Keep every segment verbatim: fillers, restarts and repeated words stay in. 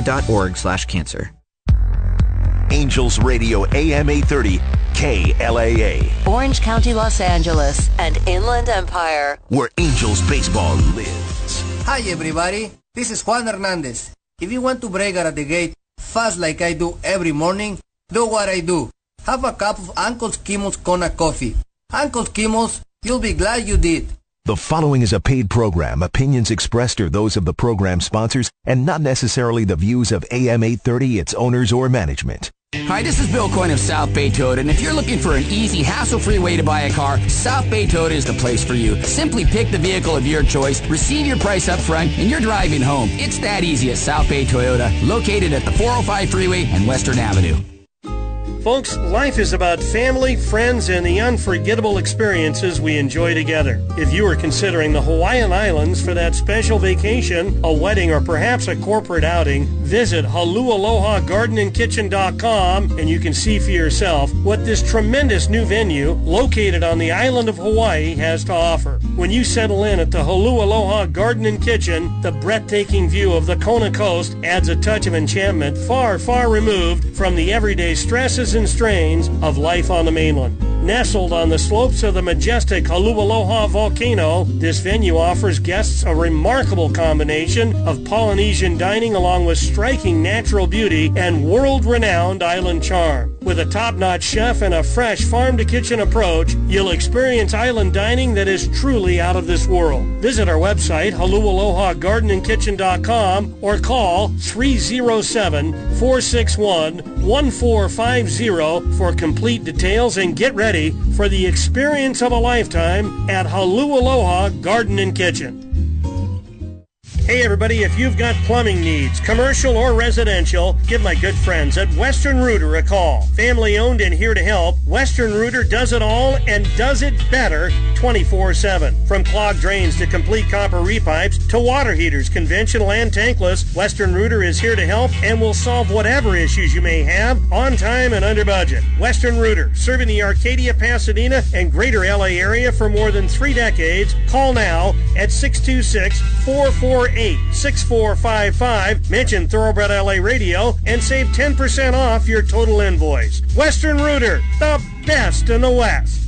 dot org slash cancer. Angels Radio A M eight thirty K L A A. Orange County, Los Angeles, and Inland Empire, where Angels baseball lives. Hi everybody, this is Juan Hernandez. If you want to break out of the gate fast like I do every morning, do what I do. Have a cup of Uncle Kimo's Kona coffee. Uncle Kimo's, you'll be glad you did. The following is a paid program. Opinions expressed are those of the program sponsors and not necessarily the views of A M eight thirty, its owners, or management. Hi, this is Bill Coyne of South Bay Toyota, and if you're looking for an easy, hassle-free way to buy a car, South Bay Toyota is the place for you. Simply pick the vehicle of your choice, receive your price up front, and you're driving home. It's that easy at South Bay Toyota, located at the four oh five Freeway and Western Avenue. Folks, life is about family, friends, and the unforgettable experiences we enjoy together. If you are considering the Hawaiian Islands for that special vacation, a wedding, or perhaps a corporate outing, visit halualoha garden and kitchen dot com and you can see for yourself what this tremendous new venue located on the island of Hawaii has to offer. When you settle in at the Halualoha Garden and Kitchen, the breathtaking view of the Kona coast adds a touch of enchantment far, far removed from the everyday stresses and strains of life on the mainland. Nestled on the slopes of the majestic Halualoha volcano, this venue offers guests a remarkable combination of Polynesian dining along with striking natural beauty and world-renowned island charm. With a top-notch chef and a fresh farm-to-kitchen approach, you'll experience island dining that is truly out of this world. Visit our website, halualoha garden and kitchen dot com, or call three oh seven, four six one, one four five zero for complete details, and get ready for the experience of a lifetime at Halualoha Garden and Kitchen. Hey everybody, if you've got plumbing needs, commercial or residential, give my good friends at Western Rooter a call. Family owned and here to help, Western Rooter does it all and does it better twenty-four seven. From clogged drains to complete copper repipes to water heaters, conventional and tankless, Western Rooter is here to help and will solve whatever issues you may have on time and under budget. Western Rooter, serving the Arcadia, Pasadena, and greater L A area for more than three decades. Call now at six two six, four four eight. eight six four five five, mention Thoroughbred L A Radio, and save ten percent off your total invoice. Western Rooter, the best in the West.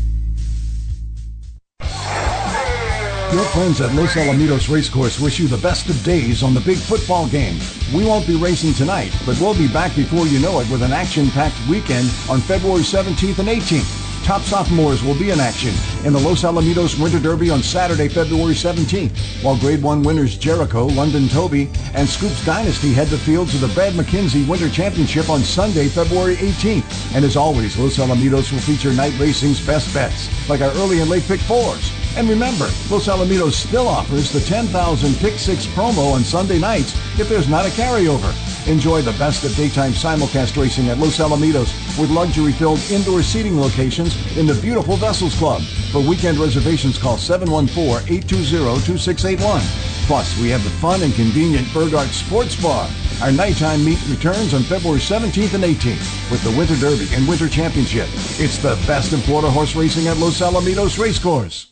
Your friends at Los Alamitos Racecourse wish you the best of days on the big football game. We won't be racing tonight, but we'll be back before you know it with an action-packed weekend on February seventeenth and eighteenth. Top sophomores will be in action in the Los Alamitos Winter Derby on Saturday, February seventeenth, while Grade one winners Jericho, London Toby, and Scoops Dynasty head the field to the Brad McKenzie Winter Championship on Sunday, February eighteenth. And as always, Los Alamitos will feature night racing's best bets, like our early and late pick fours. And remember, Los Alamitos still offers the ten thousand Pick six promo on Sunday nights if there's not a carryover. Enjoy the best of daytime simulcast racing at Los Alamitos with luxury-filled indoor seating locations in the beautiful Vessels Club. For weekend reservations, call seven one four, eight two zero, two six eight one. Plus, we have the fun and convenient Burgart Sports Bar. Our nighttime meet returns on February seventeenth and eighteenth with the Winter Derby and Winter Championship. It's the best in Florida horse racing at Los Alamitos Racecourse.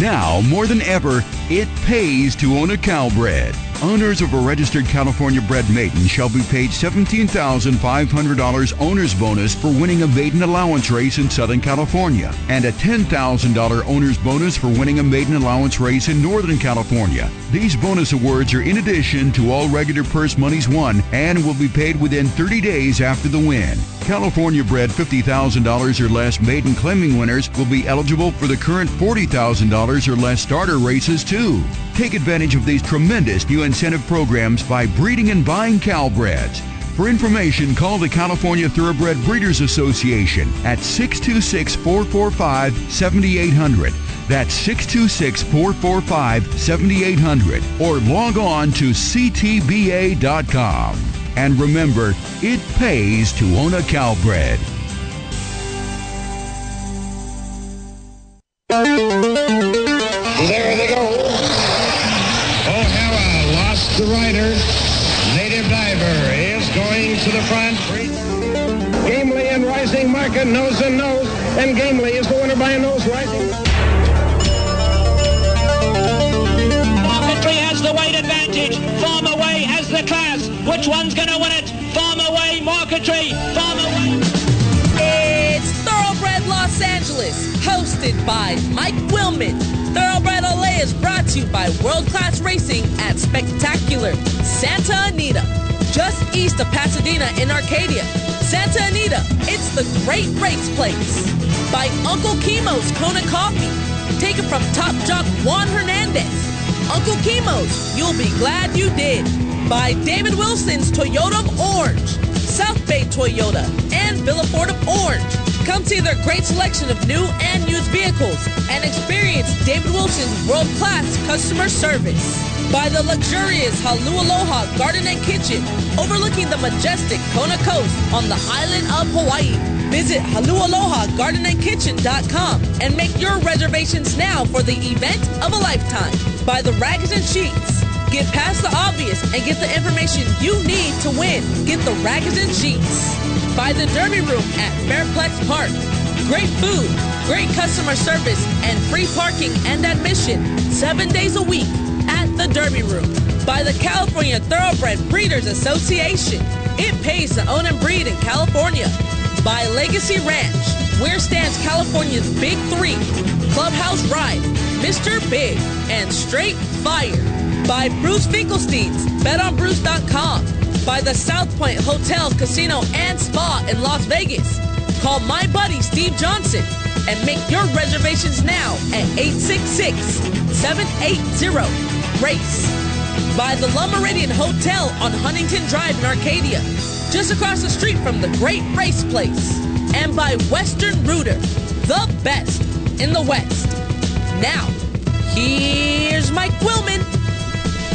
Now, more than ever, it pays to own a Calbred. Owners of a registered California bred maiden shall be paid seventeen thousand five hundred dollars owner's bonus for winning a maiden allowance race in Southern California, and a ten thousand dollars owner's bonus for winning a maiden allowance race in Northern California. These bonus awards are in addition to all regular purse monies won and will be paid within thirty days after the win. California bred fifty thousand dollars or less maiden claiming winners will be eligible for the current forty thousand dollars or less starter races too. Take advantage of these tremendous new incentive programs by breeding and buying Calbreds. For information, call the California Thoroughbred Breeders Association at six two six, four four five, seven eight zero zero. That's six two six, four four five, seven eight zero zero. Or log on to c t b a dot com. And remember, it pays to own a Calbred. There they go. Oh, Hera lost the rider. Native Diver is going to the front. Gamely and Rising Market, nose and nose. And Gamely is the winner by a nose. Rising Marketry has the weight advantage. Farm Away has the class. Which one's going to win it? Farmer Way Marquetry. Farmer Way. It's Thoroughbred Los Angeles, hosted by Mike Wilmot. Thoroughbred Olé is brought to you by World Class Racing at spectacular Santa Anita, just east of Pasadena in Arcadia. Santa Anita, it's the great race place. By Uncle Chemo's Kona Coffee, taken from top jock Juan Hernandez. Uncle Chemo's, you'll be glad you did. By David Wilson's Toyota of Orange, South Bay Toyota, and Villa Ford of Orange. Come see their great selection of new and used vehicles and experience David Wilson's world-class customer service. By the luxurious Halualoha Garden and Kitchen, overlooking the majestic Kona Coast on the island of Hawaii. Visit halualoha garden and kitchen dot com and make your reservations now for the event of a lifetime. By the Rags and Sheets. Get past the obvious and get the information you need to win. Get the Rags and Sheets. By the Derby Room at Fairplex Park. Great food, great customer service, and free parking and admission seven days a week at the Derby Room. By the California Thoroughbred Breeders Association. It pays to own and breed in California. By Legacy Ranch, where stands California's Big Three, Clubhouse Ride, Mister Big, and Straight Fire. By Bruce Finkelstein's, bet on bruce dot com. By the South Point Hotel, Casino, and Spa in Las Vegas. Call my buddy Steve Johnson and make your reservations now at eight six six, seven eight zero, RACE. By the La Meridian Hotel on Huntington Drive in Arcadia, just across the street from the Great Race Place. And by Western Rooter, the best in the West. Now, here's Mike Wilman.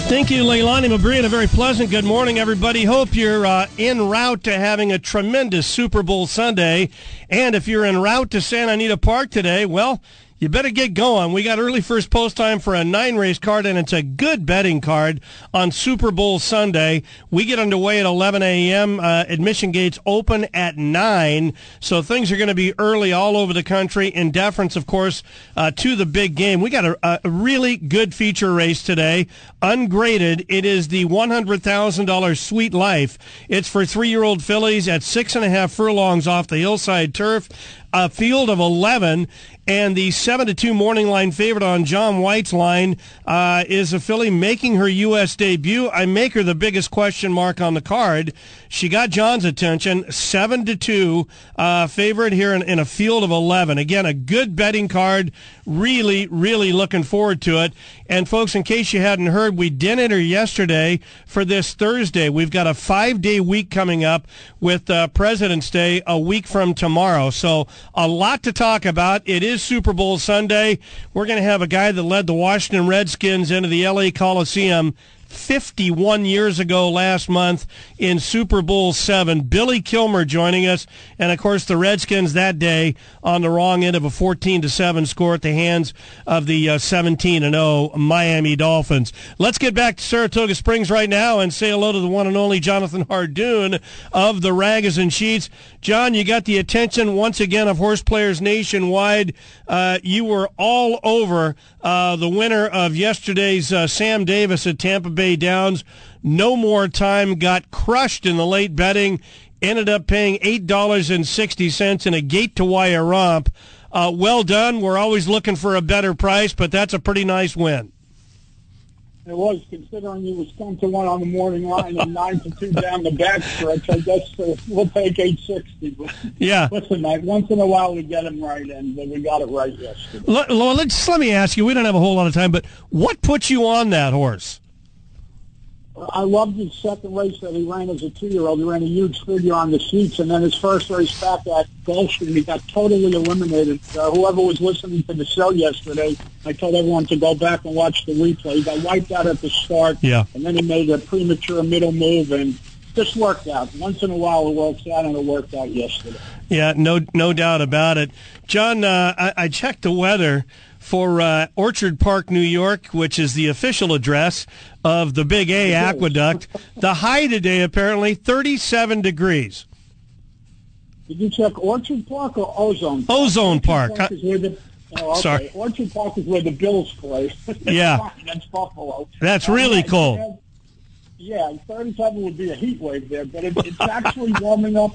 Thank you, Leilani Mabry, and a very pleasant good morning, everybody. Hope you're uh, en route to having a tremendous Super Bowl Sunday. And if you're en route to Santa Anita Park today, well, you better get going. We got early first post time for a nine-race card, and it's a good betting card on Super Bowl Sunday. We get underway at eleven a.m. Uh, admission gates open at nine, so things are going to be early all over the country in deference, of course, uh, to the big game. We got a, a really good feature race today, ungraded. It is the one hundred thousand dollars Sweet Life. It's for three-year-old fillies at six and a half furlongs off the hillside turf. A field of eleven, and the seven to two morning line favorite on John White's line uh, is a filly making her U S debut. I make her the biggest question mark on the card. She got John's attention, seven to two uh, favorite here in, in a field of eleven. Again, a good betting card. Really, really looking forward to it. And, folks, in case you hadn't heard, we did enter yesterday for this Thursday. We've got a five-day week coming up with uh, President's Day a week from tomorrow. So, a lot to talk about. It is Super Bowl Sunday. We're going to have a guy that led the Washington Redskins into the L A Coliseum fifty-one years ago last month in Super Bowl seven. Billy Kilmer joining us. And, of course, the Redskins that day on the wrong end of a fourteen to seven score at the hands of the uh, seventeen and oh Miami Dolphins. Let's get back to Saratoga Springs right now and say hello to the one and only Jonathan Hardoon of the Rags and Sheets. John, you got the attention once again of horse players nationwide. Uh, you were all over uh, the winner of yesterday's uh, Sam Davis at Tampa Bay Bay Downs. No More Time got crushed in the late betting, ended up paying eight dollars and sixty cents in a gate-to-wire romp. Uh, well done. We're always looking for a better price, but that's a pretty nice win. It was, considering he was ten to one on the morning line and nine to two down the back stretch. I guess uh, we'll take eight sixty. But yeah. Listen, Mike, once in a while we get him right, and we got it right yesterday. Let, let's, let me ask you, we don't have a whole lot of time, but what put you on that horse? I loved his second race that he ran as a two-year-old. He ran a huge figure on the sheets, and then his first race back at Gulfstream, he got totally eliminated. Uh, whoever was listening to the show yesterday, I told everyone to go back and watch the replay. He got wiped out at the start, yeah. And then he made a premature middle move, and just worked out. Once in a while it works out, and it worked out yesterday. Yeah, no no doubt about it. John, uh, I, I checked the weather for uh, Orchard Park, New York, which is the official address of the Big A Aqueduct. The high today, apparently, thirty-seven degrees. Did you check Orchard Park or Ozone Park? Ozone Park. Park is where the, oh, okay. Sorry. Orchard Park is where the Bills play. That's yeah. Fine. That's Buffalo. That's really uh, cool. yeah, thirty-seven would be a heat wave there, but it, it's actually warming up.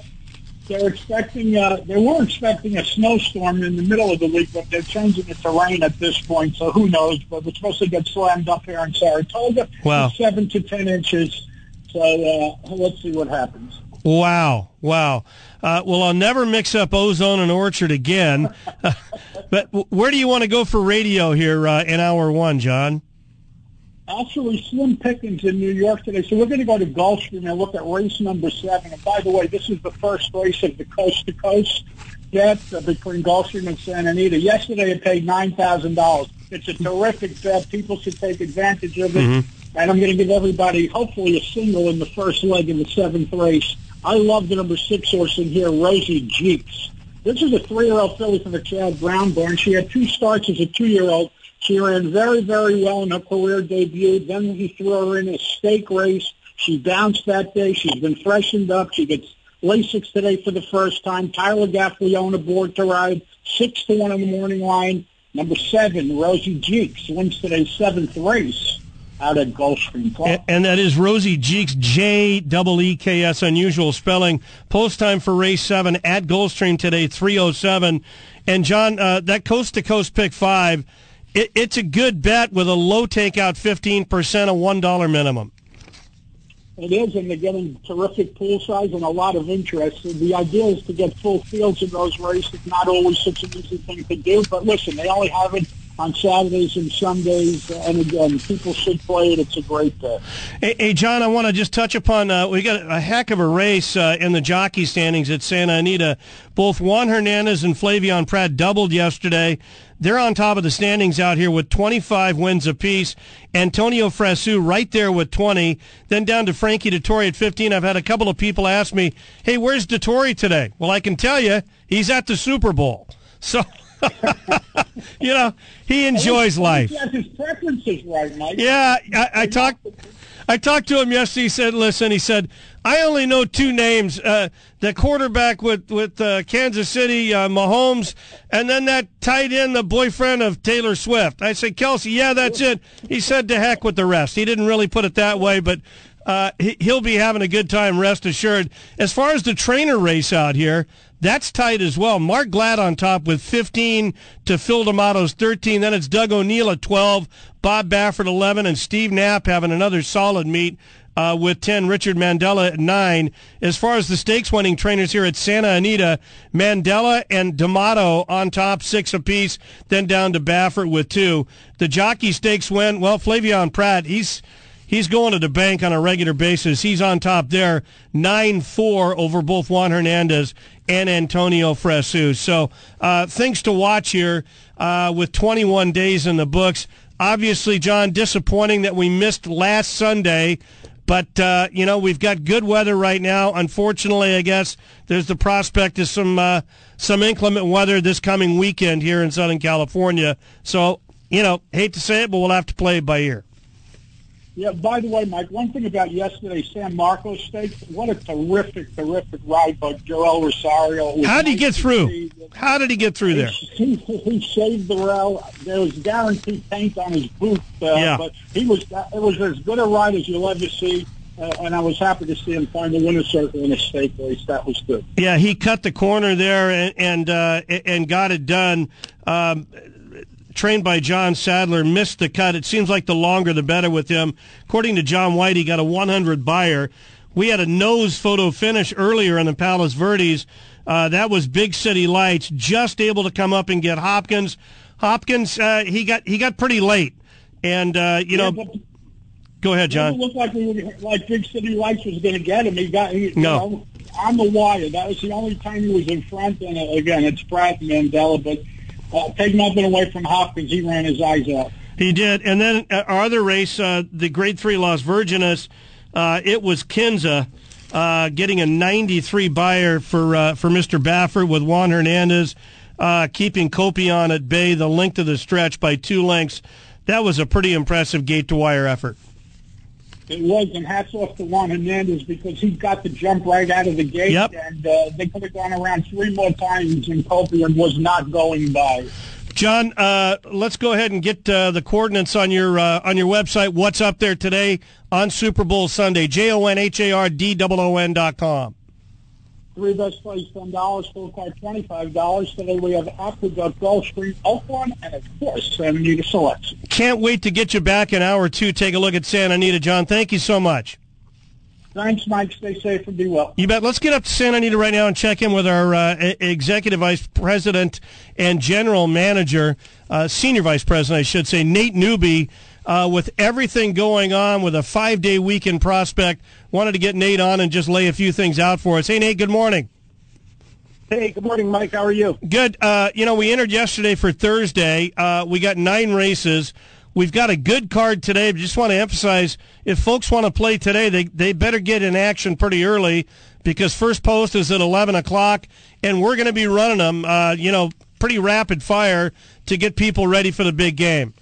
They're expecting, uh, they were expecting a snowstorm in the middle of the week, but they're changing it to rain at this point, so who knows, but we're supposed to get slammed up here in Saratoga. Wow. seven to ten inches, so uh, let's see what happens. Wow, wow. Uh, well, I'll never mix up Ozone and Orchard again, but where do you want to go for radio here uh, in hour one, John? Actually, Slim Pickens in New York today. So we're going to go to Gulfstream and look at race number seven. And by the way, this is the first race of the coast-to-coast bet between Gulfstream and Santa Anita. Yesterday, it paid nine thousand dollars. It's a terrific bet. People should take advantage of it. Mm-hmm. And I'm going to give everybody, hopefully, a single in the first leg in the seventh race. I love the number six horse in here, Rosie Jeeps. This is a three-year-old filly from the Chad Brown barn. She had two starts as a two-year-old. She ran very, very well in her career debut. Then he threw her in a stake race. She bounced that day. She's been freshened up. She gets Lasix today for the first time. Tyler Gaffleone aboard to ride. Six to one on the morning line. Number seven, Rosie Jeeks, wins today's seventh race out at Gulfstream Club. And, and that is Rosie Jeeks, J E E K S, unusual spelling. Post time for race seven at Gulfstream today, three oh seven. And, John, uh, that coast-to-coast pick five, It, it's a good bet with a low takeout, fifteen percent, a one dollar minimum. It is, and they're getting terrific pool size and a lot of interest. The idea is to get full fields in those races. It's not always such an easy thing to do, but listen, they only have it on Saturdays and Sundays, and again, people should play it. It's a great bet. Hey, hey John, I want to just touch upon, uh, we got a heck of a race uh, in the jockey standings at Santa Anita. Both Juan Hernandez and Flavion Pratt doubled yesterday. They're on top of the standings out here with twenty-five wins apiece. Antonio Frasu right there with twenty. Then down to Frankie Dettori at fifteen. I've had a couple of people ask me, hey, where's Dettori today? Well, I can tell you, he's at the Super Bowl. So... you know, he enjoys life. He has his preferences right, Mike. Yeah, I, I talked I talked to him yesterday. He said, listen, he said, I only know two names, uh, the quarterback with, with uh, Kansas City, uh, Mahomes, and then that tight end, the boyfriend of Taylor Swift. I said, Kelsey, yeah, that's it. He said, to heck with the rest. He didn't really put it that way, but uh, he, he'll be having a good time, rest assured. As far as the trainer race out here, that's tight as well. Mark Glad on top with fifteen to Phil D'Amato's thirteen. Then it's Doug O'Neill at twelve, Bob Baffert eleven, and Steve Knapp having another solid meet uh, with ten. Richard Mandela at nine. As far as the stakes-winning trainers here at Santa Anita, Mandela and D'Amato on top, six apiece. Then down to Baffert with two. The jockey stakes win. Well, Flavion Pratt, he's... He's going to the bank on a regular basis. He's on top there, nine four over both Juan Hernandez and Antonio Frasu. So uh, things to watch here uh, with twenty-one days in the books. Obviously, John, disappointing that we missed last Sunday, but, uh, you know, we've got good weather right now. Unfortunately, I guess there's the prospect of some, uh, some inclement weather this coming weekend here in Southern California. So, you know, hate to say it, but we'll have to play it by ear. Yeah, by the way, Mike, one thing about yesterday's San Marcos Stakes, what a terrific, terrific ride by Joel Rosario. How did he get through? How did he get through there? He, he, he saved the rail. There was guaranteed paint on his boot, uh, yeah. but he was it was as good a ride as you'll ever see. Uh, and I was happy to see him find the winner's circle in a stake race. That was good. Yeah, he cut the corner there and and, uh, and got it done. Um, trained by John Sadler, missed the cut. It seems like the longer the better with him. According to John White, he got a one hundred buyer. We had a nose photo finish earlier in the Palos Verdes. Uh, that was Big City Lights, just able to come up and get Hopkins. Hopkins, uh, he got he got pretty late. And, uh, you yeah, know, go ahead, John. It looked like, we were, like Big City Lights was going to get him. He got, he, no. You know, on the wire. That was the only time he was in front. And, again, it's Pratt and Mandela, but... Uh, take nothing away from Hopkins. He ran his eyes out. He did. And then uh, our other race, uh, the Grade three Las Virgenes, uh, it was Kinza uh, getting a ninety-three buyer for uh, for Mister Baffert with Juan Hernandez, uh, keeping Copion at bay the length of the stretch by two lengths. That was a pretty impressive gate-to-wire effort. It was, and hats off to Juan Hernandez because he got the jump right out of the gate, yep. and uh, they could have gone around three more times, and Copion was not going by. John, uh, let's go ahead and get uh, the coordinates on your uh, on your website. What's up there today on Super Bowl Sunday? J O N H A R D O O N dot com. Three best plays, ten dollars, full card, twenty-five dollars. Today we have Aqueduct, Gulfstream, Oakland, and, of course, Santa Anita Selection. Can't wait to get you back an hour or two. Take a look at Santa Anita, John. Thank you so much. Thanks, Mike. Stay safe and be well. You bet. Let's get up to Santa Anita right now and check in with our uh, Executive Vice President and General Manager, uh, Senior Vice President, I should say, Nate Newby. Uh, with everything going on with a five-day weekend prospect, wanted to get Nate on and just lay a few things out for us. Hey, Nate, good morning. Hey, good morning, Mike. How are you? Good. Uh, you know, we entered yesterday for Thursday. Uh, we got nine races. We've got a good card today. But just want to emphasize, if folks want to play today, they, they better get in action pretty early because first post is at eleven o'clock, and we're going to be running them, uh, you know, pretty rapid fire to get people ready for the big game.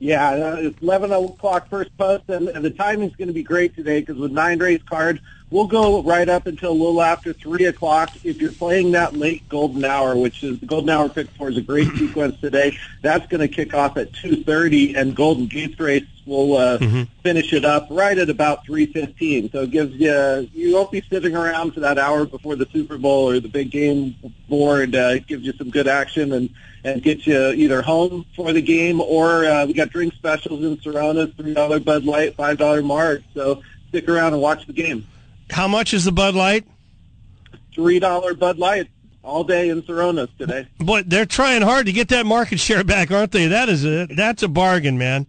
Yeah, it's eleven o'clock first post, and the timing's going to be great today because with nine race cards, we'll go right up until a little after three o'clock. If you're playing that late golden hour, which is the golden hour pick four is a great sequence today, that's going to kick off at two thirty, and Golden Goose Race will uh, mm-hmm. finish it up right at about three fifteen. So it gives you, uh, you won't be sitting around for that hour before the Super Bowl or the big game board. Uh, it gives you some good action and and get you either home for the game or uh, we got drink specials in Sorona, three dollars Bud Light, five dollars Mars. So stick around and watch the game. How much is the Bud Light? three dollars Bud Light all day in Sorona today. Boy, they're trying hard to get that market share back, aren't they? That is a, that's a bargain, man.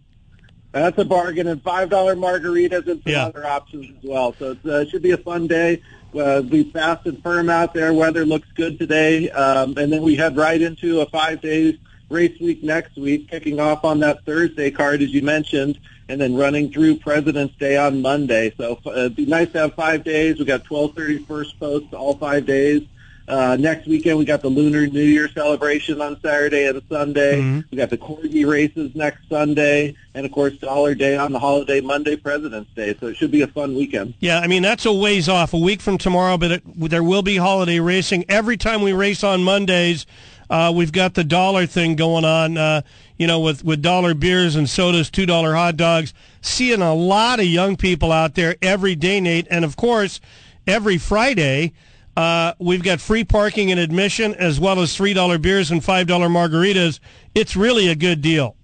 That's a bargain, and five dollars margaritas and some yeah. other options as well. So it uh, should be a fun day. Uh, be fast and firm out there. Weather looks good today. Um, and then we head right into a five-day race week next week, kicking off on that Thursday card, as you mentioned, and then running through President's Day on Monday. So uh, it'd be nice to have five days. We got twelve thirty first post all five days. Uh, next weekend, we got the Lunar New Year celebration on Saturday and Sunday. Mm-hmm. We got the Corgi races next Sunday. And, of course, Dollar Day on the holiday Monday, President's Day. So it should be a fun weekend. Yeah, I mean, that's a ways off, a week from tomorrow, but it, there will be holiday racing. Every time we race on Mondays, uh, we've got the dollar thing going on, uh, you know, with, with dollar beers and sodas, two dollar hot dogs. Seeing a lot of young people out there every day, Nate. And, of course, every Friday, Uh, we've got free parking and admission, as well as three dollars beers and five dollars margaritas. It's really a good deal.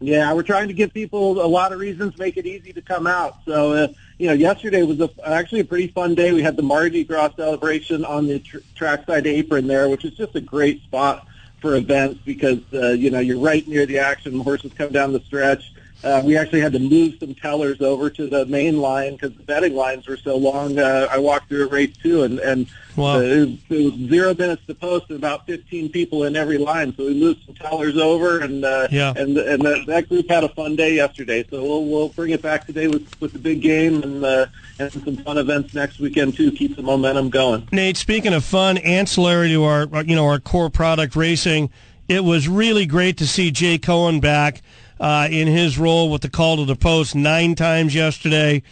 Yeah, we're trying to give people a lot of reasons, make it easy to come out. So, uh, you know, yesterday was a, actually a pretty fun day. We had the Mardi Gras celebration on the tr- trackside apron there, which is just a great spot for events because, uh, you know, you're right near the action. Horses come down the stretch. Uh, we actually had to move some tellers over to the main line because the betting lines were so long. Uh, I walked through a race, too, and, and wow. uh, it, was, it was zero minutes to post and about fifteen people in every line. So we moved some tellers over, and uh, yeah. and and that, that group had a fun day yesterday. So we'll we'll bring it back today with, with the big game and uh, and some fun events next weekend, too. Keep the momentum going. Nate, speaking of fun, ancillary to our you know our core product racing, it was really great to see Jay Cohen back. Uh, in his role with the call to the post nine times yesterday.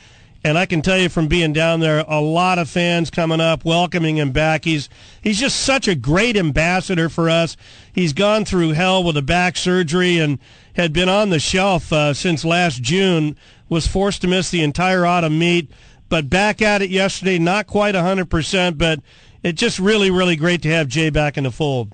And I can tell you from being down there, a lot of fans coming up, welcoming him back. He's he's just such a great ambassador for us. He's gone through hell with a back surgery and had been on the shelf uh, since last June, was forced to miss the entire autumn meet, but back at it yesterday, not quite one hundred percent, but it's just really, really great to have Jay back in the fold.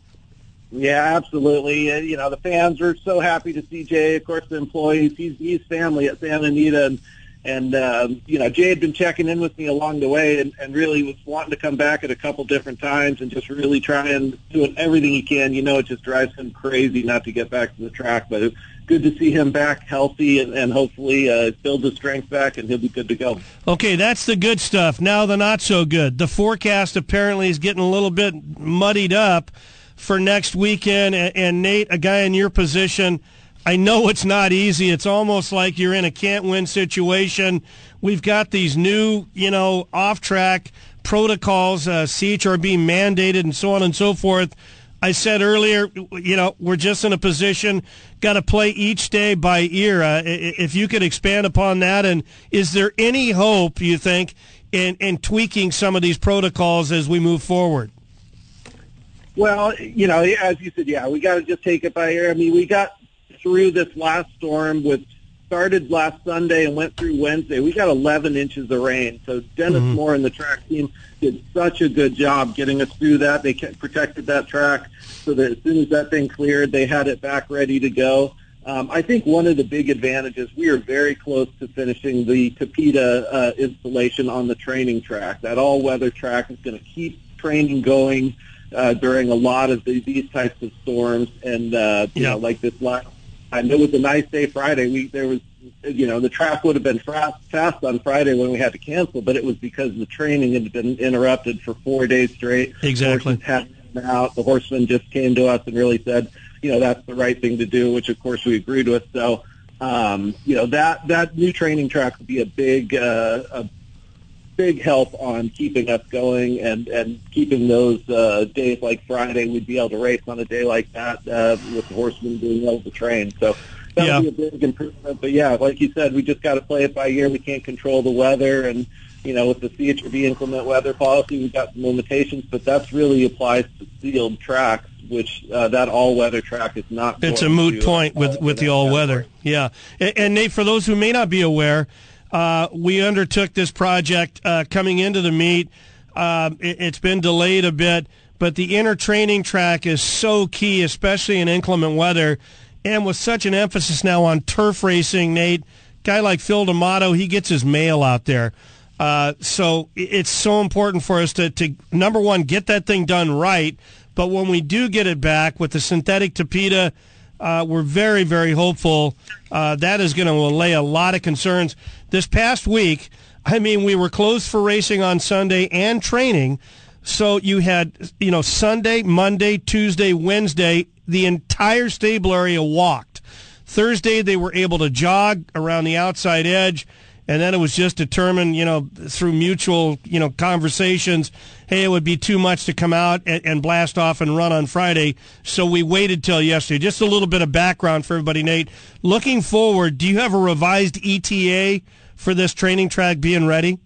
Yeah, absolutely. And, you know, the fans were so happy to see Jay. Of course, the employees, he's, he's family at Santa Anita. And, and um, you know, Jay had been checking in with me along the way and, and really was wanting to come back at a couple different times and just really trying, doing everything he can. You know, it just drives him crazy not to get back to the track. But it's good to see him back healthy and, and hopefully uh, build his strength back and he'll be good to go. Okay, that's the good stuff. Now the not so good. The forecast apparently is getting a little bit muddied up for next weekend, and Nate, a guy in your position, I know it's not easy. It's almost like you're in a can't-win situation. We've got these new, you know, off-track protocols, uh, C H R B mandated and so on and so forth. I said earlier, you know, we're just in a position, got to play each day by ear. Uh, if you could expand upon that, and is there any hope, you think, in, in tweaking some of these protocols as we move forward? Well, you know, as you said, yeah, we got to just take it by ear. I mean, we got through this last storm with started last Sunday and went through Wednesday. We got eleven inches of rain. So Dennis mm-hmm. Moore and the track team did such a good job getting us through that. They kept, protected that track so that as soon as that thing cleared, they had it back ready to go. Um, I think one of the big advantages, we are very close to finishing the Tapeta uh, installation on the training track. That all-weather track is going to keep training going uh, during a lot of the, these types of storms. And, uh, you yeah. know, like this last And it was a nice day Friday. We there was, you know, the track would have been fast, fast on Friday when we had to cancel, but it was because the training had been interrupted for four days straight. Exactly. Out. The horsemen just came to us and really said, you know, that's the right thing to do, which of course we agreed with. So, um, you know, that that new training track would be a big uh, a big help on keeping us going and, and keeping those uh, days like Friday, we'd be able to race on a day like that uh, with the horsemen being able to train. So that yeah. would be a big improvement. But, yeah, like you said, we just got to play it by ear. We can't control the weather. And, you know, with the C H R B inclement weather policy, we've got some limitations, but that's really applies to sealed tracks, which uh, that all-weather track is not. It's a moot point with, with the all-weather. Yeah. And, and, Nate, for those who may not be aware, Uh, we undertook this project uh, coming into the meet. Uh, it, it's been delayed a bit, but the inner training track is so key, especially in inclement weather, and with such an emphasis now on turf racing, Nate, guy like Phil D'Amato, he gets his mail out there. Uh, so it, it's so important for us to, to, number one, get that thing done right, but when we do get it back with the synthetic Tapeta, Uh, we're very, very hopeful. Uh, that is going to allay a lot of concerns. This past week, I mean, we were closed for racing on Sunday and training. So you had, you know, Sunday, Monday, Tuesday, Wednesday, the entire stable area walked. Thursday, they were able to jog around the outside edge. And then it was just determined, you know, through mutual, you know, conversations, hey, it would be too much to come out and, and blast off and run on Friday. So we waited till yesterday. Just a little bit of background for everybody, Nate. Looking forward, do you have a revised E T A for this training track being ready?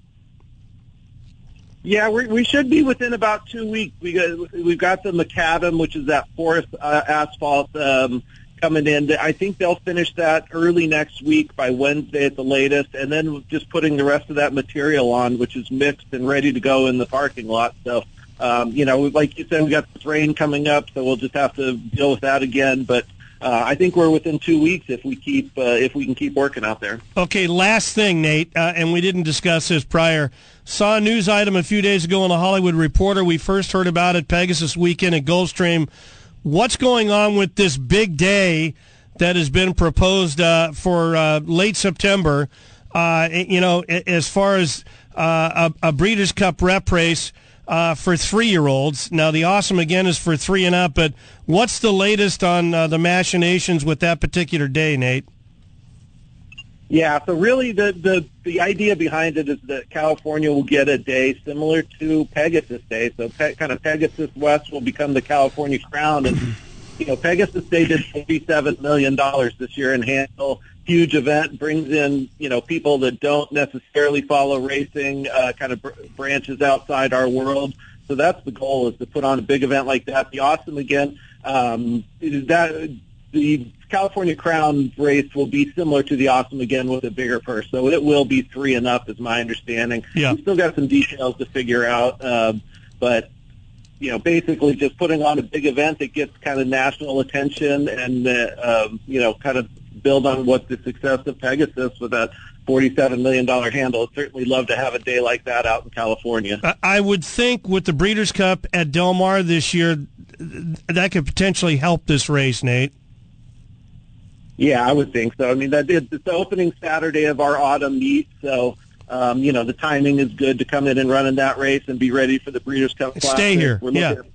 Yeah, we, we should be within about two weeks. We got, we've got the macadam, which is that fourth uh, asphalt um coming in. I think they'll finish that early next week by Wednesday at the latest, and then just putting the rest of that material on, which is mixed and ready to go in the parking lot. So, um, you know, like you said, we got this rain coming up, so we'll just have to deal with that again. But uh, I think we're within two weeks if we keep uh, if we can keep working out there. Okay, last thing, Nate, uh, and we didn't discuss this prior. Saw a news item a few days ago in the Hollywood Reporter. We first heard about it Pegasus weekend at Gulfstream. What's going on with this big day that has been proposed uh, for uh, late September? Uh, you know, as far as uh, a, a Breeders' Cup rep race uh, for three-year-olds. Now, the Awesome, again, is for three and up, but what's the latest on uh, the machinations with that particular day, Nate? Yeah, so really the, the, the idea behind it is that California will get a day similar to Pegasus Day. So pe- kind of Pegasus West will become the California Crown. And, you know, Pegasus Day did forty-seven million dollars this year in handle. Huge event, brings in, you know, people that don't necessarily follow racing, uh, kind of br- branches outside our world. So that's the goal, is to put on a big event like that. The Awesome, again, um, that the California Crown race will be similar to the Awesome again with a bigger purse. So it will be three and up, is my understanding. Yeah. We've still got some details to figure out. Um, but, you know, basically just putting on a big event that gets kind of national attention and, uh, um, you know, kind of build on what the success of Pegasus with that forty-seven million dollars handle. I'd certainly love to have a day like that out in California. I would think with the Breeders' Cup at Del Mar this year, that could potentially help this race, Nate. Yeah, I would think so. I mean, that it's the opening Saturday of our autumn meet, so, um, you know, the timing is good to come in and run in that race and be ready for the Breeders' Cup Classic. Stay here, We're yeah. At,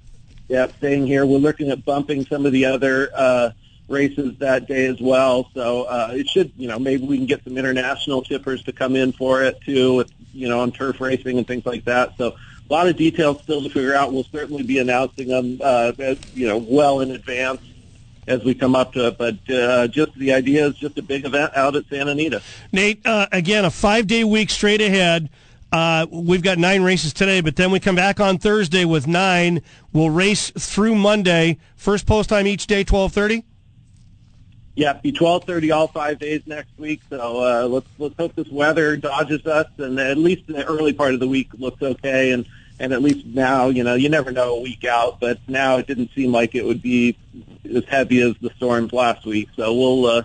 yeah, staying here. We're looking at bumping some of the other uh, races that day as well, so uh, it should, you know, maybe we can get some international chippers to come in for it, too, with, you know, on turf racing and things like that, so a lot of details still to figure out. We'll certainly be announcing them, uh, as, you know, well in advance as we come up to it, but uh, just the idea is just a big event out at Santa Anita. Nate, uh, again, a five-day week straight ahead. Uh, we've got nine races today, but then we come back on Thursday with nine. We'll race through Monday. First post time each day, twelve thirty? Yeah, it'll be twelve thirty all five days next week. So uh, let's let's hope this weather dodges us, and at least in the early part of the week looks okay. And, and at least now, you know, you never know a week out, but now it didn't seem like it would be as heavy as the storms last week. So we'll uh,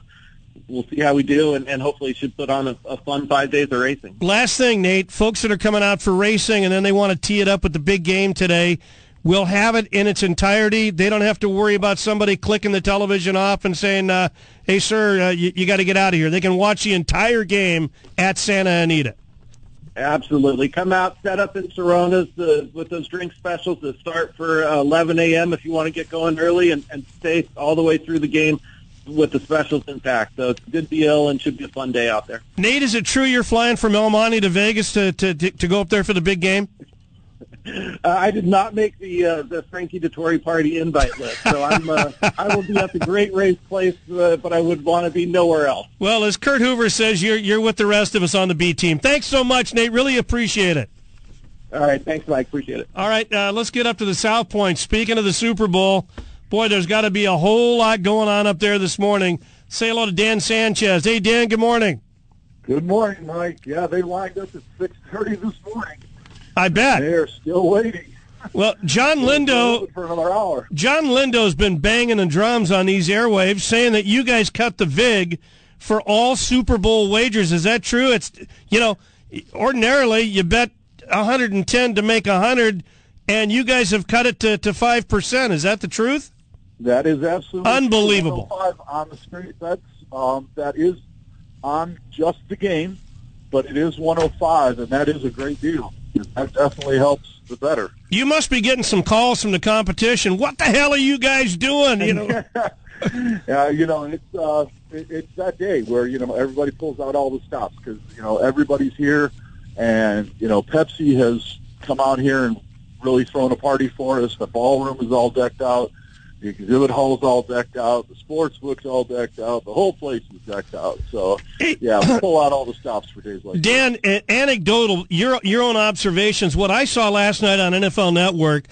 we'll see how we do, and, and hopefully should put on a, a fun five days of racing. Last thing, Nate, folks that are coming out for racing and then they want to tee it up with the big game today, we'll have it in its entirety. They don't have to worry about somebody clicking the television off and saying, uh, hey, sir, uh, you, you got to get out of here. They can watch the entire game at Santa Anita. Absolutely. Come out, set up in Serona's the, with those drink specials that start for uh, eleven a.m. if you want to get going early, and, and stay all the way through the game with the specials intact. So it's a good deal and should be a fun day out there. Nate, is it true you're flying from El Monte to Vegas to, to, to, to go up there for the big game? Uh, I did not make the uh, the Frankie Dettori party invite list, so I'm uh, I will be at the Great Race Place, uh, but I would want to be nowhere else. Well, as Kurt Hoover says, you're you're with the rest of us on the B team. Thanks so much, Nate. Really appreciate it. All right, thanks, Mike. Appreciate it. All right, uh, let's get up to the South Point. Speaking of the Super Bowl, boy, there's got to be a whole lot going on up there this morning. Say hello to Dan Sanchez. Hey, Dan. Good morning. Good morning, Mike. Yeah, they lined up at six thirty this morning. I bet. They're still waiting. Well, John Lindo, for another hour. John Lindo's been banging the drums on these airwaves, saying that you guys cut the vig for all Super Bowl wagers. Is that true? It's, you know, ordinarily you bet one hundred ten to make one hundred, and you guys have cut it to, to five percent. Is that the truth? That is absolutely unbelievable. On the street, that's um, that is on just the game, but it is one oh five, and that is a great deal. That definitely helps the better. You must be getting some calls from the competition. What the hell are you guys doing? You know, yeah, you know, it's uh, it, it's that day where you know everybody pulls out all the stops because you know everybody's here, and you know Pepsi has come out here and really thrown a party for us. The ballroom is all decked out, the exhibit hall is all decked out, the sports book's all decked out, the whole place is decked out. So, yeah, we pull out all the stops for days like Dan, that. Dan, anecdotal, your your own observations. What I saw last night on N F L Network,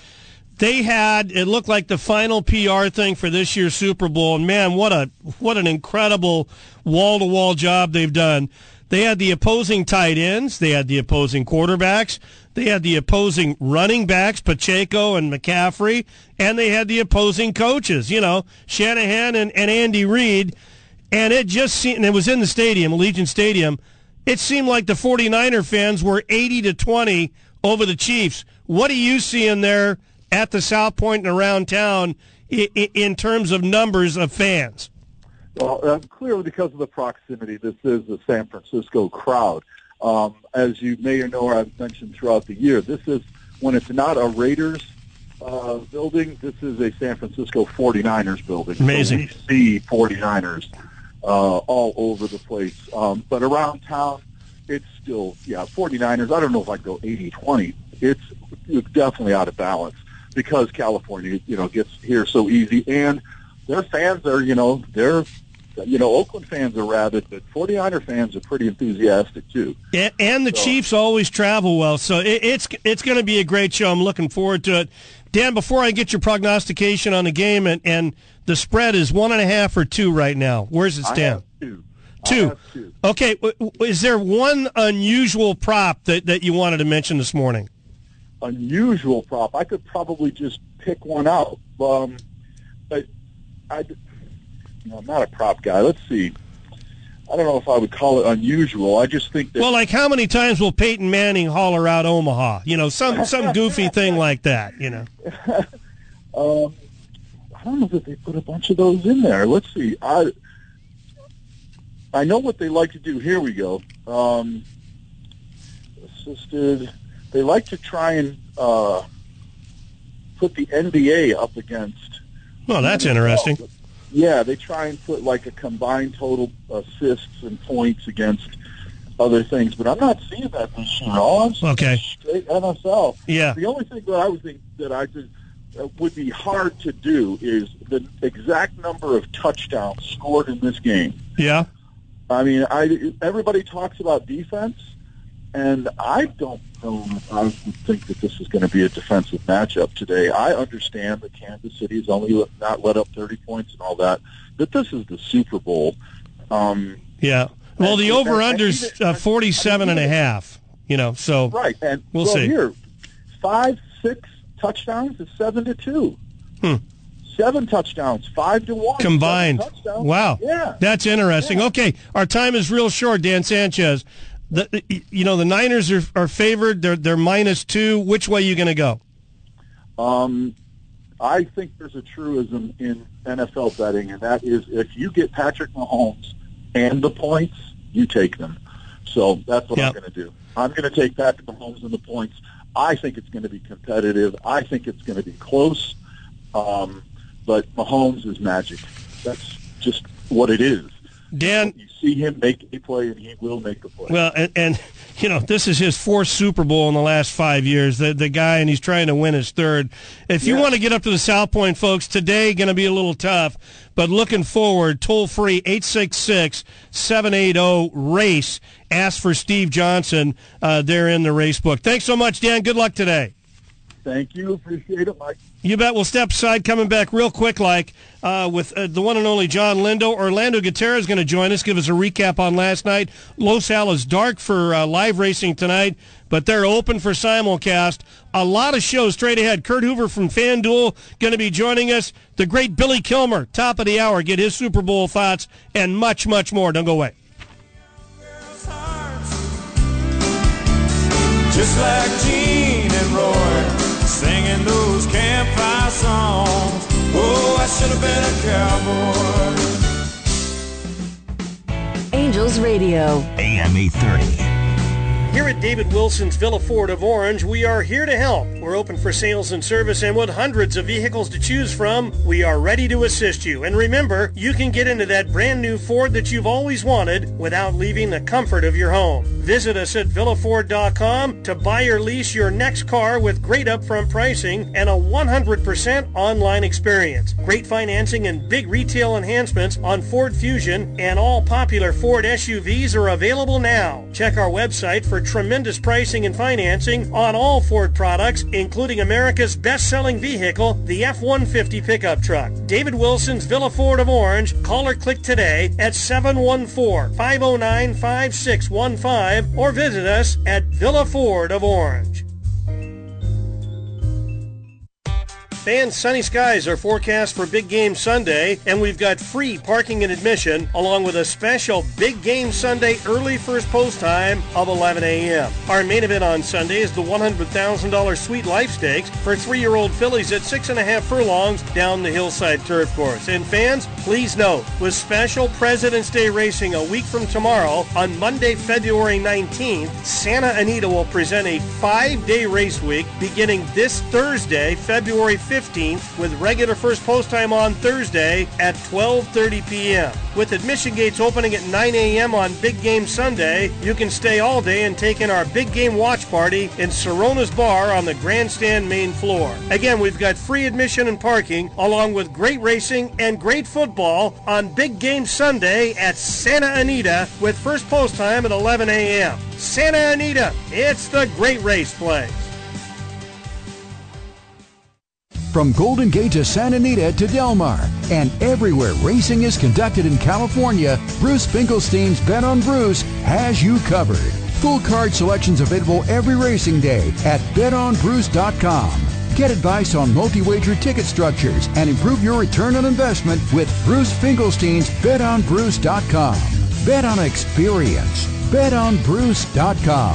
they had, it looked like the final P R thing for this year's Super Bowl. And, man, what a what an incredible wall-to-wall job they've done. They had the opposing tight ends. They had the opposing quarterbacks. They had the opposing running backs, Pacheco and McCaffrey, and they had the opposing coaches, you know, Shanahan and, and Andy Reid. And it just seemed, and it was in the stadium, Allegiant Stadium, it seemed like the 49er fans were eighty to twenty over the Chiefs. What do you see in there at the South Point and around town in, in terms of numbers of fans? Well, uh, clearly because of the proximity, this is the San Francisco crowd. Um, as you may or know, or I've mentioned throughout the year, this is, when it's not a Raiders uh, building, this is a San Francisco 49ers building. Amazing. So we see 49ers uh, all over the place. Um, but around town, it's still, yeah, 49ers. I don't know if I'd go eighty twenty. It's, it's definitely out of balance because California, you know, gets here so easy. And their fans are, you know, they're... You know, Oakland fans are rabid, but 49er fans are pretty enthusiastic, too. And, and the so. Chiefs always travel well, so it, it's it's going to be a great show. I'm looking forward to it. Dan, before I get your prognostication on the game, and, and the spread is one and a half or two right now. Where's it stand? I have two. Two. I have two. Okay. Is there one unusual prop that, that you wanted to mention this morning? Unusual prop? I could probably just pick one out. Um, but I... No, I'm not a prop guy. Let's see. I don't know if I would call it unusual. I just think that... Well, like how many times will Peyton Manning holler out Omaha? You know, some some goofy thing like that, you know. um, I don't know if they put a bunch of those in there. Let's see. I I know what they like to do. Here we go. Um, assisted. They like to try and uh, put the N B A up against... Well, that's interesting. Yeah, they try and put like a combined total assists and points against other things, but I'm not seeing that this year. All I'm seeing okay. is straight N F L. Yeah. The only thing that I would think that I could uh, would be hard to do is the exact number of touchdowns scored in this game. Yeah. I mean, I everybody talks about defense, And I don't know if I would think that this is going to be a defensive matchup today. I understand that Kansas City's only not let up thirty points and all that, but this is the Super Bowl. Um, yeah. Well, the over-under's uh, forty-seven and a half, you know, so right. And we'll so see. Here, five, six touchdowns is seven to two. Hmm. Seven touchdowns, five to one. Combined. Wow. Yeah. That's interesting. Yeah. Okay, our time is real short, Dan Sanchez. The, you know, the Niners are, are favored. They're they're minus two. Which way are you going to go? Um, I think there's a truism in N F L betting, and that is if you get Patrick Mahomes and the points, you take them. So that's what yep. I'm going to do. I'm going to take Patrick Mahomes and the points. I think it's going to be competitive. I think it's going to be close. Um, but Mahomes is magic. That's just what it is. Dan, you see him make a play, and he will make a play. Well, and, and you know, this is his fourth Super Bowl in the last five years. The the guy, and he's trying to win his third. If you yeah. want to get up to the South Point, folks, today going to be a little tough, but looking forward, toll-free eight six six, seven eight zero, RACE. Ask for Steve Johnson. Uh, they're in the race book. Thanks so much, Dan. Good luck today. Thank you. Appreciate it, Mike. You bet. We'll step aside, coming back real quick-like uh, with uh, the one and only John Lindo. Orlando Gutierrez is going to join us, give us a recap on last night. Los Al is dark for uh, live racing tonight, but they're open for simulcast. A lot of shows straight ahead. Kurt Hoover from FanDuel going to be joining us. The great Billy Kilmer, top of the hour, get his Super Bowl thoughts and much, much more. Don't go away. Just like Gene and Roy, singing those campfire songs. Oh, I should have been a cowboy. Angels Radio, A M eight thirty. Here at David Wilson's Villa Ford of Orange, we are here to help. We're open for sales and service, and with hundreds of vehicles to choose from, we are ready to assist you. And remember, you can get into that brand new Ford that you've always wanted without leaving the comfort of your home. Visit us at villa ford dot com to buy or lease your next car with great upfront pricing and a one hundred percent online experience. Great financing and big retail enhancements on Ford Fusion and all popular Ford S U Vs are available now. Check our website for tremendous pricing and financing on all Ford products, including America's best-selling vehicle, the F one fifty pickup truck. David Wilson's Villa Ford of Orange. Call or click today at seven one four, five zero nine, five six one five. Or visit us at Villa Ford of Orange. And sunny skies are forecast for Big Game Sunday, and we've got free parking and admission, along with a special Big Game Sunday early first post time of eleven a.m. Our main event on Sunday is the one hundred thousand dollars Sweet Life Stakes for three-year-old fillies at six and a half furlongs down the Hillside Turf Course. And fans, please note, with special President's Day racing a week from tomorrow, on Monday, February nineteenth, Santa Anita will present a five-day race week beginning this Thursday, February fifteenth, with regular first post time on Thursday at twelve thirty p.m. With admission gates opening at nine a.m. on Big Game Sunday, you can stay all day and take in our Big Game Watch Party in Serona's Bar on the grandstand main floor. Again, we've got free admission and parking, along with great racing and great football on Big Game Sunday at Santa Anita, with first post time at eleven a.m. Santa Anita, it's the great race place. From Golden Gate to Santa Anita to Del Mar, and everywhere racing is conducted in California, Bruce Finkelstein's Bet on Bruce has you covered. Full card selections available every racing day at bet on bruce dot com. Get advice on multi-wager ticket structures and improve your return on investment with Bruce Finkelstein's bet on bruce dot com. Bet on experience. bet on bruce dot com.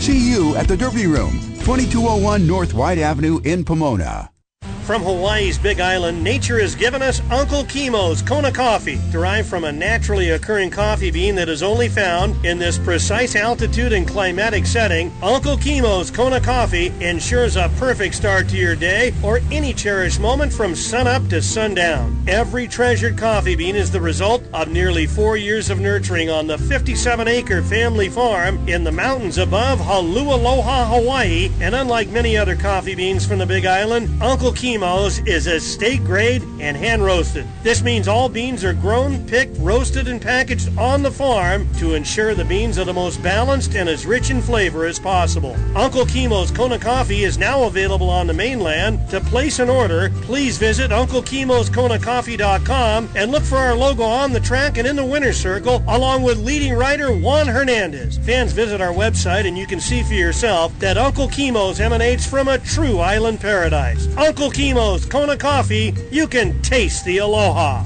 See you at the Derby Room, twenty-two oh one North White Avenue in Pomona. From Hawaii's Big Island, nature has given us Uncle Kimo's Kona coffee, derived from a naturally occurring coffee bean that is only found in this precise altitude and climatic setting. Uncle Kimo's Kona coffee ensures a perfect start to your day or any cherished moment from sunup to sundown. Every treasured coffee bean is the result of nearly four years of nurturing on the fifty-seven acre family farm in the mountains above Haleakaloha, Hawaii, and unlike many other coffee beans from the Big Island, Uncle Kimo's is estate grade and hand roasted. This means all beans are grown, picked, roasted, and packaged on the farm to ensure the beans are the most balanced and as rich in flavor as possible. Uncle Kimo's Kona coffee is now available on the mainland. To place an order, please visit Uncle Kimo's Kona Coffee dot com and look for our logo on the track and in the winner's circle, along with leading writer Juan Hernandez. Fans, visit our website and you can see for yourself that Uncle Kimo's emanates from a true island paradise. Uncle Kimo's Kimo's Kona coffee, you can taste the aloha.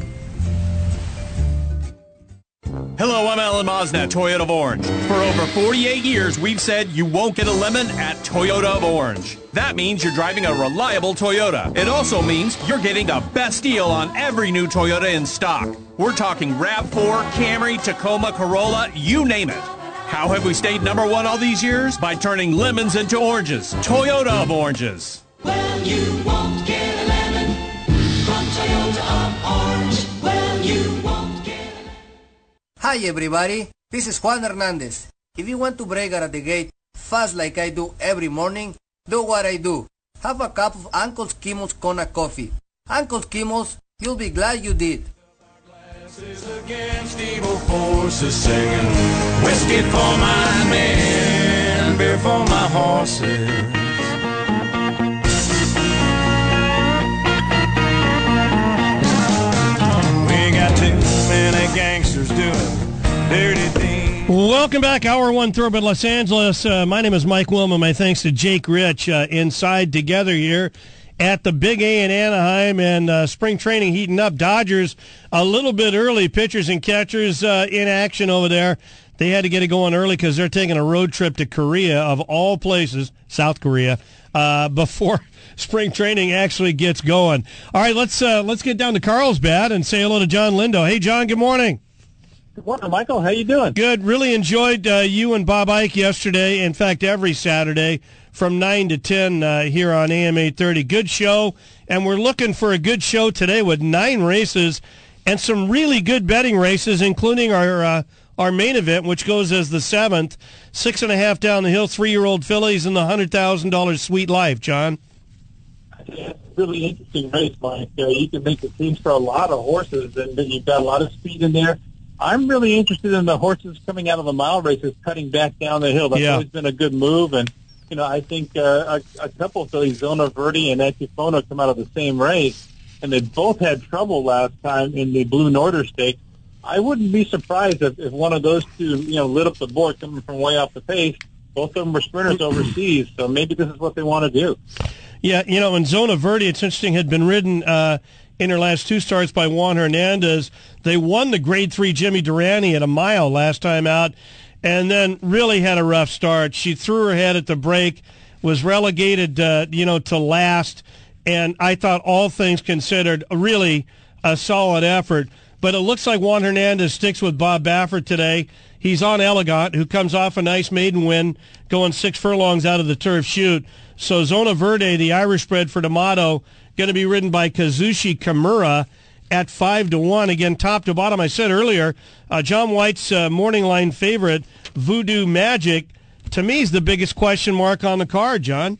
Hello, I'm Alan Mosna, Toyota of Orange. For over forty-eight years, we've said you won't get a lemon at Toyota of Orange. That means you're driving a reliable Toyota. It also means you're getting the best deal on every new Toyota in stock. We're talking RAV four, Camry, Tacoma, Corolla, you name it. How have we stayed number one all these years? By turning lemons into oranges. Toyota of Oranges. Well, you won't get a lemon from Toyota of Orange. Well, you won't get a lemon. Hi everybody, this is Juan Hernandez. If you want to break out of the gate fast like I do every morning, do what I do. Have a cup of Uncle Kimo's Kona coffee. Uncle Kimo's, you'll be glad you did. Against evil forces, singing whiskey for my men, beer for my horses. Gangsters doing dirty things. Welcome back, Hour One, Thoroughbred Los Angeles. Uh, my name is Mike Wilma. My thanks to Jake Rich. Uh, inside together here at the Big A in Anaheim, and uh, spring training heating up. Dodgers a little bit early. Pitchers and catchers uh, in action over there. They had to get it going early because they're taking a road trip to Korea, of all places, South Korea, uh, before spring training actually gets going. All right, let's uh, let's get down to Carlsbad and say hello to John Lindo. Hey, John, good morning. Good morning, Michael. How you doing? Good. Really enjoyed uh, you and Bob Ike yesterday. In fact, every Saturday from nine to ten uh, here on A M eight thirty. Good show, and we're looking for a good show today with nine races and some really good betting races, including our... Uh, Our main event, which goes as the seventh, six and a half down the hill, three-year-old fillies, and the hundred thousand dollars Sweet Life, John. Yeah, really interesting race, Mike. Uh, you can make the teams for a lot of horses, and you've got a lot of speed in there. I'm really interested in the horses coming out of the mile races, cutting back down the hill. That's yeah. always been a good move, and you know, I think uh, a, a couple of fillies, Zona Verde and Antifono, come out of the same race, and they both had trouble last time in the Blue Norter Stakes. I wouldn't be surprised if, if one of those two, you know, lit up the board coming from way off the pace. Both of them were sprinters overseas, so maybe this is what they want to do. Yeah, you know, in Zona Verde, it's interesting, had been ridden uh, in her last two starts by Juan Hernandez. They won the Grade three Jimmy Durante at a mile last time out, and then really had a rough start. She threw her head at the break, was relegated, uh, you know, to last, and I thought, all things considered, really a solid effort. But it looks like Juan Hernandez sticks with Bob Baffert today. He's on Elegant, who comes off a nice maiden win, going six furlongs out of the turf shoot. So Zona Verde, the Irish bred for D'Amato, going to be ridden by Kazushi Kimura at five to one. Again, top to bottom. I said earlier, uh, John White's uh, morning line favorite, Voodoo Magic, to me is the biggest question mark on the card, John.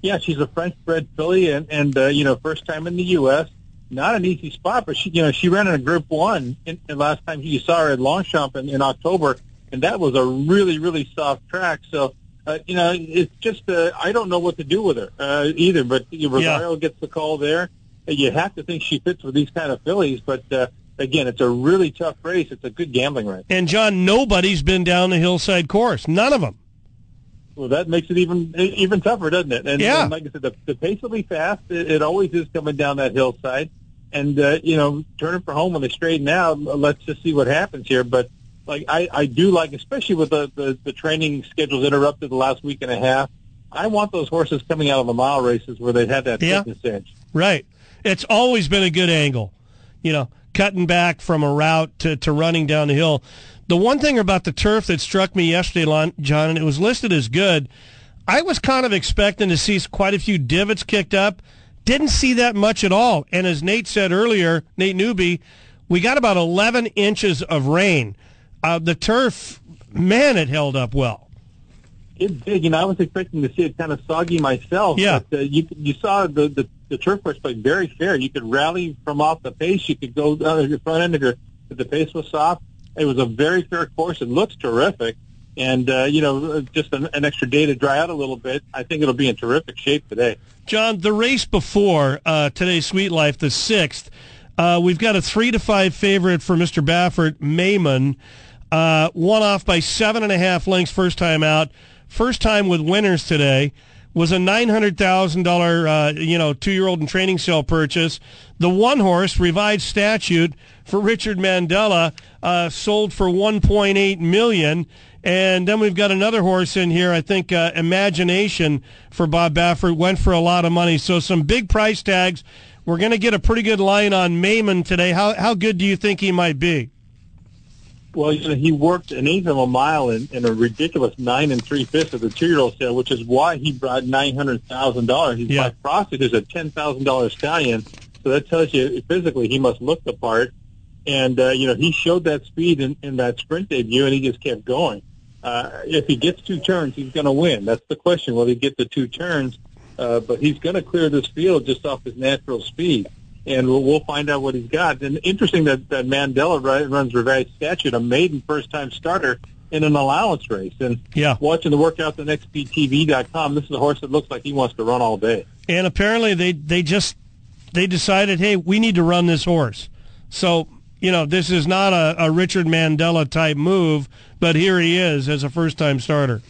Yeah, she's a French-bred filly, and, and uh, you know, first time in the U S, not an easy spot, but she, you know, she ran in a Group One in, in last time you saw her at Longchamp in, in October, and that was a really, really soft track. So, uh, you know, it's just uh, I don't know what to do with her uh, either. But you know, Rosario yeah. gets the call there. You have to think she fits with these kind of fillies, but uh, again, it's a really tough race. It's a good gambling race. And John, nobody's been down the hillside course. None of them. Well, that makes it even even tougher, doesn't it? And, yeah. and like I said, the, the pace will be fast. It, it always is coming down that hillside. And, uh, you know, turning for home when they straighten out, let's just see what happens here. But, like, I, I do like, especially with the, the, the training schedules interrupted the last week and a half, I want those horses coming out of the mile races where they have that yeah. fitness edge. Right. It's always been a good angle, you know, cutting back from a route to, to running down the hill. The one thing about the turf that struck me yesterday, John, and it was listed as good, I was kind of expecting to see quite a few divots kicked up. Didn't see that much at all. And as Nate said earlier, Nate Newby, we got about eleven inches of rain. Uh, the turf, man, it held up well. It did. You know, I was expecting to see it kind of soggy myself. Yeah. But, uh, you, you saw the, the, the turf course play very fair. You could rally from off the pace. You could go down to your front end if, your, if the pace was soft. It was a very fair course. It looks terrific. And, uh, you know, just an, an extra day to dry out a little bit. I think it'll be in terrific shape today. John, the race before uh, today's Sweet Life, the sixth, uh, we've got a three to five favorite for Mister Baffert, Maimon. Uh, one off by seven and a half lengths first time out. First time with winners today. Was a nine hundred thousand dollars, uh, you know, two-year-old and training sale purchase. The one-horse revised statute for Richard Mandela uh, sold for one point eight million dollars. And then we've got another horse in here, I think uh, Imagination for Bob Baffert, went for a lot of money. So some big price tags. We're going to get a pretty good line on Maimon today. How how good do you think he might be? Well, you know, he worked an eighth of a mile in, in a ridiculous nine and three fifths of the two-year-old sale, which is why he brought nine hundred thousand dollars. He's yeah. by profit is a ten thousand dollar stallion, so that tells you physically he must look the part. And uh, you know, he showed that speed in, in that sprint debut, and he just kept going. Uh, if he gets two turns, he's going to win. That's the question: will he get the two turns? Uh, but he's going to clear this field just off his natural speed. And we'll, we'll find out what he's got. And interesting that, that Mandela right, runs revised statute, a maiden first-time starter in an allowance race. And yeah. watching the workout the next B T V dot com, this is a horse that looks like he wants to run all day. And apparently they, they just they decided, hey, we need to run this horse. So, you know, this is not a, a Richard Mandela-type move, but here he is as a first-time starter.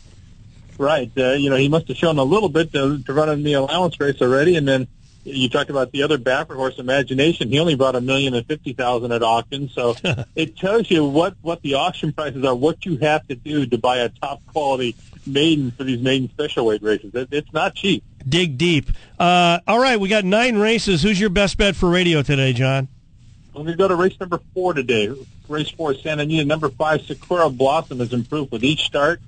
Right. Uh, you know, he must have shown a little bit to, to run in the allowance race already, and then you talked about the other Baffert horse, Imagination. He only brought a million and fifty thousand at auction, so it tells you what, what the auction prices are, what you have to do to buy a top quality maiden for these maiden special weight races. It, it's not cheap. Dig deep. Uh, all right, we got nine races. Who's your best bet for radio today, John? We're going to go to race number four today. Race four, Santa Anita. Number five, Sakura Blossom has improved with each start.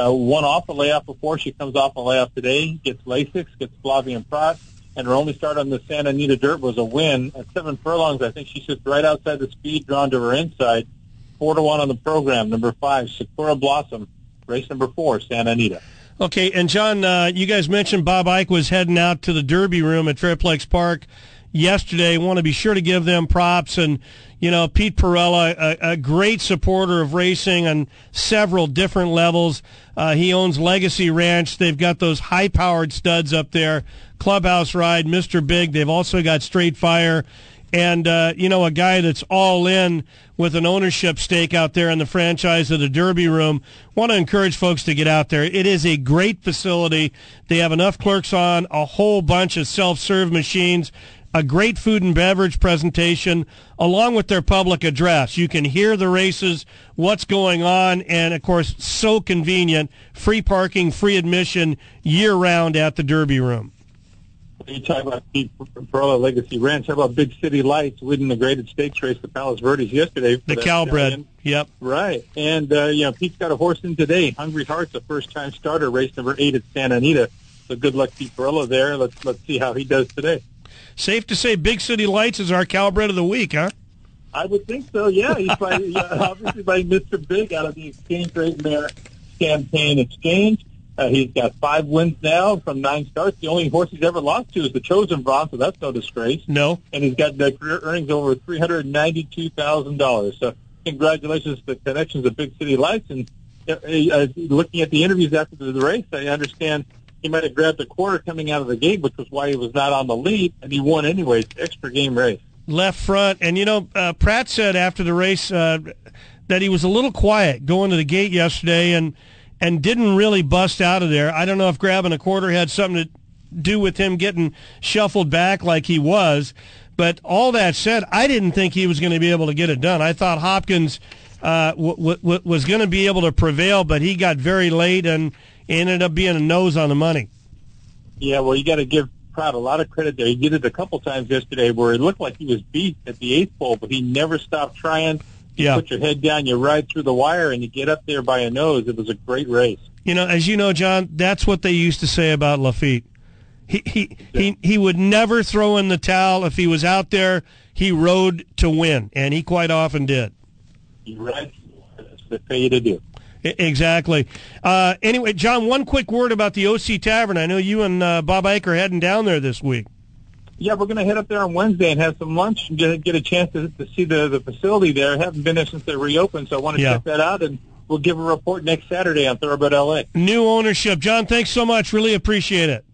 Uh, one off a layoff before. She comes off a layoff today. Gets Lasix. Gets Flavian Prat. And her only start on the Santa Anita dirt was a win. At seven furlongs, I think she sits right outside the speed drawn to her inside. Four to one on the program. Number five, Sakura Blossom. Race number four, Santa Anita. Okay, and John, uh, you guys mentioned Bob Ike was heading out to the Derby room at Fairplex Park yesterday. Want to be sure to give them props. And, you know, Pete Perella, a, a great supporter of racing on several different levels. Uh, he owns Legacy Ranch. They've got those high-powered studs up there. Clubhouse Ride, Mister Big. They've also got Straight Fire. And, uh, you know, a guy that's all in with an ownership stake out there in the franchise of the Derby Room. Want to encourage folks to get out there. It is a great facility. They have enough clerks on, a whole bunch of self-serve machines, a great food and beverage presentation, along with their public address. You can hear the races, what's going on, and, of course, so convenient, free parking, free admission, year-round at the Derby Room. You talk about Pete Perella, Legacy Ranch. How about Big City Lights winning the graded stakes race, the Palos Verdes, yesterday? The Calbred, yep. Right. And, uh, you know, Pete's got a horse in today. Hungry Heart's a first-time starter, race number eight at Santa Anita. So good luck, Pete Perella, there. Let's, let's see how he does today. Safe to say Big City Lights is our Calbred of the week, huh? I would think so, yeah. He's by, yeah, obviously by Mister Big out of the Exchange Rate Mare Campaign Exchange. Uh, he's got five wins now from nine starts. The only horse he's ever lost to is the Chosen Bronze, so that's no disgrace. No. And he's got the career earnings over three hundred ninety-two thousand dollars. So congratulations to the connections of Big City Lights. And uh, uh, looking at the interviews after the race, I understand he might have grabbed a quarter coming out of the gate, which was why he was not on the lead, and he won anyways. Extra game race. Left front. And, you know, uh, Pratt said after the race uh, that he was a little quiet going to the gate yesterday and and didn't really bust out of there. I don't know if grabbing a quarter had something to do with him getting shuffled back like he was. But all that said, I didn't think he was going to be able to get it done. I thought Hopkins uh, w- w- was going to be able to prevail, but he got very late and ended up being a nose on the money. Yeah, well, you got to give Prott a lot of credit there. He did it a couple times yesterday where it looked like he was beat at the eighth hole, but he never stopped trying. You yeah. put your head down, you ride through the wire, and you get up there by a nose. It was a great race. You know, as you know, John, that's what they used to say about Lafitte. He he, yeah. he he would never throw in the towel. If he was out there, he rode to win, and he quite often did. You're right. That's what they pay you to do. Exactly. Uh, anyway, John, one quick word about the O C Tavern. I know you and uh, Bob Ike are heading down there this week. Yeah, we're going to head up there on Wednesday and have some lunch and get, get a chance to, to see the, the facility there. I haven't been there since they reopened, so I want to yeah. check that out, and we'll give a report next Saturday on Thoroughbred L A. New ownership. John, thanks so much. Really appreciate it.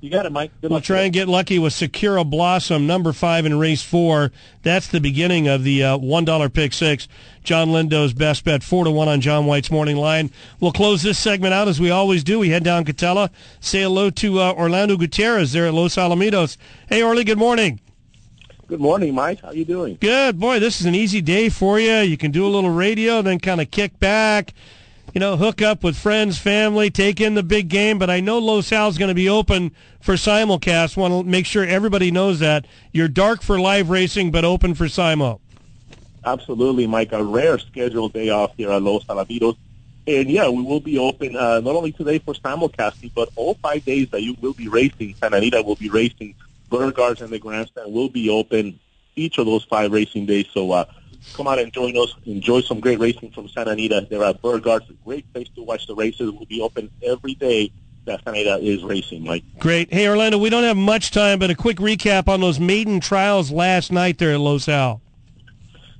You got it, Mike. Good we'll luck try and get lucky with Sakura Blossom, number five in race four. That's the beginning of the uh, one dollar pick six. John Lindo's best bet, four to one on John White's morning line. We'll close this segment out as we always do. We head down Catella, say hello to uh, Orlando Gutierrez there at Los Alamitos. Hey, Orly, good morning. Good morning, Mike. How you doing? Good. Boy, this is an easy day for you. You can do a little radio, then kind of kick back. You know, hook up with friends, family, take in the big game. But I know Los Al's going to be open for simulcast. Want to make sure everybody knows that. You're dark for live racing, but open for Simo. Absolutely, Mike. A rare scheduled day off here at Los Alamitos. And, yeah, we will be open uh, not only today for simulcasting, but all five days that you will be racing. Santa Anita will be racing. Burghards and the Grandstand will be open each of those five racing days. So, uh, come out and join us. Enjoy some great racing from Santa Anita. They're at Burghards. A great place to watch the races. We'll be open every day that Santa Anita is racing, Mike. Great. Hey, Orlando, we don't have much time, but a quick recap on those maiden trials last night there at Los Al.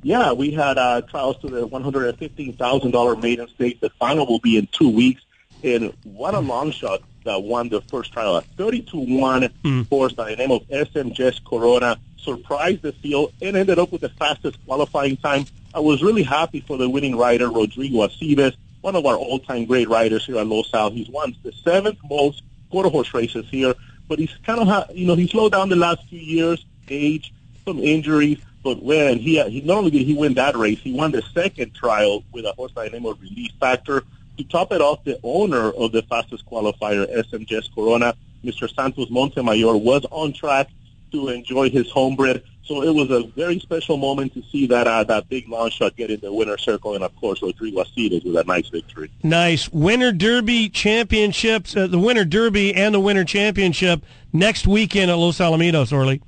Yeah, we had uh, trials to the one hundred fifteen thousand dollars maiden stakes. The final will be in two weeks. And what a long shot that won the first trial at thirty to one mm. horse by the name of S M Jess Corona. Surprised the field and ended up with the fastest qualifying time. I was really happy for the winning rider, Rodrigo Aceves, one of our all-time great riders here at Los Al. He's won the seventh most quarter horse races here, but he's kind of, ha- you know, he slowed down the last few years, age, some injuries, but when he, he not only did he win that race, he won the second trial with a horse by the name of Relief Factor. To top it off, the owner of the fastest qualifier, S M Jess Corona, Mister Santos Montemayor, was on track to enjoy his homebred. So it was a very special moment to see that uh, that big long shot get in the winner's circle, and of course Rodrigo Aceves with a nice victory. Nice. Winter Derby Championships, uh, the Winter Derby and the Winter Championship next weekend at Los Alamitos, Orly.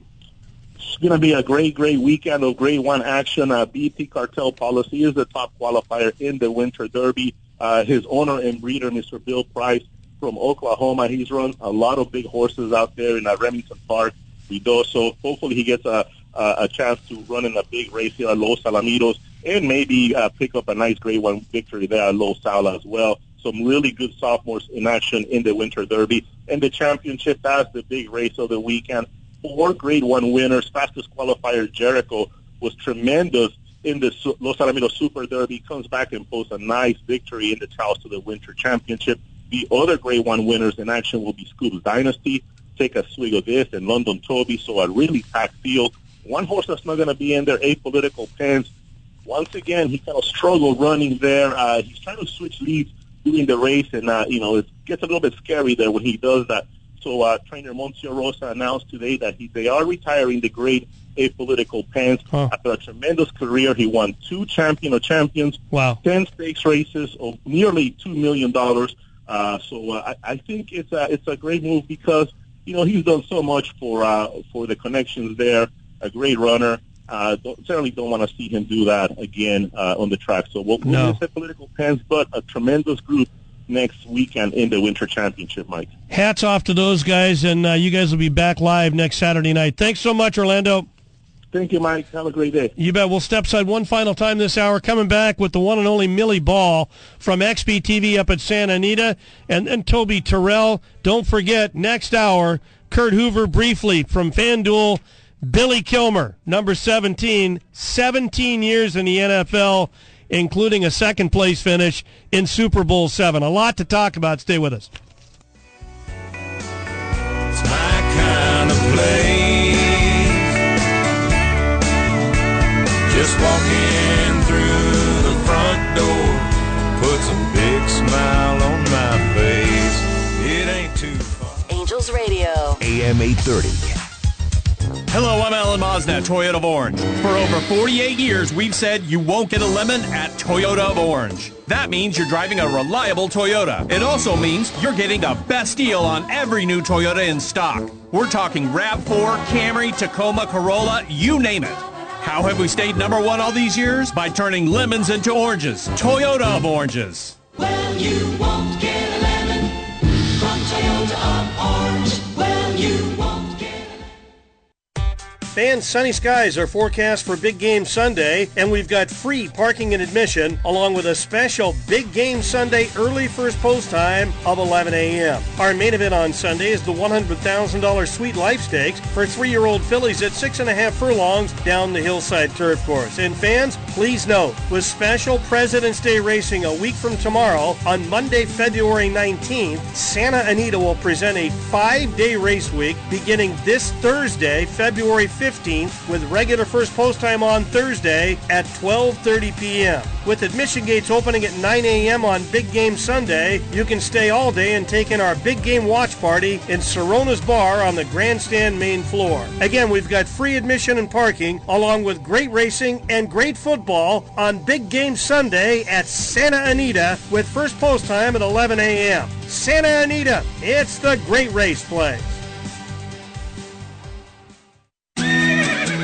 It's going to be a great, great weekend of grade one action. Uh, B P Cartel Policy is the top qualifier in the Winter Derby. Uh, his owner and breeder, Mister Bill Price from Oklahoma, he's run a lot of big horses out there in uh, Remington Park. So hopefully he gets a, a, a chance to run in a big race here at Los Alamitos and maybe uh, pick up a nice grade one victory there at Los Al as well. Some really good sophomores in action in the Winter Derby. And the championship, that's the big race of the weekend. Four grade one winners. Fastest qualifier, Jericho, was tremendous in the Su- Los Alamitos Super Derby. Comes back and posts a nice victory in the trials to the Winter Championship. The other grade one winners in action will be Scoops Dynasty, Take a Swig of This, and London Toby. So a really packed field. One horse that's not going to be in there, Apolitical Pens. Once again, he kind of struggled running there. Uh, he's trying to switch leads during the race, and, uh, you know, it gets a little bit scary there when he does that. So uh, trainer Moncio Rosa announced today that he, they are retiring the great Apolitical Pens. Huh. After a tremendous career, he won two champion of champions, wow. ten stakes races of nearly two million dollars. Uh, so uh, I, I think it's a, it's a great move because, you know, he's done so much for uh, for the connections there, a great runner. Uh, don't, certainly don't want to see him do that again uh, on the track. So we'll, we'll no. miss Apolitical Pens, but a tremendous group next weekend in the Winter Championship, Mike. Hats off to those guys, and uh, you guys will be back live next Saturday night. Thanks so much, Orlando. Thank you, Mike. Have a great day. You bet. We'll step aside one final time this hour. Coming back with the one and only Millie Ball from X B T V up at Santa Anita. And then Toby Terrell. Don't forget, next hour, Kurt Hoover briefly from FanDuel. Billy Kilmer, number seventeen, seventeen years in the N F L, including a second-place finish in Super Bowl seven. A lot to talk about. Stay with us. It's my kind of play. Just walking through the front door puts a big smile on my face. It ain't too far. Angel Sales Radio. A M eight thirty. Hello, I'm Alan Mosnett, Toyota of Orange. For over forty-eight years, we've said you won't get a lemon at Toyota of Orange. That means you're driving a reliable Toyota. It also means you're getting the best deal on every new Toyota in stock. We're talking RAV four, Camry, Tacoma, Corolla, you name it. How have we stayed number one all these years? By turning lemons into oranges. Toyota of Oranges. Well, you won't get a lemon from Toyota of Orange. Well, you won't. And sunny skies are forecast for Big Game Sunday, and we've got free parking and admission, along with a special Big Game Sunday early first post time of eleven a.m. Our main event on Sunday is the one hundred thousand dollars Sweet Life Stakes for three-year-old fillies at six and a half furlongs down the hillside turf course. And fans, please note, with special President's Day racing a week from tomorrow, on Monday, February nineteenth, Santa Anita will present a five-day race week beginning this Thursday, February fifteenth, with regular first post time on Thursday at twelve thirty p.m. With admission gates opening at nine a.m. on Big Game Sunday, you can stay all day and take in our Big Game Watch Party in Serona's Bar on the grandstand main floor. Again, we've got free admission and parking, along with great racing and great football on Big Game Sunday at Santa Anita, with first post time at eleven a.m. Santa Anita, it's the great race place.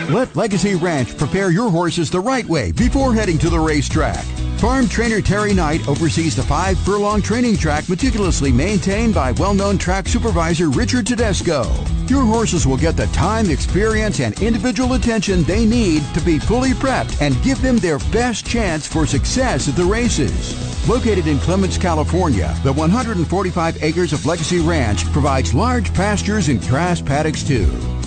Let Legacy Ranch prepare your horses the right way before heading to the racetrack. Farm trainer Terry Knight oversees the five furlong training track meticulously maintained by well-known track supervisor Richard Tedesco. Your horses will get the time, experience, and individual attention they need to be fully prepped and give them their best chance for success at the races. Located in Clements, California, the one hundred forty-five acres of Legacy Ranch provides large pastures and grass paddocks too.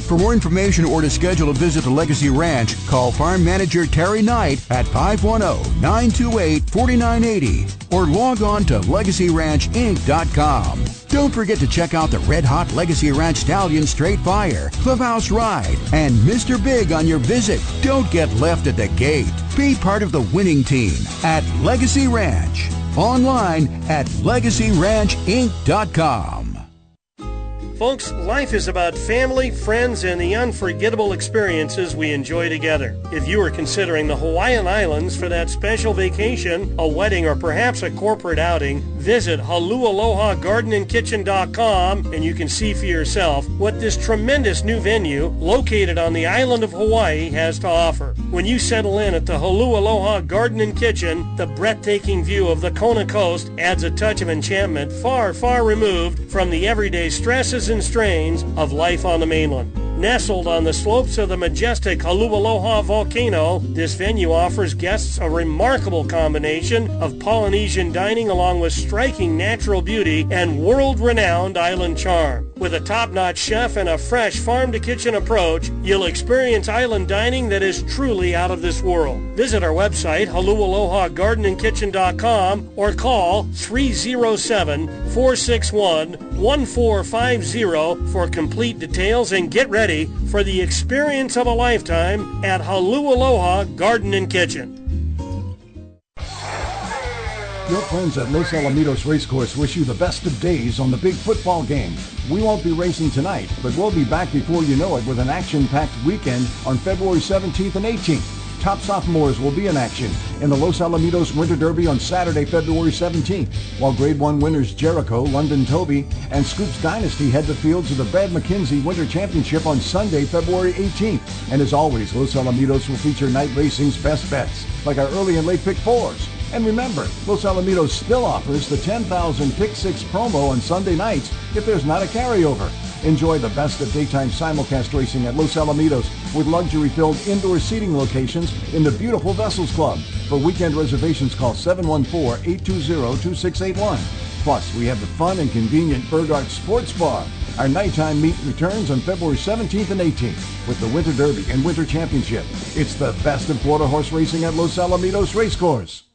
For more information or to schedule a visit to Legacy Ranch, call Farm Manager Terry Knight at five one zero, nine two eight, four nine eight zero or log on to legacy ranch inc dot com. Don't forget to check out the Red Hot Legacy Ranch Stallion Straight Fire, Clubhouse Ride, and Mister Big on your visit. Don't get left at the gate. Be part of the winning team at Legacy Ranch. Online at legacy ranch inc dot com. Folks, life is about family, friends, and the unforgettable experiences we enjoy together. If you are considering the Hawaiian Islands for that special vacation, a wedding, or perhaps a corporate outing, visit halu aloha garden and kitchen dot com and you can see for yourself what this tremendous new venue located on the island of Hawaii has to offer. When you settle in at the Halu Aloha Garden and Kitchen, the breathtaking view of the Kona coast adds a touch of enchantment far, far removed from the everyday stresses and strains of life on the mainland. Nestled on the slopes of the majestic Halualoha volcano, this venue offers guests a remarkable combination of Polynesian dining along with striking natural beauty and world-renowned island charm. With a top-notch chef and a fresh farm-to-kitchen approach, you'll experience island dining that is truly out of this world. Visit our website, halu aloha garden and kitchen dot com, or call three oh seven, four six one, one four five zero for complete details, and get ready for the experience of a lifetime at Halu Aloha Garden and Kitchen. Your friends at Los Alamitos Racecourse wish you the best of days on the big football game. We won't be racing tonight, but we'll be back before you know it with an action-packed weekend on February seventeenth and eighteenth. Top sophomores will be in action in the Los Alamitos Winter Derby on Saturday, February seventeenth, while Grade one winners Jericho, London Toby, and Scoops Dynasty head the fields of the Brad McKenzie Winter Championship on Sunday, February eighteenth. And as always, Los Alamitos will feature night racing's best bets, like our early and late pick fours. And remember, Los Alamitos still offers the ten thousand Pick Six promo on Sunday nights if there's not a carryover. Enjoy the best of daytime simulcast racing at Los Alamitos with luxury-filled indoor seating locations in the beautiful Vessels Club. For weekend reservations, call seven one four, eight two zero, two six eight one. Plus, we have the fun and convenient Burgart Sports Bar. Our nighttime meet returns on February seventeenth and eighteenth with the Winter Derby and Winter Championship. It's the best in Florida horse racing at Los Alamitos Racecourse.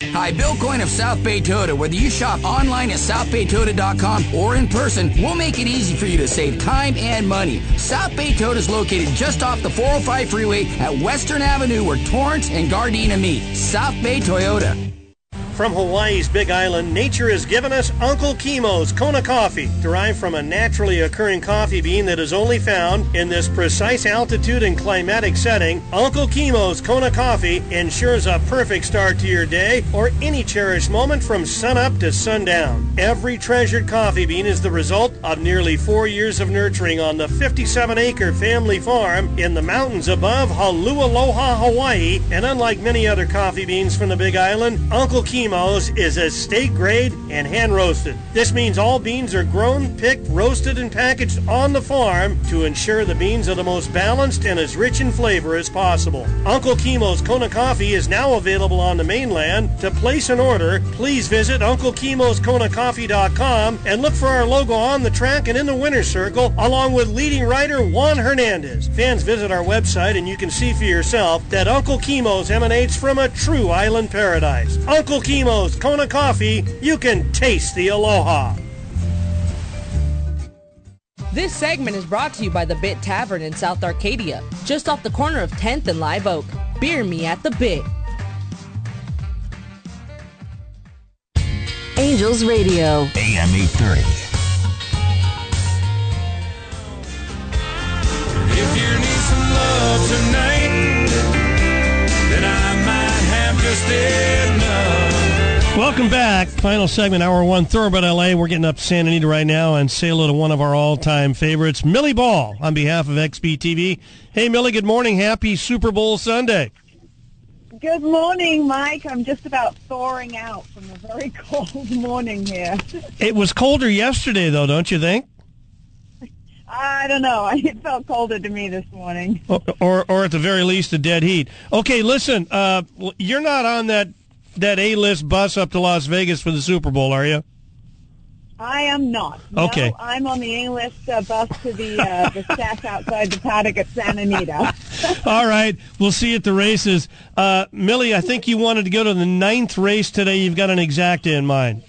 Hi, Bill Coyne of South Bay Toyota. Whether you shop online at south bay toyota dot com or in person, we'll make it easy for you to save time and money. South Bay Toyota is located just off the four oh five freeway at Western Avenue, where Torrance and Gardena meet. South Bay Toyota. From Hawaii's Big Island, nature has given us Uncle Kimo's Kona coffee, derived from a naturally occurring coffee bean that is only found in this precise altitude and climatic setting. Uncle Kimo's Kona coffee ensures a perfect start to your day or any cherished moment from sunup to sundown. Every treasured coffee bean is the result of nearly four years of nurturing on the fifty-seven acre family farm in the mountains above Haleakaloha, Hawaii, and unlike many other coffee beans from the Big Island, Uncle Kimo's is estate grade and hand roasted. This means all beans are grown, picked, roasted, and packaged on the farm to ensure the beans are the most balanced and as rich in flavor as possible. Uncle Kimo's Kona coffee is now available on the mainland. To place an order, please visit Uncle Kimo's Kona Coffee dot com and look for our logo on the track and in the winner's circle, along with leading writer Juan Hernandez. Fans, visit our website and you can see for yourself that Uncle Kimo's emanates from a true island paradise. Uncle Kimo's Kimo's Kona coffee, you can taste the aloha. This segment is brought to you by the Bit Tavern in South Arcadia, just off the corner of tenth and Live Oak. Beer me at the Bit. Angels Radio, A M eight thirty. If you need some love tonight, then I might have just enough. Welcome back. Final segment, Hour one, Thoroughbred L A. We're getting up to Santa Anita right now and say hello to one of our all-time favorites, Millie Ball, on behalf of X B T V. Hey, Millie, good morning. Happy Super Bowl Sunday. Good morning, Mike. I'm just about thawing out from a very cold morning here. It was colder yesterday, though, don't you think? I don't know. It felt colder to me this morning. Or, or, or at the very least, a dead heat. Okay, listen, uh, you're not on that... that A-list bus up to Las Vegas for the Super Bowl, are you? I am not. Okay. No, I'm on the A-list uh, bus to the, uh, the staff outside the paddock at Santa Anita. All right. We'll see you at the races. Uh, Millie, I think you wanted to go to the ninth race today. You've got an exacta in mind.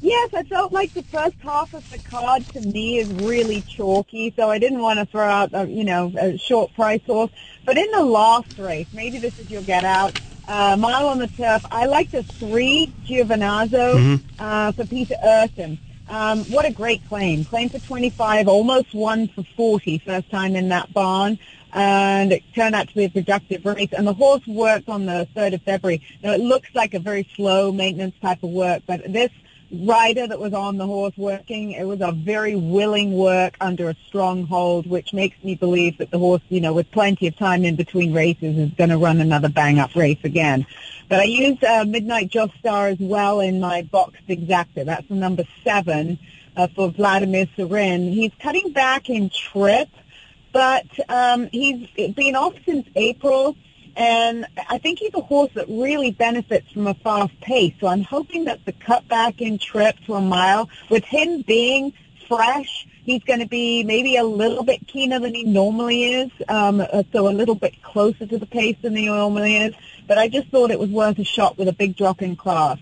Yes, I felt like the first half of the card to me is really chalky, so I didn't want to throw out, a, you know, a short price horse. But in the last race, maybe this is your get out, Uh, mile on the turf, I like the three, Giovinazzo, mm-hmm. uh, for Peter Urson. Um, what a great claim. Claim for twenty-five, almost won for forty, first time in that barn. And it turned out to be a productive race. And the horse worked on the third of February. Now, it looks like a very slow maintenance type of work, but this rider that was on the horse working, it was a very willing work under a strong hold, which makes me believe that the horse, you know, with plenty of time in between races, is going to run another bang-up race again. But I used uh, Midnight Joss Star as well in my boxed exacta. That's the number seven uh, for Vladimir Serin. He's cutting back in trip, but um, he's been off since April. And I think he's a horse that really benefits from a fast pace. So I'm hoping that the cutback in trip to a mile, with him being fresh, he's going to be maybe a little bit keener than he normally is, um, so a little bit closer to the pace than he normally is. But I just thought it was worth a shot with a big drop in class.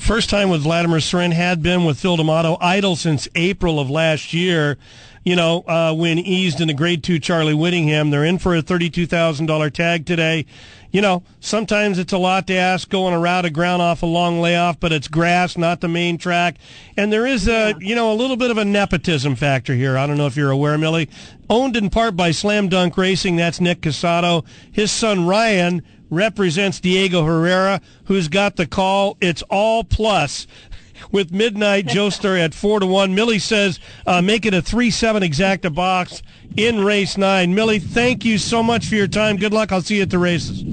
First time with Vladimir Serin, had been with Phil D'Amato, idle since April of last year. You know, uh, when eased in the grade two Charlie Whittingham, they're in for a thirty-two thousand dollars tag today. You know, sometimes it's a lot to ask going a route of ground off a long layoff, but it's grass, not the main track. And there is, a, you know, a little bit of a nepotism factor here. I don't know if you're aware, Millie. Owned in part by Slam Dunk Racing, that's Nick Casado. His son Ryan represents Diego Herrera, who's got the call. It's all plus. With Midnight Joster at four to one, Millie says uh, make it a three seven exacta box in race nine. Millie, thank you so much for your time. Good luck. I'll see you at the races.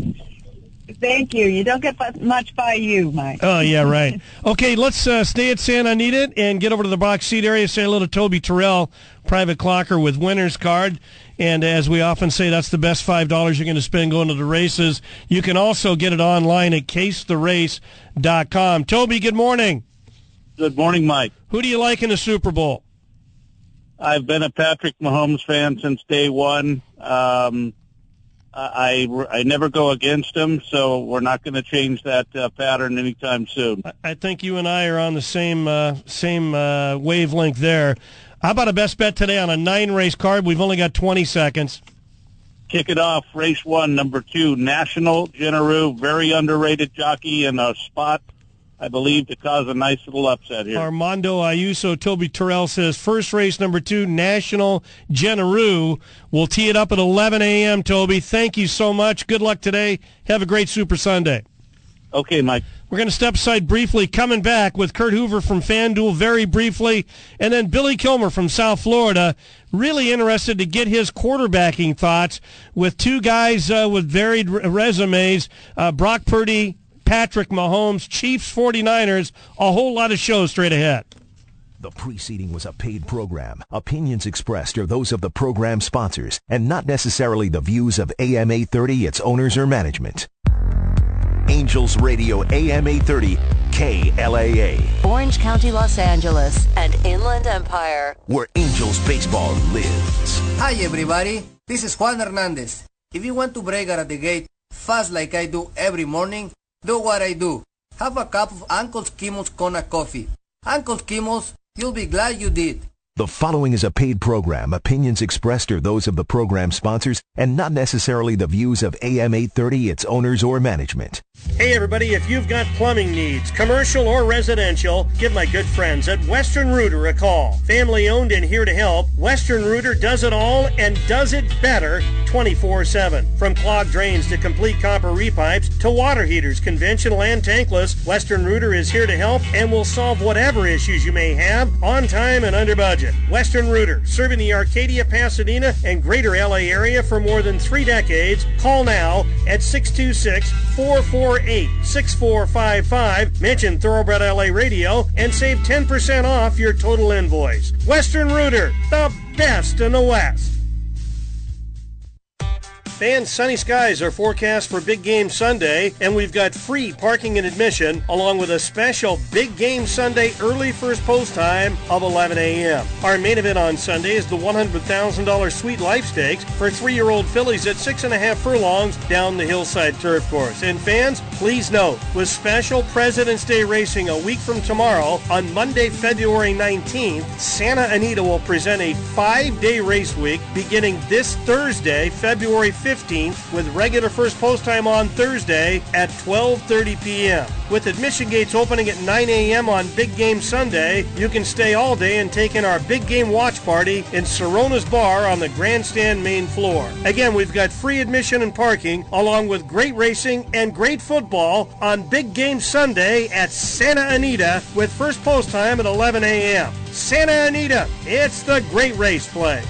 Thank you. You don't get much by you, Mike. Oh yeah, right. Okay, let's uh, stay at Santa Anita and get over to the box seat area. Say hello to Toby Terrell, private clocker with winner's card. And as we often say, that's the best five dollars you're going to spend going to the races. You can also get it online at case the race dot com. Toby, good morning. Good morning, Mike. Who do you like in the Super Bowl? I've been a Patrick Mahomes fan since day one. Um, I, I never go against him, so we're not going to change that uh, pattern anytime soon. I think you and I are on the same uh, same uh, wavelength there. How about a best bet today on a nine-race card? We've only got twenty seconds. kick it off, race one, number two, National Generou, very underrated jockey in a spot, I believe, to cause a nice little upset here. Armando Ayuso, Toby Terrell says, first race, number two, National Generou. We'll tee it up at eleven a.m., Toby. Thank you so much. Good luck today. Have a great Super Sunday. Okay, Mike. We're going to step aside briefly, coming back with Kurt Hoover from FanDuel very briefly, and then Billy Kilmer from South Florida. Really interested to get his quarterbacking thoughts with two guys uh, with varied r- resumes, uh, Brock Purdy, Patrick Mahomes, Chiefs, forty-niners, a whole lot of shows straight ahead. The preceding was a paid program. Opinions expressed are those of the program sponsors and not necessarily the views of A M eight thirty, its owners, or management. Angels Radio, A M eight thirty, K L A A. Orange County, Los Angeles, and Inland Empire, where Angels baseball lives. Hi, everybody. This is Juan Hernandez. If you want to break out of the gate fast like I do every morning, do what I do. Have a cup of Uncle Kimo's Kona coffee. Uncle Kimo's, you'll be glad you did. The following is a paid program. Opinions expressed are those of the program sponsors and not necessarily the views of A M eight thirty, its owners, or management. Hey everybody, if you've got plumbing needs, commercial or residential, give my good friends at Western Rooter a call. Family owned and here to help, Western Rooter does it all and does it better twenty-four seven. From clogged drains to complete copper repipes to water heaters, conventional and tankless, Western Rooter is here to help and will solve whatever issues you may have on time and under budget. Western Rooter, serving the Arcadia, Pasadena, and greater L A area for more than three decades. Call now at six two six, four four eight, six four five five. Mention Thoroughbred L A Radio and save ten percent off your total invoice. Western Rooter, the best in the West. And sunny skies are forecast for Big Game Sunday, and we've got free parking and admission, along with a special Big Game Sunday early first post time of eleven a.m. Our main event on Sunday is the one hundred thousand dollars Sweet Life Stakes for three-year-old fillies at six and a half furlongs down the hillside turf course. And fans, please note, with special President's Day racing a week from tomorrow, on Monday, February nineteenth, Santa Anita will present a five-day race week beginning this Thursday, February fifteenth, with regular first post time on Thursday at twelve thirty p.m. With admission gates opening at nine a.m. on Big Game Sunday, you can stay all day and take in our Big Game Watch Party in Serona's Bar on the grandstand main floor. Again, we've got free admission and parking, along with great racing and great football on Big Game Sunday at Santa Anita, with first post time at eleven a.m. Santa Anita, it's the great race place.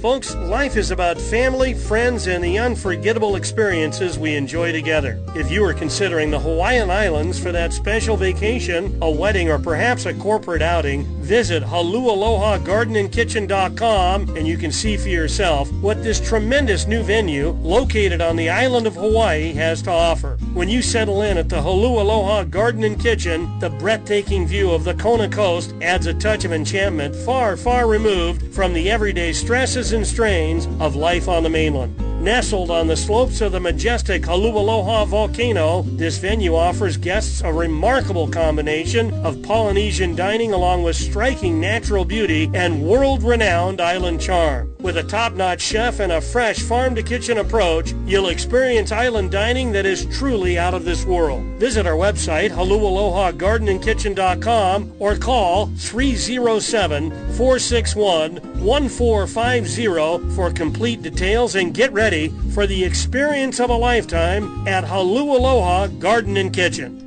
Folks, life is about family, friends, and the unforgettable experiences we enjoy together. If you are considering the Hawaiian Islands for that special vacation, a wedding, or perhaps a corporate outing, visit Halualoha Garden and Kitchen dot com and you can see for yourself what this tremendous new venue located on the island of Hawaii has to offer. When you settle in at the Halualoha Garden and Kitchen, the breathtaking view of the Kona coast adds a touch of enchantment far, far removed from the everyday stresses and strains of life on the mainland. Nestled on the slopes of the majestic Halualoha volcano, this venue offers guests a remarkable combination of Polynesian dining along with striking natural beauty and world-renowned island charm. With a top-notch chef and a fresh farm-to-kitchen approach, you'll experience island dining that is truly out of this world. Visit our website, Halualoha Garden and Kitchen dot com, or call three oh seven, four six one, one four five zero for complete details, and get ready for the experience of a lifetime at Halualoha Garden and Kitchen.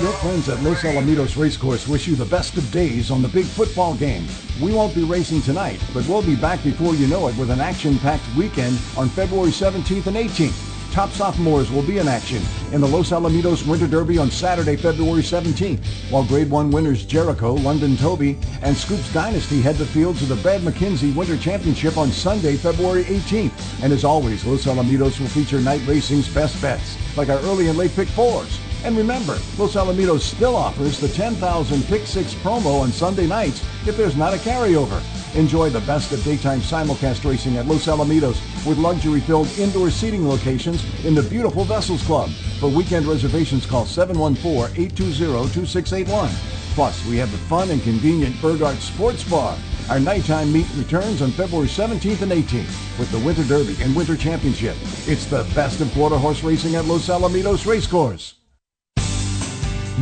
Your friends at Los Alamitos Racecourse wish you the best of days on the big football game. We won't be racing tonight, but we'll be back before you know it with an action-packed weekend on February seventeenth and eighteenth. Top sophomores will be in action in the Los Alamitos Winter Derby on Saturday, February seventeenth, while Grade one winners Jericho, London Toby, and Scoops Dynasty head the field to the Brad McKenzie Winter Championship on Sunday, February eighteenth. And as always, Los Alamitos will feature night racing's best bets, like our early and late pick fours. And remember, Los Alamitos still offers the ten thousand Pick six promo on Sunday nights if there's not a carryover. Enjoy the best of daytime simulcast racing at Los Alamitos with luxury-filled indoor seating locations in the beautiful Vessels Club. For weekend reservations, call seven one four, eight two zero, two six eight one. Plus, we have the fun and convenient Burghardt Sports Bar. Our nighttime meet returns on February seventeenth and eighteenth with the Winter Derby and Winter Championship. It's the best of quarter horse racing at Los Alamitos Racecourse.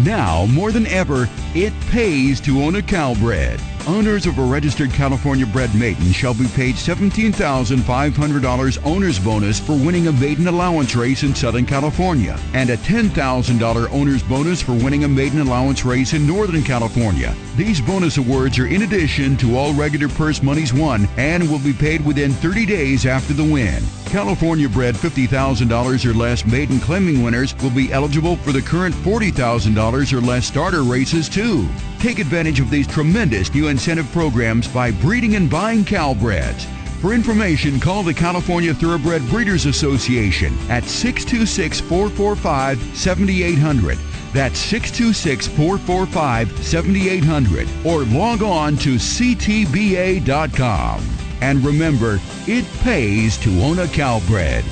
Now, more than ever, it pays to own a cow bred. Owners of a registered California bred maiden shall be paid seventeen thousand five hundred dollars owner's bonus for winning a maiden allowance race in Southern California and a ten thousand dollars owner's bonus for winning a maiden allowance race in Northern California. These bonus awards are in addition to all regular purse monies won and will be paid within thirty days after the win. California-bred fifty thousand dollars or less maiden claiming winners will be eligible for the current forty thousand dollars or less starter races too. Take advantage of these tremendous new incentive programs by breeding and buying cowbreds. For information, call the California Thoroughbred Breeders Association at six two six, four four five, seven eight zero zero. That's six two six, four four five, seven eight zero zero. Or log on to c t b a dot com. And remember, it pays to own a cowbred.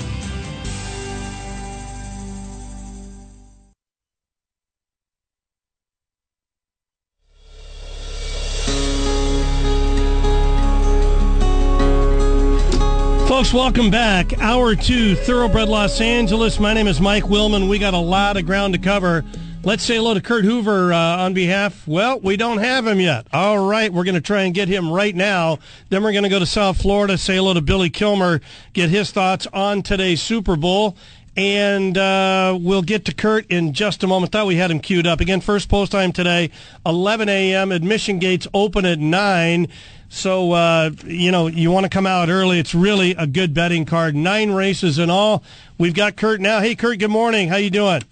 Folks, welcome back. Hour two, Thoroughbred Los Angeles. My name is Mike Willman. We got a lot of ground to cover. Let's say hello to Kurt Hoover uh, on behalf. Well, we don't have him yet. All right, we're going to try and get him right now. Then we're going to go to South Florida, say hello to Billy Kilmer, get his thoughts on today's Super Bowl. And uh, we'll get to Kurt in just a moment. Thought we had him queued up. Again, first post time today, eleven a m Admission gates open at nine. So, uh, you know, you want to come out early. It's really a good betting card. Nine races in all. We've got Kurt now. Hey, Kurt, good morning. How you doing?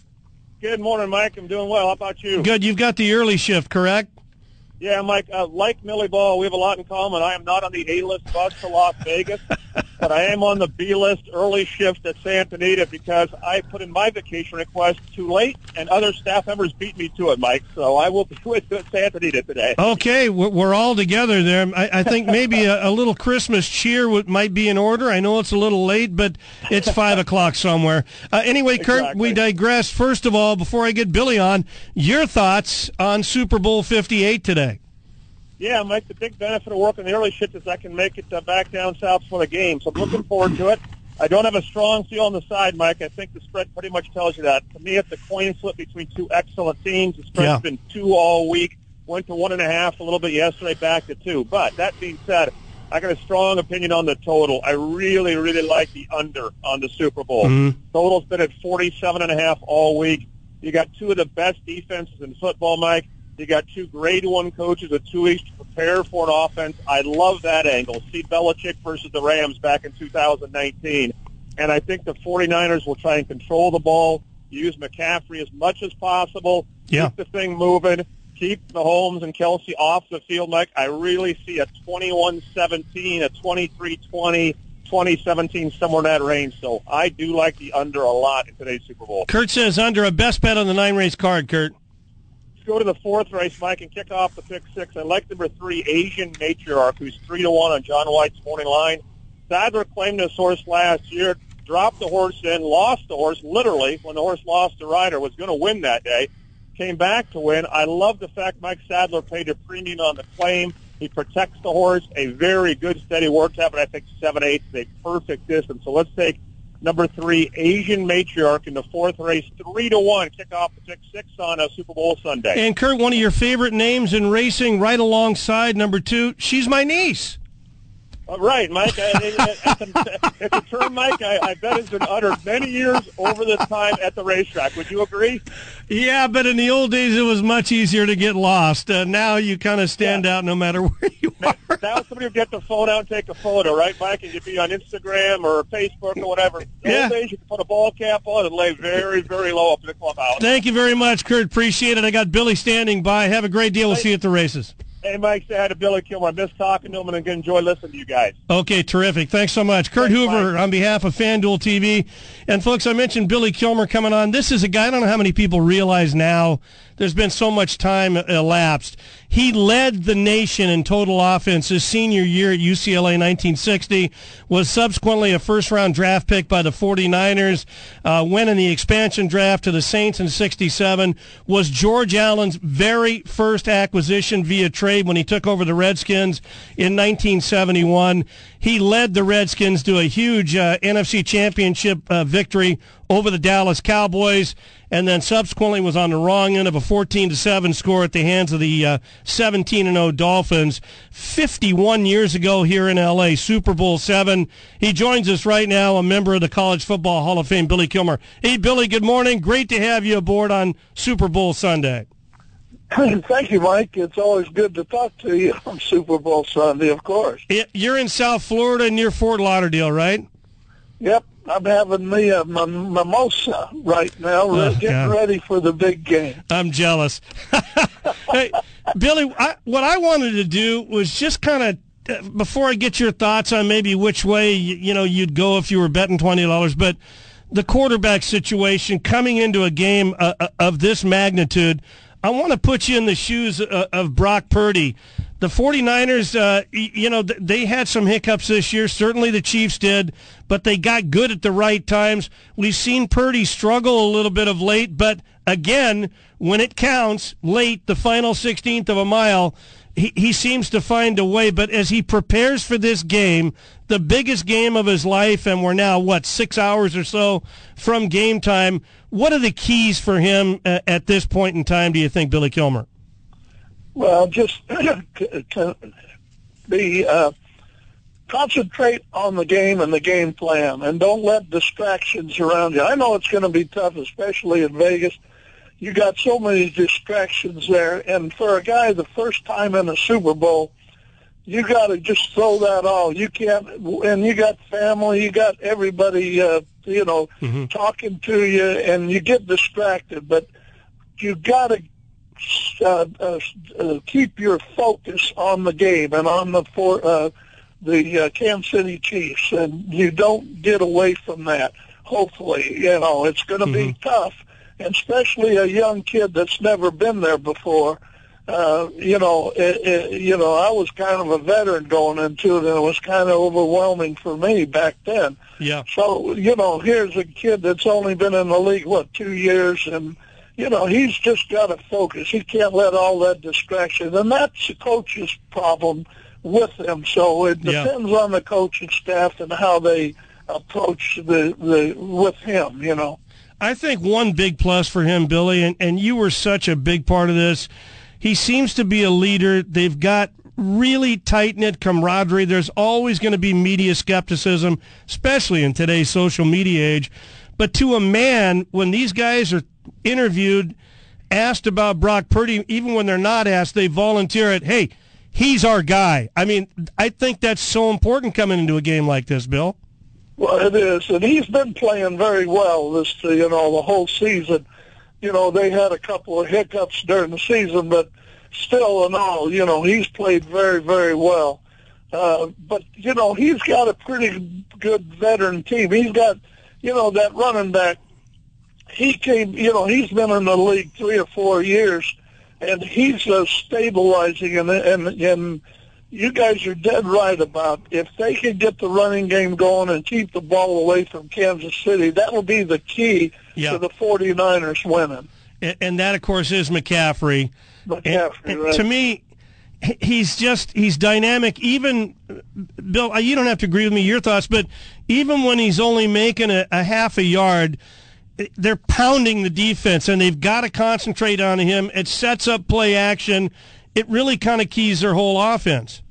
Good morning, Mike. I'm doing well. How about you? Good. You've got the early shift, correct? Yeah, Mike. Uh, like Millie Ball, we have a lot in common. I am not on the A-list bus to Las Vegas, but I am on the B-list early shift at Santa Anita because I put in my vacation request too late, and other staff members beat me to it, Mike. So I will be with you at Santa Anita today. Okay, we're all together there. I, I think maybe a, a little Christmas cheer would, might be in order. I know it's a little late, but it's five o'clock somewhere. Uh, anyway, exactly. Kurt, we digress. First of all, before I get Billy on, your thoughts on Super Bowl fifty-eight today? Today. Yeah, Mike, the big benefit of working the early shift is I can make it uh, back down south for the game, so I'm looking forward to it. I don't have a strong feel on the side, Mike. I think the spread pretty much tells you that. To me, it's a coin flip between two excellent teams. The spread's yeah. been two all week, went to one and a half a little bit yesterday, back to two. But that being said, I got a strong opinion on the total. I really, really like the under on the Super Bowl. Mm-hmm. Total's been at forty-seven and a half all week. You got two of the best defenses in football, Mike. You got two grade one coaches with two weeks to prepare for an offense. I love that angle. See Belichick versus the Rams back in two thousand nineteen. And I think the 49ers will try and control the ball, use McCaffrey as much as possible, yeah. keep the thing moving, keep Mahomes and Kelsey off the field, Mike. I really see a twenty-one seventeen, a twenty-three twenty. twenty seventeen, somewhere in that range. So I do like the under a lot in today's Super Bowl. Kurt says under, a best bet on the nine-race card, Kurt. Go to the fourth race, Mike, and kick off the pick six. I like number three, Asian Matriarch, who's three to one on John White's morning line. Sadler claimed this horse last year, dropped the horse in, lost the horse, literally, when the horse lost the rider, was going to win that day. came back to win. I love the fact Mike Sadler paid a premium on the claim. He protects the horse, a very good, steady work habit. I think seven eight is a perfect distance. So let's take number three, Asian Matriarch, in the fourth race, three to one. Kickoff at six six on a Super Bowl Sunday. And, Kurt, one of your favorite names in racing right alongside number two, She's My Niece. Uh, right, Mike. I, I, I, it's a term, Mike, I, I bet has been uttered many years over the time at the racetrack. Would you agree? Yeah, but in the old days, it was much easier to get lost. Uh, now you kind of stand yeah. out no matter where you now, are. Now somebody would get the phone out and take a photo, right, Mike? And you'd be on Instagram or Facebook or whatever. In the yeah. old days, you could put a ball cap on and lay very, very low up in the clubhouse. Thank you very much, Kurt. Appreciate it. I got Billy standing by. Have a great deal. We'll see you at the races. Hey, Mike, say hi to Billy Kilmer. I miss talking to him, and I enjoy listening to you guys. Okay, terrific. Thanks so much. Kurt Thanks, Hoover Mike. On behalf of FanDuel T V. And, folks, I mentioned Billy Kilmer coming on. This is a guy, I don't know how many people realize now, there's been so much time elapsed. He led the nation in total offense his senior year at U C L A, nineteen sixty, was subsequently a first-round draft pick by the forty-niners, uh, went in the expansion draft to the Saints in sixty-seven, was George Allen's very first acquisition via trade when he took over the Redskins in nineteen seventy-one. He led the Redskins to a huge uh, N F C championship uh, victory over the Dallas Cowboys, and then subsequently was on the wrong end of a fourteen to seven score at the hands of the uh, seventeen and oh Dolphins fifty-one years ago here in L A, Super Bowl seven. He joins us right now, a member of the College Football Hall of Fame, Billy Kilmer. Hey, Billy, good morning. Great to have you aboard on Super Bowl Sunday. Thank you, Mike. It's always good to talk to you on Super Bowl Sunday, of course. You're in South Florida near Fort Lauderdale, right? Yep. I'm having me a m- mimosa right now, oh, getting God. ready for the big game. I'm jealous. Hey, Billy, I, what I wanted to do was just kind of, uh, before I get your thoughts on maybe which way you, you know you'd go if you were betting twenty dollars, but the quarterback situation coming into a game uh, uh, of this magnitude, I want to put you in the shoes uh, of Brock Purdy. The forty-niners, uh, you know, they had some hiccups this year. Certainly the Chiefs did, but they got good at the right times. We've seen Purdy struggle a little bit of late, but again, when it counts, late, the final sixteenth of a mile, he, he seems to find a way. But as he prepares for this game, the biggest game of his life, and we're now, what, six hours or so from game time, what are the keys for him uh, at this point in time, do you think, Billy Kilmer? Well, just to be uh, concentrate on the game and the game plan, and don't let distractions around you. I know it's going to be tough, especially in Vegas. You got so many distractions there, and for a guy the first time in a Super Bowl, you got to just throw that all. You can't, and you got family, you got everybody, uh, you know, mm-hmm. talking to you, and you get distracted. But you got to. Uh, uh, uh, keep your focus on the game and on the for, uh, the uh, Kansas City Chiefs, and you don't get away from that. Hopefully, you know, it's going to mm-hmm. be tough, and especially a young kid that's never been there before. Uh, you know, it, it, you know, I was kind of a veteran going into it, and it was kind of overwhelming for me back then. Yeah. So, you know, here's a kid that's only been in the league, what, two years, and you know, he's just got to focus. He can't let all that distraction. And that's the coach's problem with him. So it depends yeah. on the coaching staff and how they approach the, the with him, you know. I think one big plus for him, Billy, and, and you were such a big part of this, he seems to be a leader. They've got really tight-knit camaraderie. There's always going to be media skepticism, especially in today's social media age. But to a man, when these guys are interviewed, asked about Brock Purdy, even when they're not asked, they volunteer it, hey, he's our guy. I mean, I think that's so important coming into a game like this, Bill. Well, it is, and he's been playing very well this, you know, the whole season. You know, they had a couple of hiccups during the season, but still in all, you know, he's played very, very well. Uh, but, you know, he's got a pretty good veteran team. He's got, you know, that running back, he came, you know, he's been in the league three or four years, and he's uh, stabilizing, and, and and you guys are dead right about if they can get the running game going and keep the ball away from Kansas City, that will be the key yeah. to the forty-niners winning. and, and that, of course, is McCaffrey. McCaffrey, and, right. and to me, he's just he's dynamic. Even Bill, you don't have to agree with me. Your thoughts, but even when he's only making a, a half a yard, they're pounding the defense, and they've got to concentrate on him. It sets up play action. It really kind of keys their whole offense.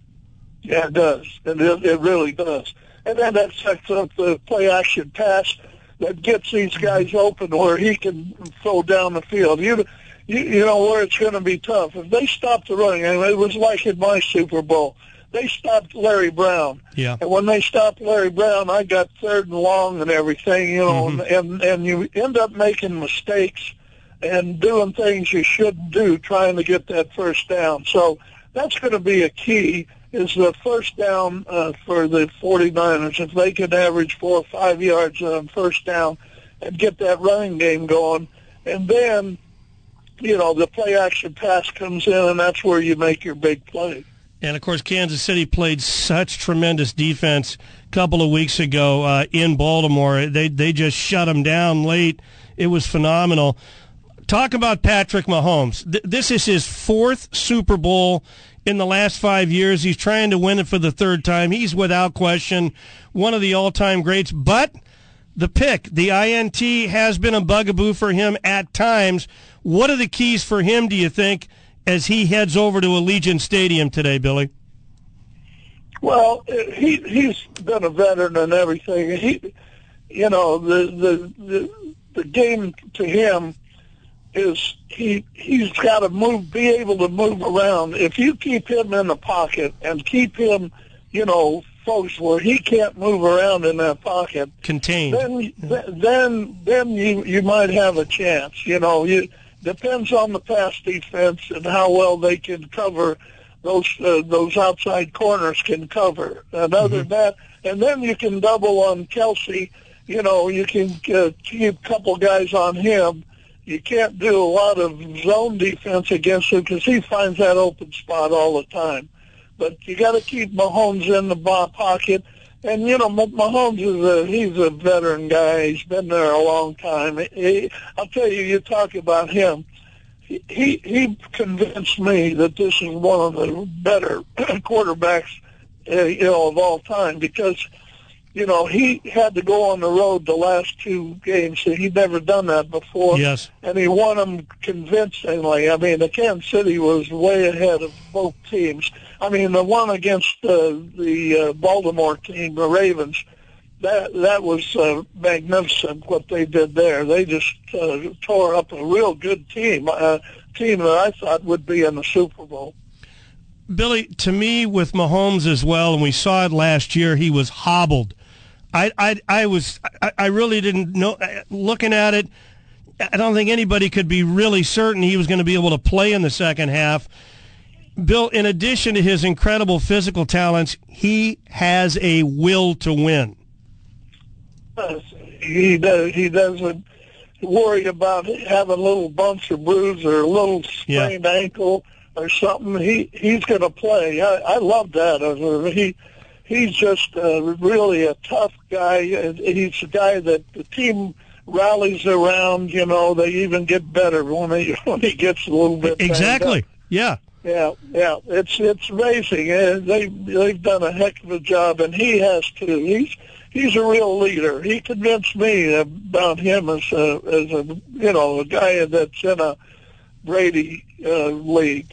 Yeah, it does. It, it really does. And then that sets up the play action pass that gets these guys open where he can throw down the field. You, you, you know where it's going to be tough. If they stop the running, and it was like in my Super Bowl, they stopped Larry Brown. Yeah. And when they stopped Larry Brown, I got third and long and everything, you know, mm-hmm. and, and you end up making mistakes and doing things you shouldn't do trying to get that first down. So that's going to be a key. Is the first down uh, for the 49ers. If they can average four or five yards on first down and get that running game going, and then, you know, the play-action pass comes in, and that's where you make your big play. And, of course, Kansas City played such tremendous defense a couple of weeks ago uh, in Baltimore. They, they just shut them down late. It was phenomenal. Talk about Patrick Mahomes. Th- this is his fourth Super Bowl in the last five years. He's trying to win it for the third time. He's without question one of the all-time greats. But the pick, the I N T, has been a bugaboo for him at times. What are the keys for him, do you think, as he heads over to Allegiant Stadium today, Billy? Well, he, he's been a veteran and everything. He, you know, the the the, the game to him is he, he's got to move, be able to move around. If you keep him in the pocket and keep him, you know, folks, where he can't move around in that pocket. Contained. Then, th- then, then you, you might have a chance. You know, you depends on the pass defense and how well they can cover those, uh, those outside corners can cover. And other mm-hmm. than that, and then you can double on Kelsey. You know, you can uh, keep a couple guys on him. You can't do a lot of zone defense against him because he finds that open spot all the time. But you got to keep Mahomes in the pocket. And, you know, Mahomes, is a, he's a veteran guy. He's been there a long time. He, I'll tell you, you talk about him. He, he, he convinced me that this is one of the better quarterbacks, you know, of all time because – you know, he had to go on the road the last two games. So he'd never done that before. Yes. And he won them convincingly. I mean, the Kansas City was way ahead of both teams. I mean, the one against uh, the uh, Baltimore team, the Ravens, that that was uh, magnificent what they did there. They just uh, tore up a real good team, a team that I thought would be in the Super Bowl. Billy, to me, with Mahomes as well, and we saw it last year, he was hobbled. I, I, I was, I, I really didn't know. Looking at it, I don't think anybody could be really certain he was going to be able to play in the second half. Bill, in addition to his incredible physical talents, he has a will to win. He does. He doesn't worry about having little bumps or bruises or a little sprained yeah. ankle or something. He he's going to play. I, I love that. He. He's just uh, really a tough guy. He's a guy that the team rallies around. You know, they even get better when he when he gets a little bit. Exactly. Yeah. Yeah. Yeah. It's it's amazing. They they've done a heck of a job, and he has too. He's he's a real leader. He convinced me about him as a as a you know a guy that's in a Brady uh, league.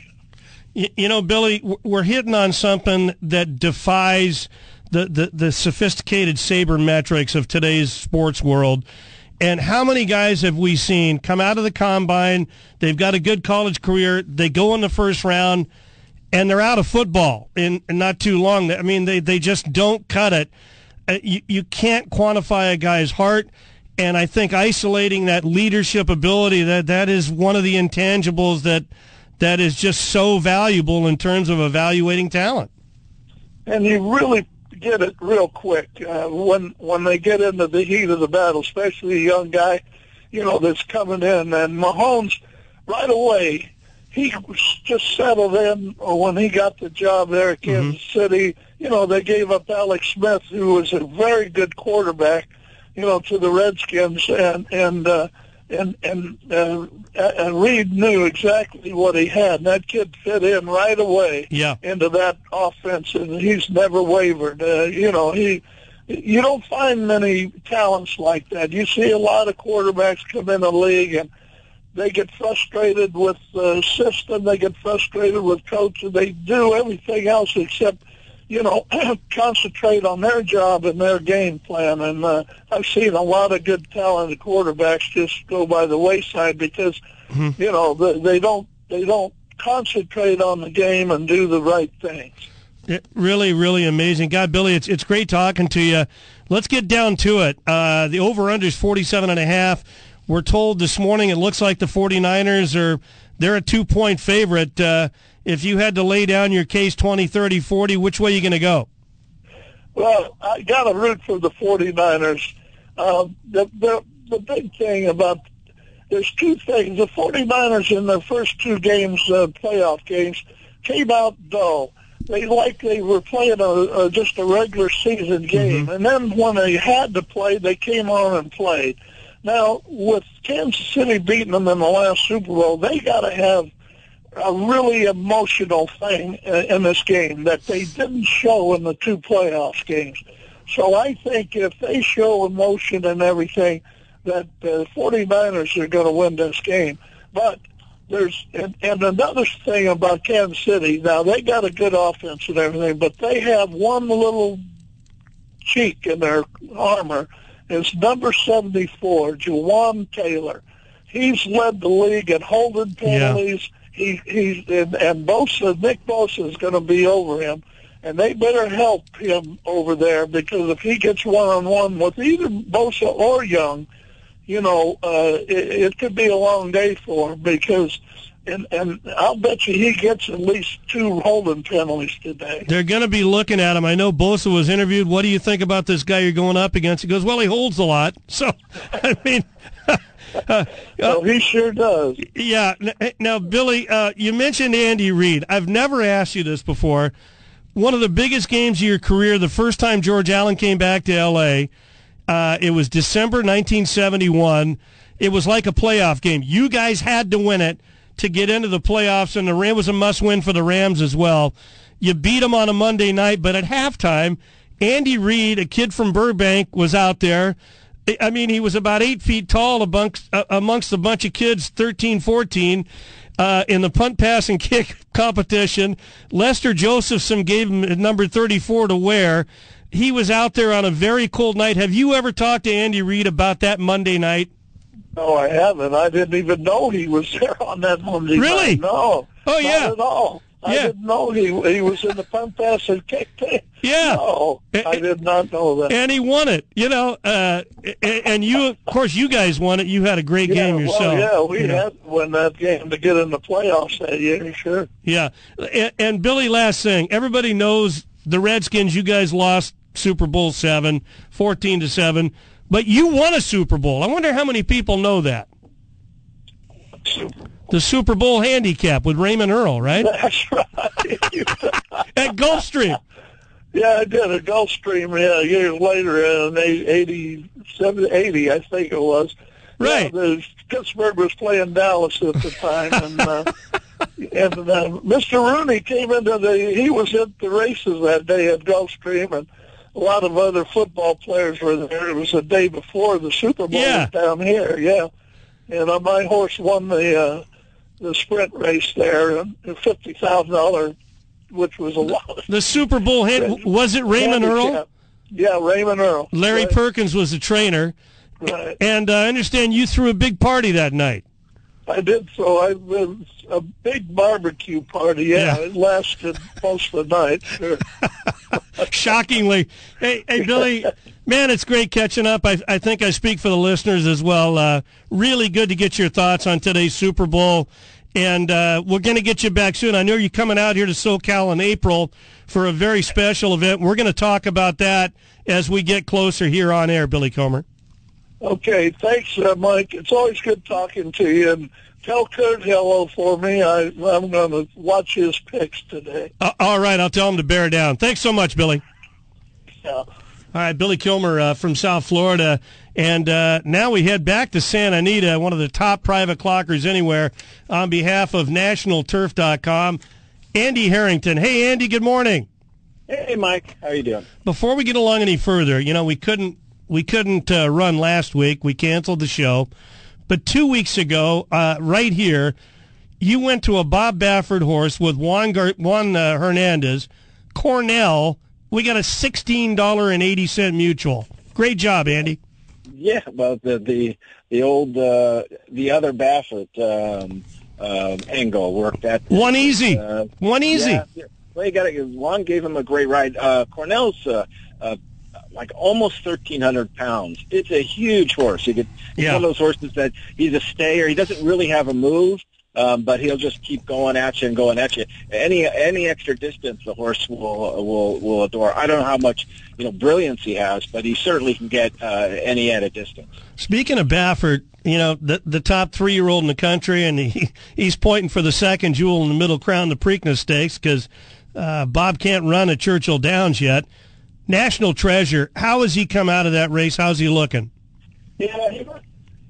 You know, Billy, we're hitting on something that defies the, the, the sophisticated sabermetrics of today's sports world. And how many guys have we seen come out of the combine, they've got a good college career, they go in the first round, and they're out of football in, in not too long. I mean, they, they just don't cut it. You, you can't quantify a guy's heart. And I think isolating that leadership ability, that, that is one of the intangibles that – that is just so valuable in terms of evaluating talent. And you really get it real quick uh, when when they get into the heat of the battle, especially a young guy, you know, that's coming in. And Mahomes, right away, he just settled in when he got the job there at Kansas mm-hmm. City. You know, they gave up Alex Smith, who was a very good quarterback, you know, to the Redskins, and, and – uh, and and uh, and Reed knew exactly what he had. And that kid fit in right away yeah. into that offense, and he's never wavered. Uh, you know, he you don't find many talents like that. You see a lot of quarterbacks come in the league and they get frustrated with the system, they get frustrated with coaches, they do everything else except, you know, concentrate on their job and their game plan. And uh, I've seen a lot of good talented quarterbacks just go by the wayside because, mm-hmm. you know, they, they don't they don't concentrate on the game and do the right things. It really, really amazing. God, Billy, it's it's great talking to you. Let's get down to it. Uh, the over-under is forty-seven and a half. We're told this morning it looks like the 49ers are they're a two-point favorite. Uh, if you had to lay down your case twenty, thirty, forty, which way are you going to go? Well, I got to root for the 49ers. Uh, the, the, the big thing about there's two things. The 49ers in their first two games, uh, playoff games, came out dull. They like they were playing a, a, just a regular season game. Mm-hmm. And then when they had to play, they came on and played. Now, with Kansas City beating them in the last Super Bowl, they got to have a really emotional thing in this game that they didn't show in the two playoff games. So I think if they show emotion and everything, that the 49ers are going to win this game. But there's and, and another thing about Kansas City, now they got a good offense and everything, but they have one little cheek in their armor. It's number seventy-four, Juwan Taylor. He's led the league in holding penalties. Yeah. He, he, and, and Bosa, Nick Bosa is going to be over him, and they better help him over there because if he gets one-on-one with either Bosa or Young, you know, uh, it, it could be a long day for him because, and, and I'll bet you he gets at least two holding penalties today. They're going to be looking at him. I know Bosa was interviewed. What do you think about this guy you're going up against? He goes, well, he holds a lot. So, I mean. uh, well, he sure does. Yeah. Now, Billy, uh, you mentioned Andy Reid. I've never asked you this before. One of the biggest games of your career, the first time George Allen came back to L A, uh, it was December nineteen seventy-one. It was like a playoff game. You guys had to win it to get into the playoffs, and the Ram was a must-win for the Rams as well. You beat them on a Monday night, but at halftime, Andy Reid, a kid from Burbank, was out there. I mean, he was about eight feet tall amongst, uh, amongst a bunch of kids, thirteen, fourteen, uh, in the punt, pass, and kick competition. Lester Josephson gave him number thirty-four to wear. He was out there on a very cold night. Have you ever talked to Andy Reid about that Monday night? No, I haven't. I didn't even know he was there on that Monday night. Really? No. Oh, yeah. Not at all. I yeah. didn't know he he was in the punt, pass, and kick thing. Yeah. No, and, I did not know that. And he won it, you know. Uh, and you, of course, you guys won it. You had a great yeah, game yourself. Well, yeah, we yeah. had to win that game to get in the playoffs that year, sure. Yeah. And, and, Billy, last thing. Everybody knows the Redskins, you guys lost Super Bowl seven, fourteen to seven. But you won a Super Bowl. I wonder how many people know that. The Super Bowl handicap with Raymond Earl, right? That's right. At Gulfstream. Yeah, I did at Gulfstream. Yeah, years later in eighty-seven, eighty, I think it was. Right. Yeah, the, Pittsburgh was playing Dallas at the time, and uh, and uh, Mister Rooney came into the. He was at the races that day at Gulfstream, and a lot of other football players were there. It was the day before the Super Bowl yeah. was down here, yeah. And uh, my horse won the uh, the sprint race there, and fifty thousand dollars, which was a lot. The, the Super Bowl hit, was it Raymond Earl? Cap. Yeah, Raymond Earl. Larry right. Perkins was the trainer. Right. And uh, I understand you threw a big party that night. I did so. I was a big barbecue party. Yeah, yeah. It lasted most of the night. Sure. Shockingly. Hey, hey, Billy, man, it's great catching up. I, I think I speak for the listeners as well. Uh, really good to get your thoughts on today's Super Bowl. And uh, we're going to get you back soon. I know you're coming out here to SoCal in April for a very special event. We're going to talk about that as we get closer here on air, Billy Comer. Okay, thanks, uh, Mike. It's always good talking to you. And tell Kurt hello for me. I, I'm going to watch his picks today. Uh, all right, I'll tell him to bear down. Thanks so much, Billy. Yeah. All right, Billy Kilmer uh, from South Florida. And uh, now we head back to Santa Anita, one of the top private clockers anywhere, on behalf of national turf dot com, Andy Harrington. Hey, Andy, good morning. Hey, Mike. How are you doing? Before we get along any further, you know, we couldn't, we couldn't uh, run last week. We canceled the show. But two weeks ago, uh, right here, you went to a Bob Baffert horse with Juan, Gar- Juan uh, Hernandez, Cornell. We got a sixteen dollars and eighty cents mutual. Great job, Andy. Yeah, well, the the, the old, uh, the other Baffert um, uh, angle worked. At One easy. Uh, One easy. Yeah, well, you got it. Juan gave him a great ride. Uh, Cornell's uh, uh, like almost thirteen hundred pounds. It's a huge horse. You could, he's yeah. one of those horses that he's a stayer. He doesn't really have a move. Um, but he'll just keep going at you and going at you. Any any extra distance, the horse will will will adore. I don't know how much you know brilliance he has, but he certainly can get uh, any at a distance. Speaking of Baffert, you know the the top three year old in the country, and he he's pointing for the second jewel in the Middle Crown, the Preakness Stakes, because uh, Bob can't run at Churchill Downs yet. National Treasure, how has he come out of that race? How's he looking? Yeah, he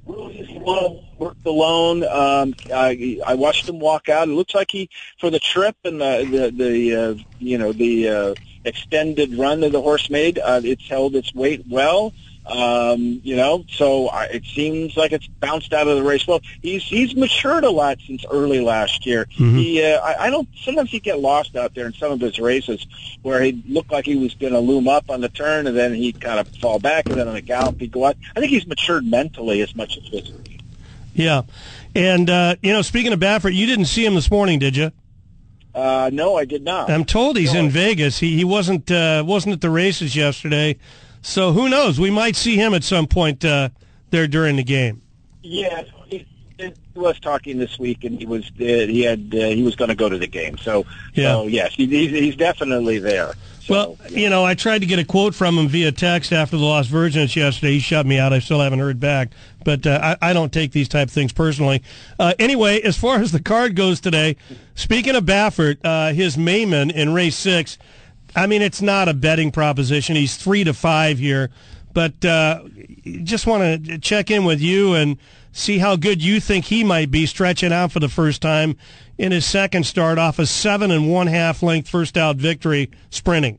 really well. Worked alone. Um, I, I watched him walk out. It looks like he, for the trip and the the, the uh, you know the uh, extended run that the horse made, uh, it's held its weight well. Um, you know, so I, it seems like it's bounced out of the race. Well, he's he's matured a lot since early last year. Mm-hmm. He, uh, I, I don't. Sometimes he get lost out there in some of his races where he looked like he was going to loom up on the turn, and then he kind of fall back, and then on a gallop he'd go out. I think he's matured mentally as much as physically. Yeah. And, uh, you know, speaking of Baffert, you didn't see him this morning, did you? Uh, no, I did not. I'm told he's no, in I... Vegas. He he wasn't uh, wasn't at the races yesterday. So who knows? We might see him at some point uh, there during the game. Yeah, he, he was talking this week, and he was uh, he had uh, he was going to go to the game. So, yeah. so yes, he, he's definitely there. So, well, yeah. you know, I tried to get a quote from him via text after the Lost Virgins yesterday. He shut me out. I still haven't heard back. But uh, I, I don't take these type of things personally. Uh, anyway, as far as the card goes today, speaking of Baffert, uh, his Maimon in race six, I mean, it's not a betting proposition. He's three to five here. But uh, just want to check in with you and see how good you think he might be stretching out for the first time in his second start off a seven and one half length first out victory sprinting.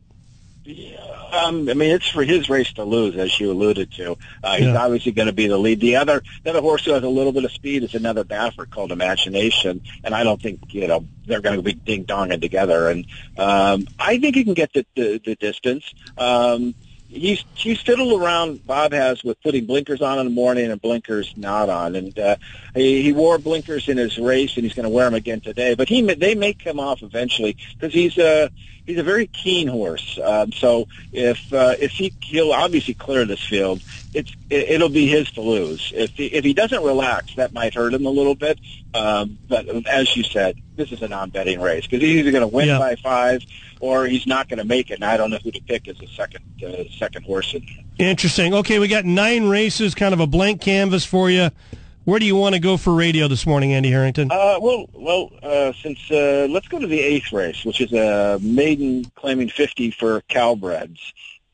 Yeah, um, I mean, it's for his race to lose, as you alluded to. Uh, he's yeah. obviously going to be the lead. The other, the other horse who has a little bit of speed is another Baffert called Imagination, and I don't think you know they're going to be ding donging together. And um, I think he can get the the, the distance. Um, He's, he's fiddled around, Bob has, with putting blinkers on in the morning and blinkers not on. And uh, he, he wore blinkers in his race, and he's going to wear them again today. But he they may come off eventually because he's a, he's a very keen horse. Um, so if uh, if he, he'll obviously clear this field, it's, it, it'll be his to lose. If he, if he doesn't relax, that might hurt him a little bit. Um, but as you said, this is a non-betting race because he's either going to win yeah. by five or he's not going to make it. And I don't know who to pick as a second uh, second horse. In. Interesting. Okay, we got nine races, kind of a blank canvas for you. Where do you want to go for radio this morning, Andy Harrington? Uh, well, well, uh, since uh, let's go to the eighth race, which is a maiden claiming fifty for Cowbreds.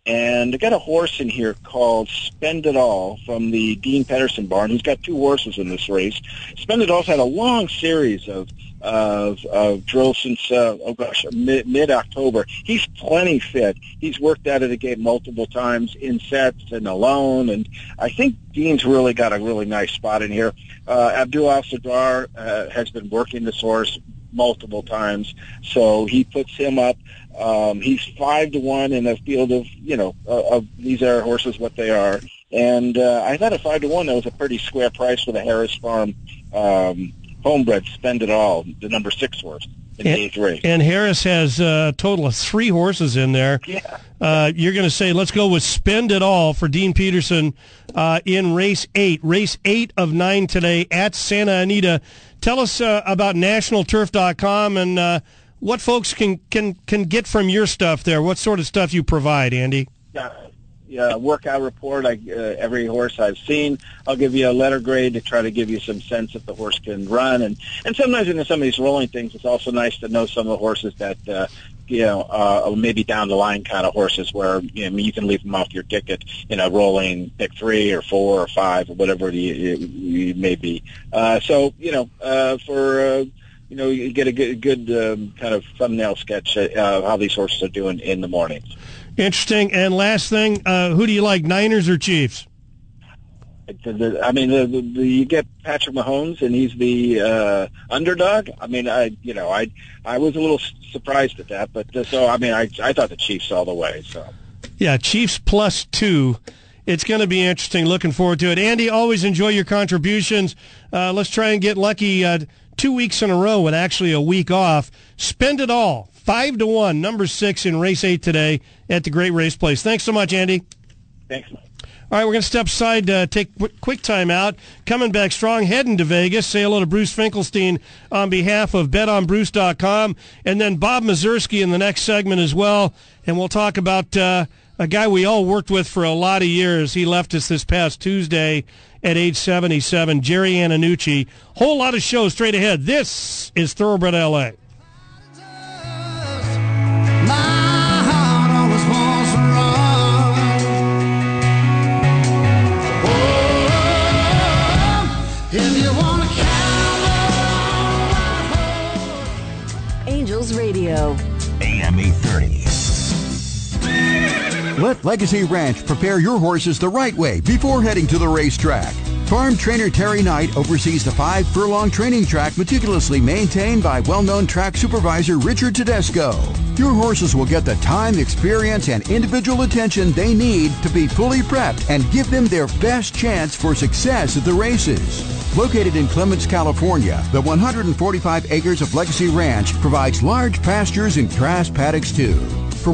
And I got a horse in here called Spend It All from the Dean Pedersen barn. He's got two horses in this race. Spend It All's had a long series of of, of drills since uh, oh gosh mid, mid October. He's plenty fit. He's worked out of the gate multiple times in sets and alone. And I think Dean's really got a really nice spot in here. Uh, Abdul Al Sadar uh, has been working this horse multiple times, so he puts him up. Um, he's five to one in a field of, you know, uh, of these are horses what they are. And uh, I thought at five to one that was a pretty square price for the Harris Farm um, homebred Spend It All, the number six horse in and, the race. And Harris has a total of three horses in there. Yeah. Uh, you're going to say let's go with Spend It All for Dean Pedersen uh, in race eight, race eight of nine today at Santa Anita. Tell us uh, about national turf dot com and. Uh, What folks can, can, can get from your stuff there? What sort of stuff you provide, Andy? Yeah, yeah workout report. I, uh, every horse I've seen, I'll give you a letter grade to try to give you some sense if the horse can run. And, and sometimes in some of these rolling things, it's also nice to know some of the horses that uh, you know, uh, maybe down the line kind of horses where, you know, you can leave them off your ticket, you know, rolling pick three or four or five or whatever you, you may be. Uh, so, you know, uh, for, uh, you know, you get a good, good um, kind of thumbnail sketch of uh, how these horses are doing in the mornings. Interesting. And last thing, uh, who do you like, Niners or Chiefs? I mean, the, the, the, you get Patrick Mahomes, and he's the uh, underdog. I mean, I you know, I I was a little surprised at that, but uh, so I mean, I I thought the Chiefs all the way. So yeah, Chiefs plus two. It's going to be interesting. Looking forward to it. Andy, always enjoy your contributions. Uh, let's try and get lucky uh, two weeks in a row with actually a week off. Spend it all. Five to one, number six in race eight today at the Great Race Place. Thanks so much, Andy. Thanks. All right, we're going to step aside, uh, take a quick time out. Coming back strong, heading to Vegas. Say hello to Bruce Finkelstein on behalf of bet on bruce dot com. And then Bob Mazursky in the next segment as well. And we'll talk about uh, a guy we all worked with for a lot of years. He left us this past Tuesday at age seventy-seven, Jerry Annanucci. Whole lot of shows straight ahead. This is Thoroughbred L A. Angels Radio, A M eight thirty. Let Legacy Ranch prepare your horses the right way before heading to the racetrack. Farm trainer Terry Knight oversees the five-furlong training track meticulously maintained by well-known track supervisor Richard Tedesco. Your horses will get the time, experience, and individual attention they need to be fully prepped and give them their best chance for success at the races. Located in Clements, California, the one hundred forty-five acres of Legacy Ranch provides large pastures and grass paddocks too. For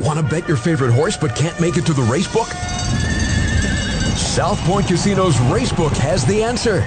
Want to bet your favorite horse but can't make it to the race book? South Point Casino's Racebook has the answer.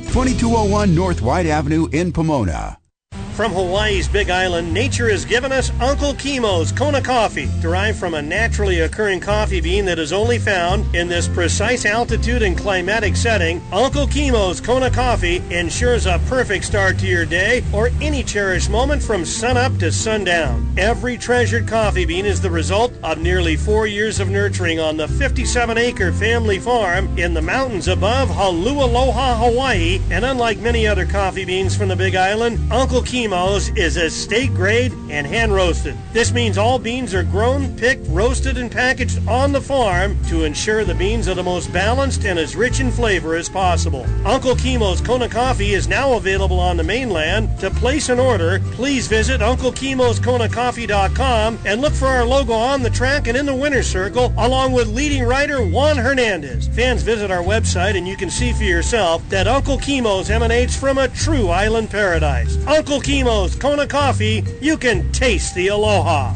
twenty-two oh one North White Avenue in Pomona. From Hawaii's Big Island, nature has given us Uncle Kimo's Kona coffee, derived from a naturally occurring coffee bean that is only found in this precise altitude and climatic setting. Uncle Kimo's Kona coffee ensures a perfect start to your day or any cherished moment from sunup to sundown. Every treasured coffee bean is the result of nearly four years of nurturing on the fifty-seven acre family farm in the mountains above Halua Loha, Hawaii, and unlike many other coffee beans from the Big Island, Uncle Kimo's Primo's is as state grade and hand roasted. This means all beans are grown, picked, roasted, and packaged on the farm to ensure the beans are the most balanced and as rich in flavor as possible. Uncle Chemo's Kona Coffee is now available on the mainland. To place an order, please visit Uncle Chemo's Kona Coffee dot com and look for our logo on the track and in the winner's circle, along with leading rider Juan Hernandez. Fans, visit our website and you can see for yourself that Uncle Chemo's emanates from a true island paradise. Uncle Chemo's Kona Coffee, you can taste the aloha.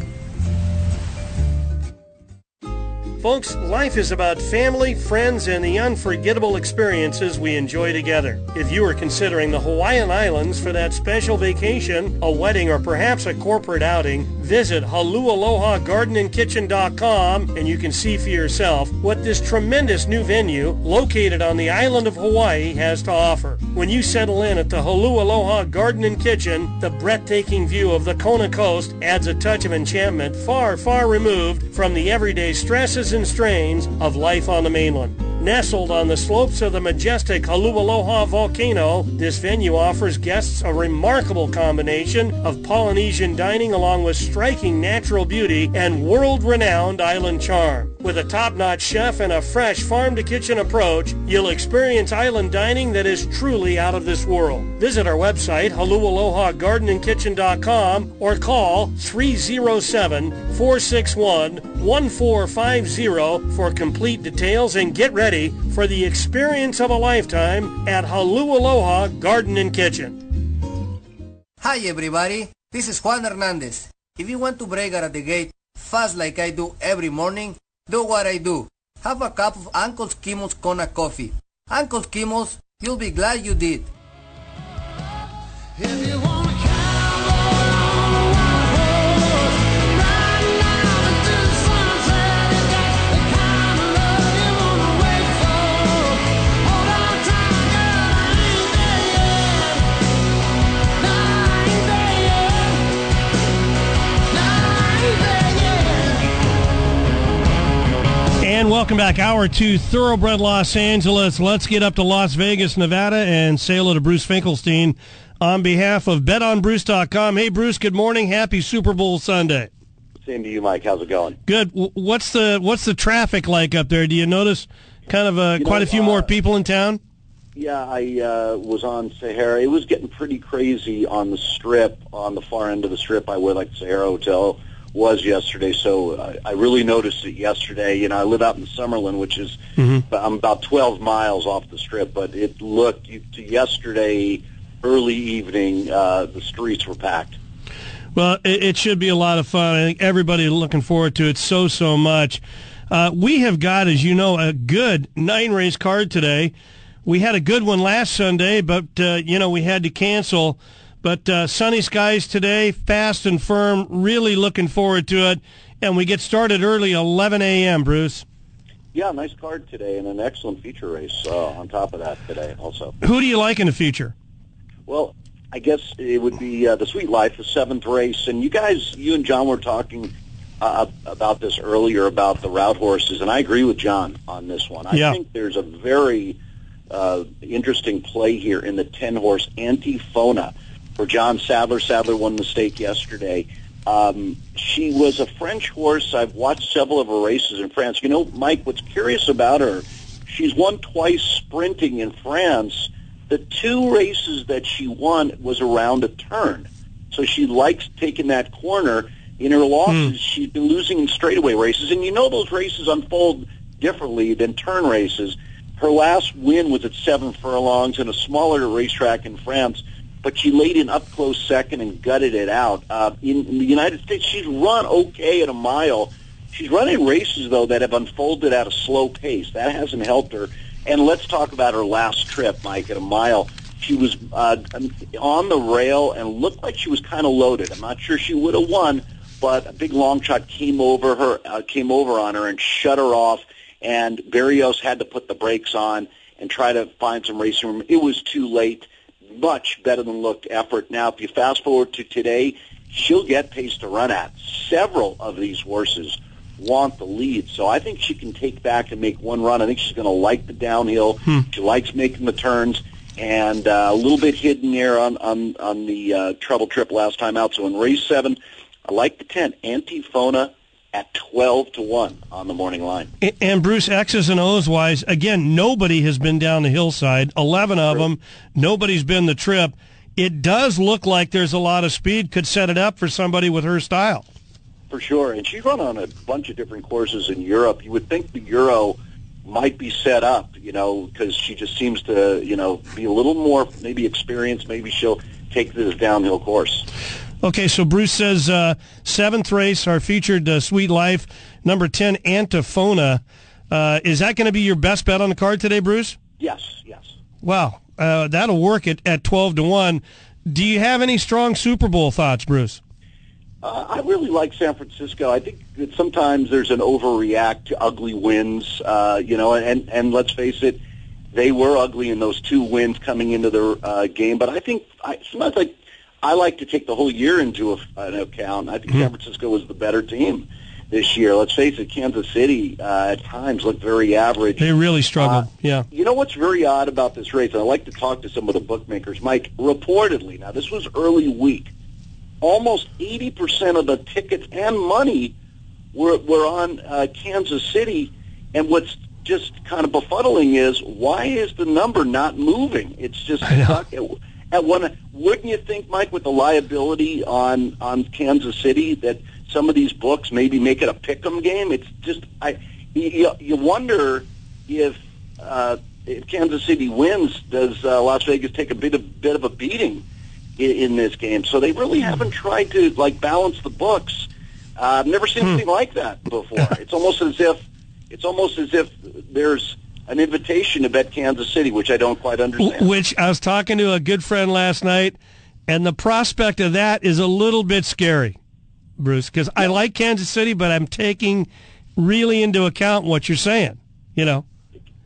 Folks, life is about family, friends, and the unforgettable experiences we enjoy together. If you are considering the Hawaiian Islands for that special vacation, a wedding, or perhaps a corporate outing, visit Halualoha Garden and Kitchen dot com and you can see for yourself what this tremendous new venue located on the island of Hawaii has to offer. When you settle in at the Halualoha Garden and Kitchen, the breathtaking view of the Kona coast adds a touch of enchantment far, far removed from the everyday stresses and strains of life on the mainland. Nestled on the slopes of the majestic Halualoha volcano, this venue offers guests a remarkable combination of Polynesian dining along with striking natural beauty and world-renowned island charm. With a top-notch chef and a fresh farm-to-kitchen approach, you'll experience island dining that is truly out of this world. Visit our website, Halualoha Garden and Kitchen dot com, or call three oh seven, four six one, one four five oh for complete details and get ready for the experience of a lifetime at Halualoha Garden and Kitchen. Hi everybody, this is Juan Hernandez. If you want to break out of the gate fast like I do every morning, do what I do. Have a cup of Uncle Chemo's Kona Coffee. Uncle Chemo's, you'll be glad you did. If you want And welcome back. Hour two, Thoroughbred Los Angeles. Let's get up to Las Vegas, Nevada, and say hello to Bruce Finkelstein on behalf of bet on Bruce dot com. Hey, Bruce, good morning. Happy Super Bowl Sunday. Same to you, Mike. How's it going? Good. What's the what's the traffic like up there? Do you notice kind of a, you know, quite a few uh, more people in town? Yeah, I uh, was on Sahara. It was getting pretty crazy on the Strip, on the far end of the Strip. I went like the Sahara Hotel was yesterday, so I, I really noticed it yesterday. You know, I live out in Summerlin, which is mm-hmm. I'm about twelve miles off the Strip, but it looked to yesterday early evening uh, the streets were packed. Well, it, it should be a lot of fun. I think everybody looking forward to it so so much. Uh, we have got, as you know, a good nine race card today. We had a good one last Sunday, but uh, you know we had to cancel. But uh, sunny skies today, fast and firm, really looking forward to it. And we get started early, eleven a.m., Bruce. Yeah, nice card today and an excellent feature race uh, on top of that today also. Who do you like in the feature? Well, I guess it would be uh, the Sweet Life, the seventh race. And you guys, you and John were talking uh, about this earlier, about the route horses. And I agree with John on this one. I yeah. think there's a very uh, interesting play here in the ten-horse Antifona for John Sadler. Sadler won the stake yesterday. Um, she was a French horse. I've watched several of her races in France. You know, Mike, what's curious about her, she's won twice sprinting in France. The two races that she won was around a turn. So she likes taking that corner. In her losses, mm. she's been losing in straightaway races. And you know those races unfold differently than turn races. Her last win was at seven furlongs in a smaller racetrack in France, but she laid an up-close second and gutted it out. Uh, in, in the United States, she's run okay at a mile. She's running races, though, that have unfolded at a slow pace. That hasn't helped her. And let's talk about her last trip, Mike, at a mile. She was uh, on the rail and looked like she was kind of loaded. I'm not sure she would have won, but a big long shot came over her, uh, came over on her and shut her off, and Berrios had to put the brakes on and try to find some racing room. It was too late. Much better than looked effort. Now, if you fast forward to today, she'll get pace to run at. Several of these horses want the lead, so I think she can take back and make one run. I think she's going to like the downhill. Hmm. She likes making the turns, and uh, a little bit hidden there on, on, on the uh, treble trip last time out. So in race seven, I like the ten, Antifona at twelve to one on the morning line. And, Bruce, X's and O's wise, again, nobody has been down the hillside, eleven of them. Nobody's been the trip. It does look like there's a lot of speed. Could set it up for somebody with her style. For sure. And she's run on a bunch of different courses in Europe. You would think the Euro might be set up, you know, because she just seems to, you know, be a little more maybe experienced. Maybe she'll take this downhill course. Okay, so Bruce says uh, seventh race, our featured uh, Sweet Life, number ten, Antifona. Uh, is that going to be your best bet on the card today, Bruce? Yes, yes. Wow, uh, that'll work at, at twelve to one. Do you have any strong Super Bowl thoughts, Bruce? Uh, I really like San Francisco. I think that sometimes there's an overreact to ugly wins, uh, you know, and, and let's face it, they were ugly in those two wins coming into the uh, game. But I think I, sometimes I I like to take the whole year into an account. I think San Francisco was the better team this year. Let's face it, Kansas City uh, at times looked very average. They really struggled, uh, yeah. You know what's very odd about this race, and I like to talk to some of the bookmakers, Mike, reportedly, now this was early week, almost eighty percent of the tickets and money were, were on uh, Kansas City, and what's just kind of befuddling is, why is the number not moving? It's just stuck at... At one, wouldn't you think, Mike, with the liability on, on Kansas City, that some of these books maybe make it a pick-em game? It's just I, you, you wonder if uh, if Kansas City wins, does uh, Las Vegas take a bit of bit of a beating in, in this game? So they really haven't tried to like balance the books. Uh, I've never seen hmm. anything like that before. It's almost as if it's almost as if there's an invitation to bet Kansas City, which I don't quite understand. Which I was talking to a good friend last night, and the prospect of that is a little bit scary, Bruce, because yeah. I like Kansas City, but I'm taking really into account what you're saying, you know.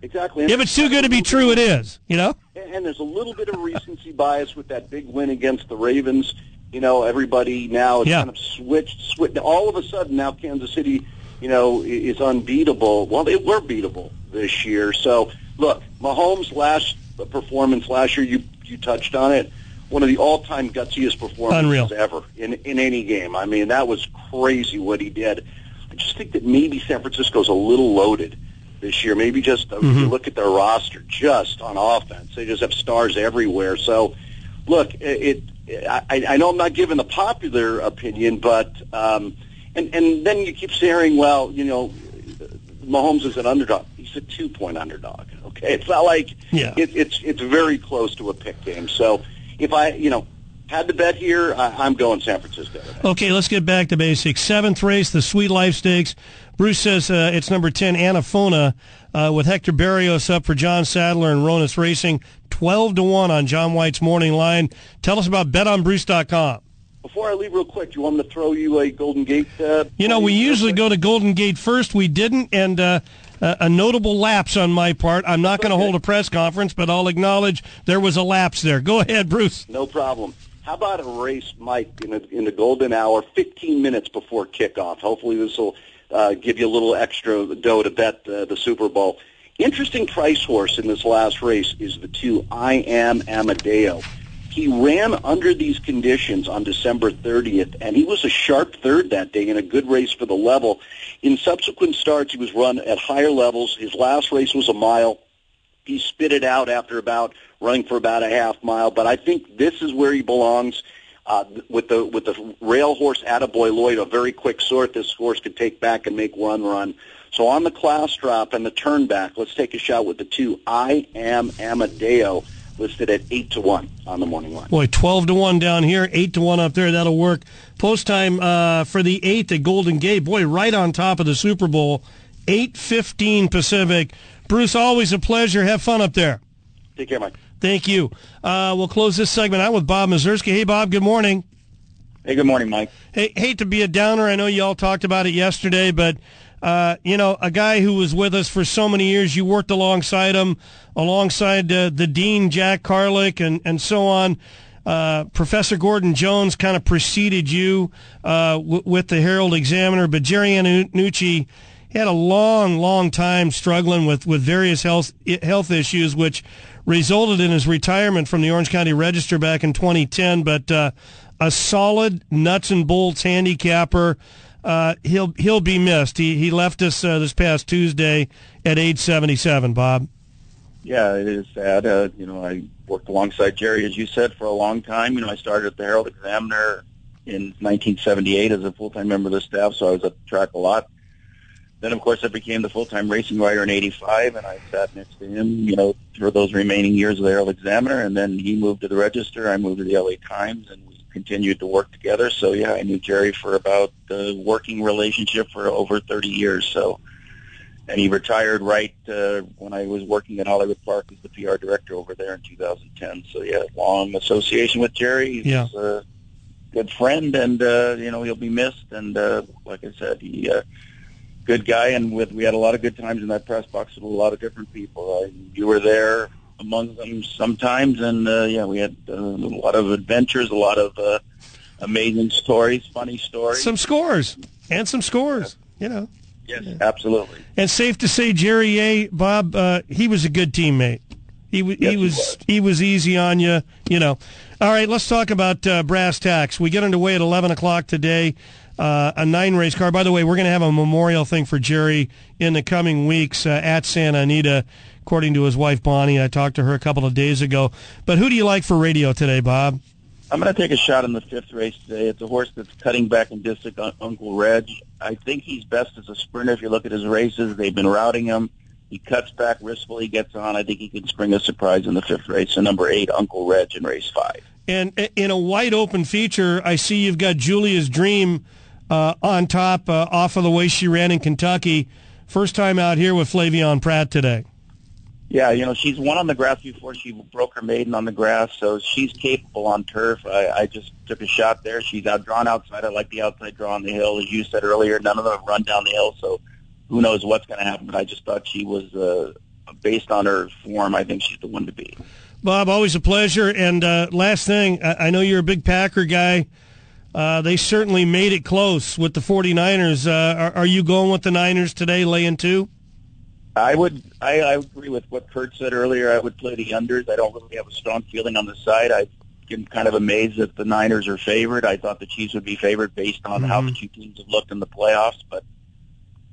Exactly. And if it's too good to be true, it is, you know. And there's a little bit of recency bias with that big win against the Ravens. You know, everybody now is yeah. kind of switched, switched. All of a sudden now Kansas City, you know, is unbeatable. Well, they were beatable this year. So, look, Mahomes' last performance last year, you you touched on it, one of the all-time gutsiest performances Unreal. ever in, in any game. I mean, that was crazy what he did. I just think that maybe San Francisco's a little loaded this year. Maybe just mm-hmm. if you look at their roster, just on offense, they just have stars everywhere. So, look, it. it I, I know I'm not giving the popular opinion, but um, and and then you keep saying, well, you know, Mahomes is an underdog. He's a two-point underdog. Okay, it's not like yeah. it, it's it's very close to a pick game. So if I you know had to bet here, I, I'm going San Francisco today. Okay, let's get back to basics. Seventh race, the Sweet Life Stakes. Bruce says uh, it's number ten, Antifona, uh, with Hector Berrios up for John Sadler and Ronis Racing, twelve to one on John White's morning line. Tell us about bet on Bruce dot com. Before I leave real quick, do you want me to throw you a Golden Gate? Uh, you know, we usually go to Golden Gate first. We didn't, and uh, a notable lapse on my part. I'm not going to okay. hold a press conference, but I'll acknowledge there was a lapse there. Go ahead, Bruce. No problem. How about a race, Mike, in, a, in the golden hour, fifteen minutes before kickoff? Hopefully this will uh, give you a little extra dough to bet uh, the Super Bowl. Interesting price horse in this last race is the two, I Am Amadeo. He ran under these conditions on December thirtieth, and he was a sharp third that day in a good race for the level. In subsequent starts, he was run at higher levels. His last race was a mile. He spit it out after about running for about a half mile, but I think this is where he belongs. Uh, with the with the rail horse Attaboy Lloyd, a very quick sort, this horse could take back and make one run. So on the class drop and the turn back, let's take a shot with the two, I Am Amadeo, listed at eight to one on the morning line. Boy, twelve to one down here, eight to one up there. That'll work. Post time uh, for the eighth at Golden Gate. Boy, right on top of the Super Bowl, eight fifteen Pacific. Bruce, always a pleasure. Have fun up there. Take care, Mike. Thank you. Uh, we'll close this segment out with Bob Mazursky. Hey, Bob, good morning. Hey, good morning, Mike. Hey, hate to be a downer. I know you all talked about it yesterday, but... Uh, you know, a guy who was with us for so many years, you worked alongside him, alongside uh, the Dean, Jack Karlick, and, and so on. Uh, Professor Gordon Jones kind of preceded you uh, w- with the Herald Examiner, but Jerry Annucci had a long, long time struggling with, with various health health issues, which resulted in his retirement from the Orange County Register back in twenty ten, but uh, a solid nuts and bolts handicapper. Uh, he'll he'll be missed. He he left us uh, this past Tuesday at age seventy-seven, Bob. Yeah, it is sad. Uh, you know, I worked alongside Jerry, as you said, for a long time. You know, I started at the Herald Examiner in nineteen seventy-eight as a full-time member of the staff, so I was at the track a lot. Then, of course, I became the full-time racing writer in eighty-five, and I sat next to him, you know, for those remaining years of the Herald Examiner, and then he moved to the Register, I moved to the L A Times, and we continued to work together. So, yeah, I knew Jerry for about the working relationship for over thirty years, so, and he retired right uh, when I was working at Hollywood Park as the P R director over there in two thousand ten. So, yeah, long association with Jerry. He's, yeah. Uh, good friend, and uh, you know, he'll be missed. And uh, like I said, he uh, good guy, and with we had a lot of good times in that press box with a lot of different people. Uh, you were there among them sometimes, and uh, yeah, we had uh, a lot of adventures, a lot of uh, amazing stories, funny stories, some scores, and some scores. Yeah. You know, yes, yeah. Absolutely. And safe to say, Jerry A. Bob, uh, he was a good teammate. He, w- yes, he was, he was he was easy on you, you know. All right, let's talk about uh, brass tacks. We get underway at eleven o'clock today, uh, a nine-race car. By the way, we're going to have a memorial thing for Jerry in the coming weeks uh, at Santa Anita, according to his wife, Bonnie. I talked to her a couple of days ago. But who do you like for radio today, Bob? I'm going to take a shot in the fifth race today. It's a horse that's cutting back in distance on Uncle Reg. I think he's best as a sprinter. If you look at his races, they've been routing him. He cuts back riskfully, gets on. I think he can spring a surprise in the fifth race. So number eight, Uncle Reg in race five. And in a wide-open feature, I see you've got Julia's Dream uh, on top uh, off of the way she ran in Kentucky. First time out here with Flavion Pratt today. Yeah, you know, she's won on the grass before. She broke her maiden on the grass, so she's capable on turf. I, I just took a shot there. She's outdrawn outside. I like the outside draw on the hill. As you said earlier, none of them have run down the hill, so who knows what's going to happen, but I just thought she was, uh, based on her form, I think she's the one to beat. Bob, always a pleasure. And uh, last thing, I-, I know you're a big Packer guy. Uh, they certainly made it close with the 49ers. Uh, are-, are you going with the Niners today, laying two? I would. I-, I agree with what Kurt said earlier. I would play the unders. I don't really have a strong feeling on the side. I- I'm kind of amazed that the Niners are favored. I thought the Chiefs would be favored based on mm-hmm. how the two teams have looked in the playoffs, but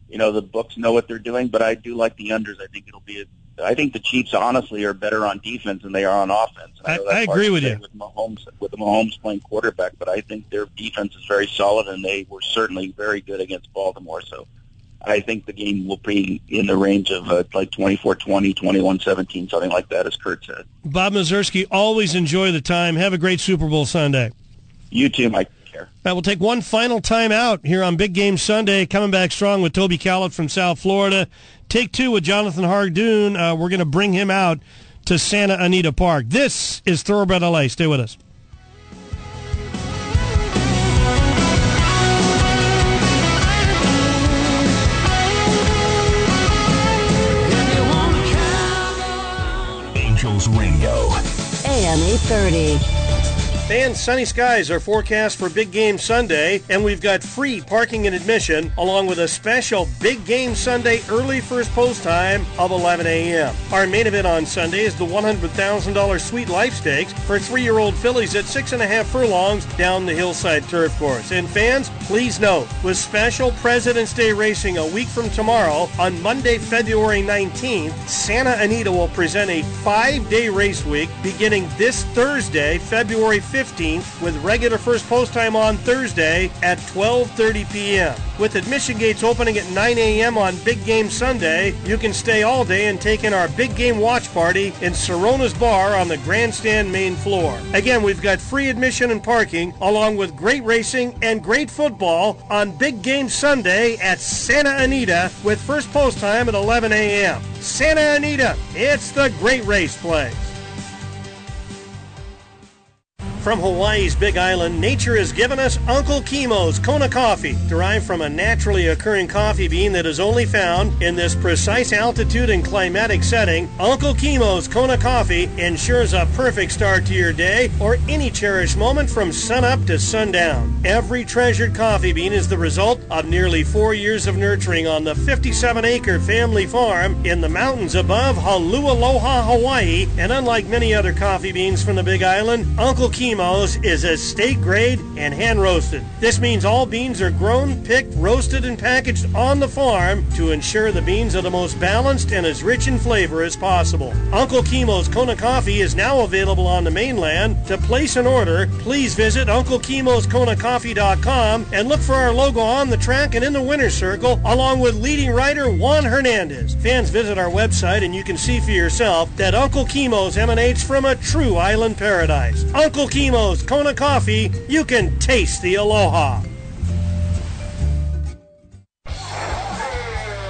you know, the books know what they're doing, but I do like the unders. I think it'll be a, I think the Chiefs honestly are better on defense than they are on offense. I, I agree with you. With Mahomes, with the Mahomes playing quarterback, but I think their defense is very solid, and they were certainly very good against Baltimore. So I think the game will be in the range of uh, like twenty-four twenty, twenty-one seventeen, something like that, as Kurt said. Bob Mazursky, always enjoy the time. Have a great Super Bowl Sunday. You too, Mike. Right, we'll take one final time out here on Big Game Sunday. Coming back strong with Toby Callett from South Florida. Take two with Jonathan Hardoon. Uh, we're going to bring him out to Santa Anita Park. This is Thoroughbred L A. Stay with us. Angels Radio. A M eight thirty. And sunny skies are forecast for Big Game Sunday, and we've got free parking and admission, along with a special Big Game Sunday early first post time of eleven a.m. Our main event on Sunday is the one hundred thousand dollars Sweet Life Stakes for three-year-old fillies at six and a half furlongs down the hillside turf course. And fans, please note, with special President's Day racing a week from tomorrow, on Monday, February nineteenth, Santa Anita will present a five-day race week beginning this Thursday, February fifteenth, with regular first post time on Thursday at twelve thirty p.m. With admission gates opening at nine a.m. on Big Game Sunday, you can stay all day and take in our Big Game Watch Party in Serona's Bar on the grandstand main floor. Again, we've got free admission and parking, along with great racing and great football on Big Game Sunday at Santa Anita, with first post time at eleven a.m. Santa Anita, it's the great race place. From Hawaii's Big Island, nature has given us Uncle Kimo's Kona coffee, derived from a naturally occurring coffee bean that is only found in this precise altitude and climatic setting. Uncle Kimo's Kona coffee ensures a perfect start to your day or any cherished moment from sunup to sundown. Every treasured coffee bean is the result of nearly four years of nurturing on the fifty-seven acre family farm in the mountains above Haleakaloha, Hawaii, and unlike many other coffee beans from the Big Island, Uncle Kimo's is estate grade and hand roasted. This means all beans are grown, picked, roasted, and packaged on the farm to ensure the beans are the most balanced and as rich in flavor as possible. Uncle Kimo's Kona coffee is now available on the mainland. To place an order, please visit Uncle Kimo's Kona Coffee dot com and look for our logo on the track and in the winner's circle, along with leading writer Juan Hernandez. Fans, visit our website and you can see for yourself that Uncle Kimo's emanates from a true island paradise. Uncle Kimo's Kona coffee, you can taste the aloha.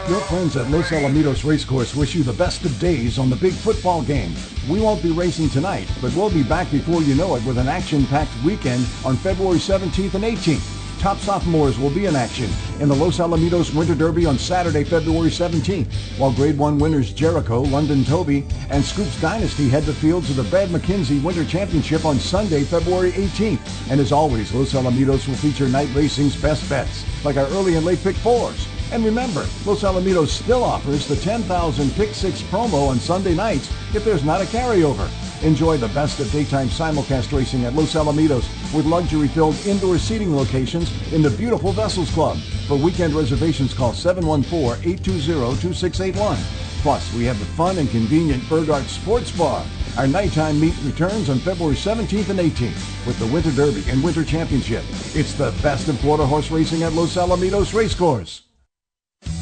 Your friends at Los Alamitos Racecourse wish you the best of days on the big football game. We won't be racing tonight, but we'll be back before you know it with an action-packed weekend on February seventeenth and eighteenth. Top sophomores will be in action in the Los Alamitos Winter Derby on Saturday, February seventeenth, while Grade one winners Jericho, London Toby, and Scoops Dynasty head the fields of the Brad McKenzie Winter Championship on Sunday, February eighteenth. And as always, Los Alamitos will feature night racing's best bets, like our early and late pick fours. And remember, Los Alamitos still offers the ten thousand Pick Six promo on Sunday nights if there's not a carryover. Enjoy the best of daytime simulcast racing at Los Alamitos with luxury-filled indoor seating locations in the beautiful Vessels Club. For weekend reservations, call seven one four, eight two zero, two six eight one. Plus, we have the fun and convenient Burgard Sports Bar. Our nighttime meet returns on February seventeenth and eighteenth with the Winter Derby and Winter Championship. It's the best of quarter horse racing at Los Alamitos Racecourse.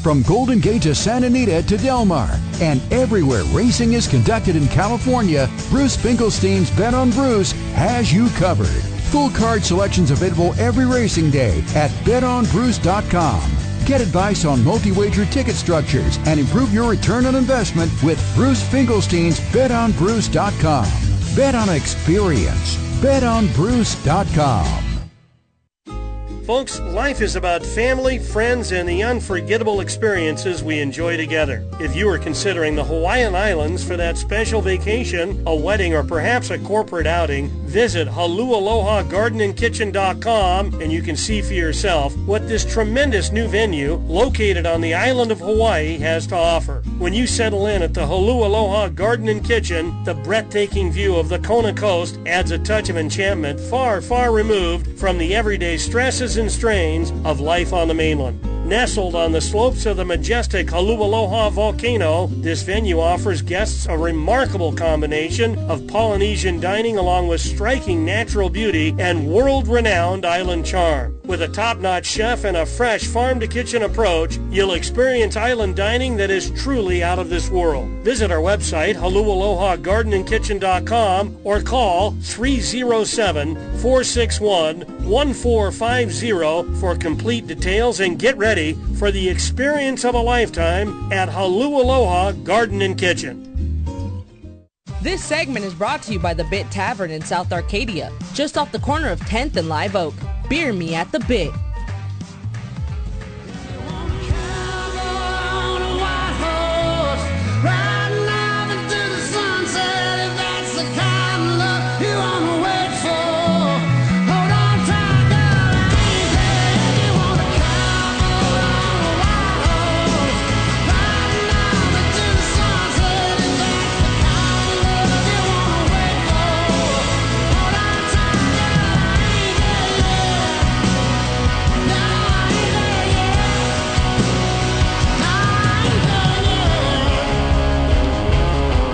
From Golden Gate to Santa Anita to Del Mar and everywhere racing is conducted in California, Bruce Finkelstein's Bet on Bruce has you covered. Full card selections available every racing day at bet on bruce dot com. Get advice on multi-wager ticket structures and improve your return on investment with Bruce Finkelstein's bet on bruce dot com. Bet on experience. bet on bruce dot com. Folks, life is about family, friends, and the unforgettable experiences we enjoy together. If you are considering the Hawaiian Islands for that special vacation, a wedding, or perhaps a corporate outing, visit Haleakaloha Garden and Kitchen dot com and you can see for yourself what this tremendous new venue located on the island of Hawaii has to offer. When you settle in at the Haleakaloha Garden and Kitchen, the breathtaking view of the Kona coast adds a touch of enchantment far, far removed from the everyday stresses and strains of life on the mainland. Nestled on the slopes of the majestic Haleakaloha volcano, this venue offers guests a remarkable combination of Polynesian dining along with striking natural beauty and world-renowned island charm. With a top-notch chef and a fresh farm-to-kitchen approach, you'll experience island dining that is truly out of this world. Visit our website, Haleakaloha Garden and Kitchen dot com, or call three oh seven, four six one, one four five zero for complete details and get ready for the experience of a lifetime at Haleakaloha Garden and Kitchen. This segment is brought to you by the Bit Tavern in South Arcadia, just off the corner of tenth and Live Oak. Beer me at the Bit.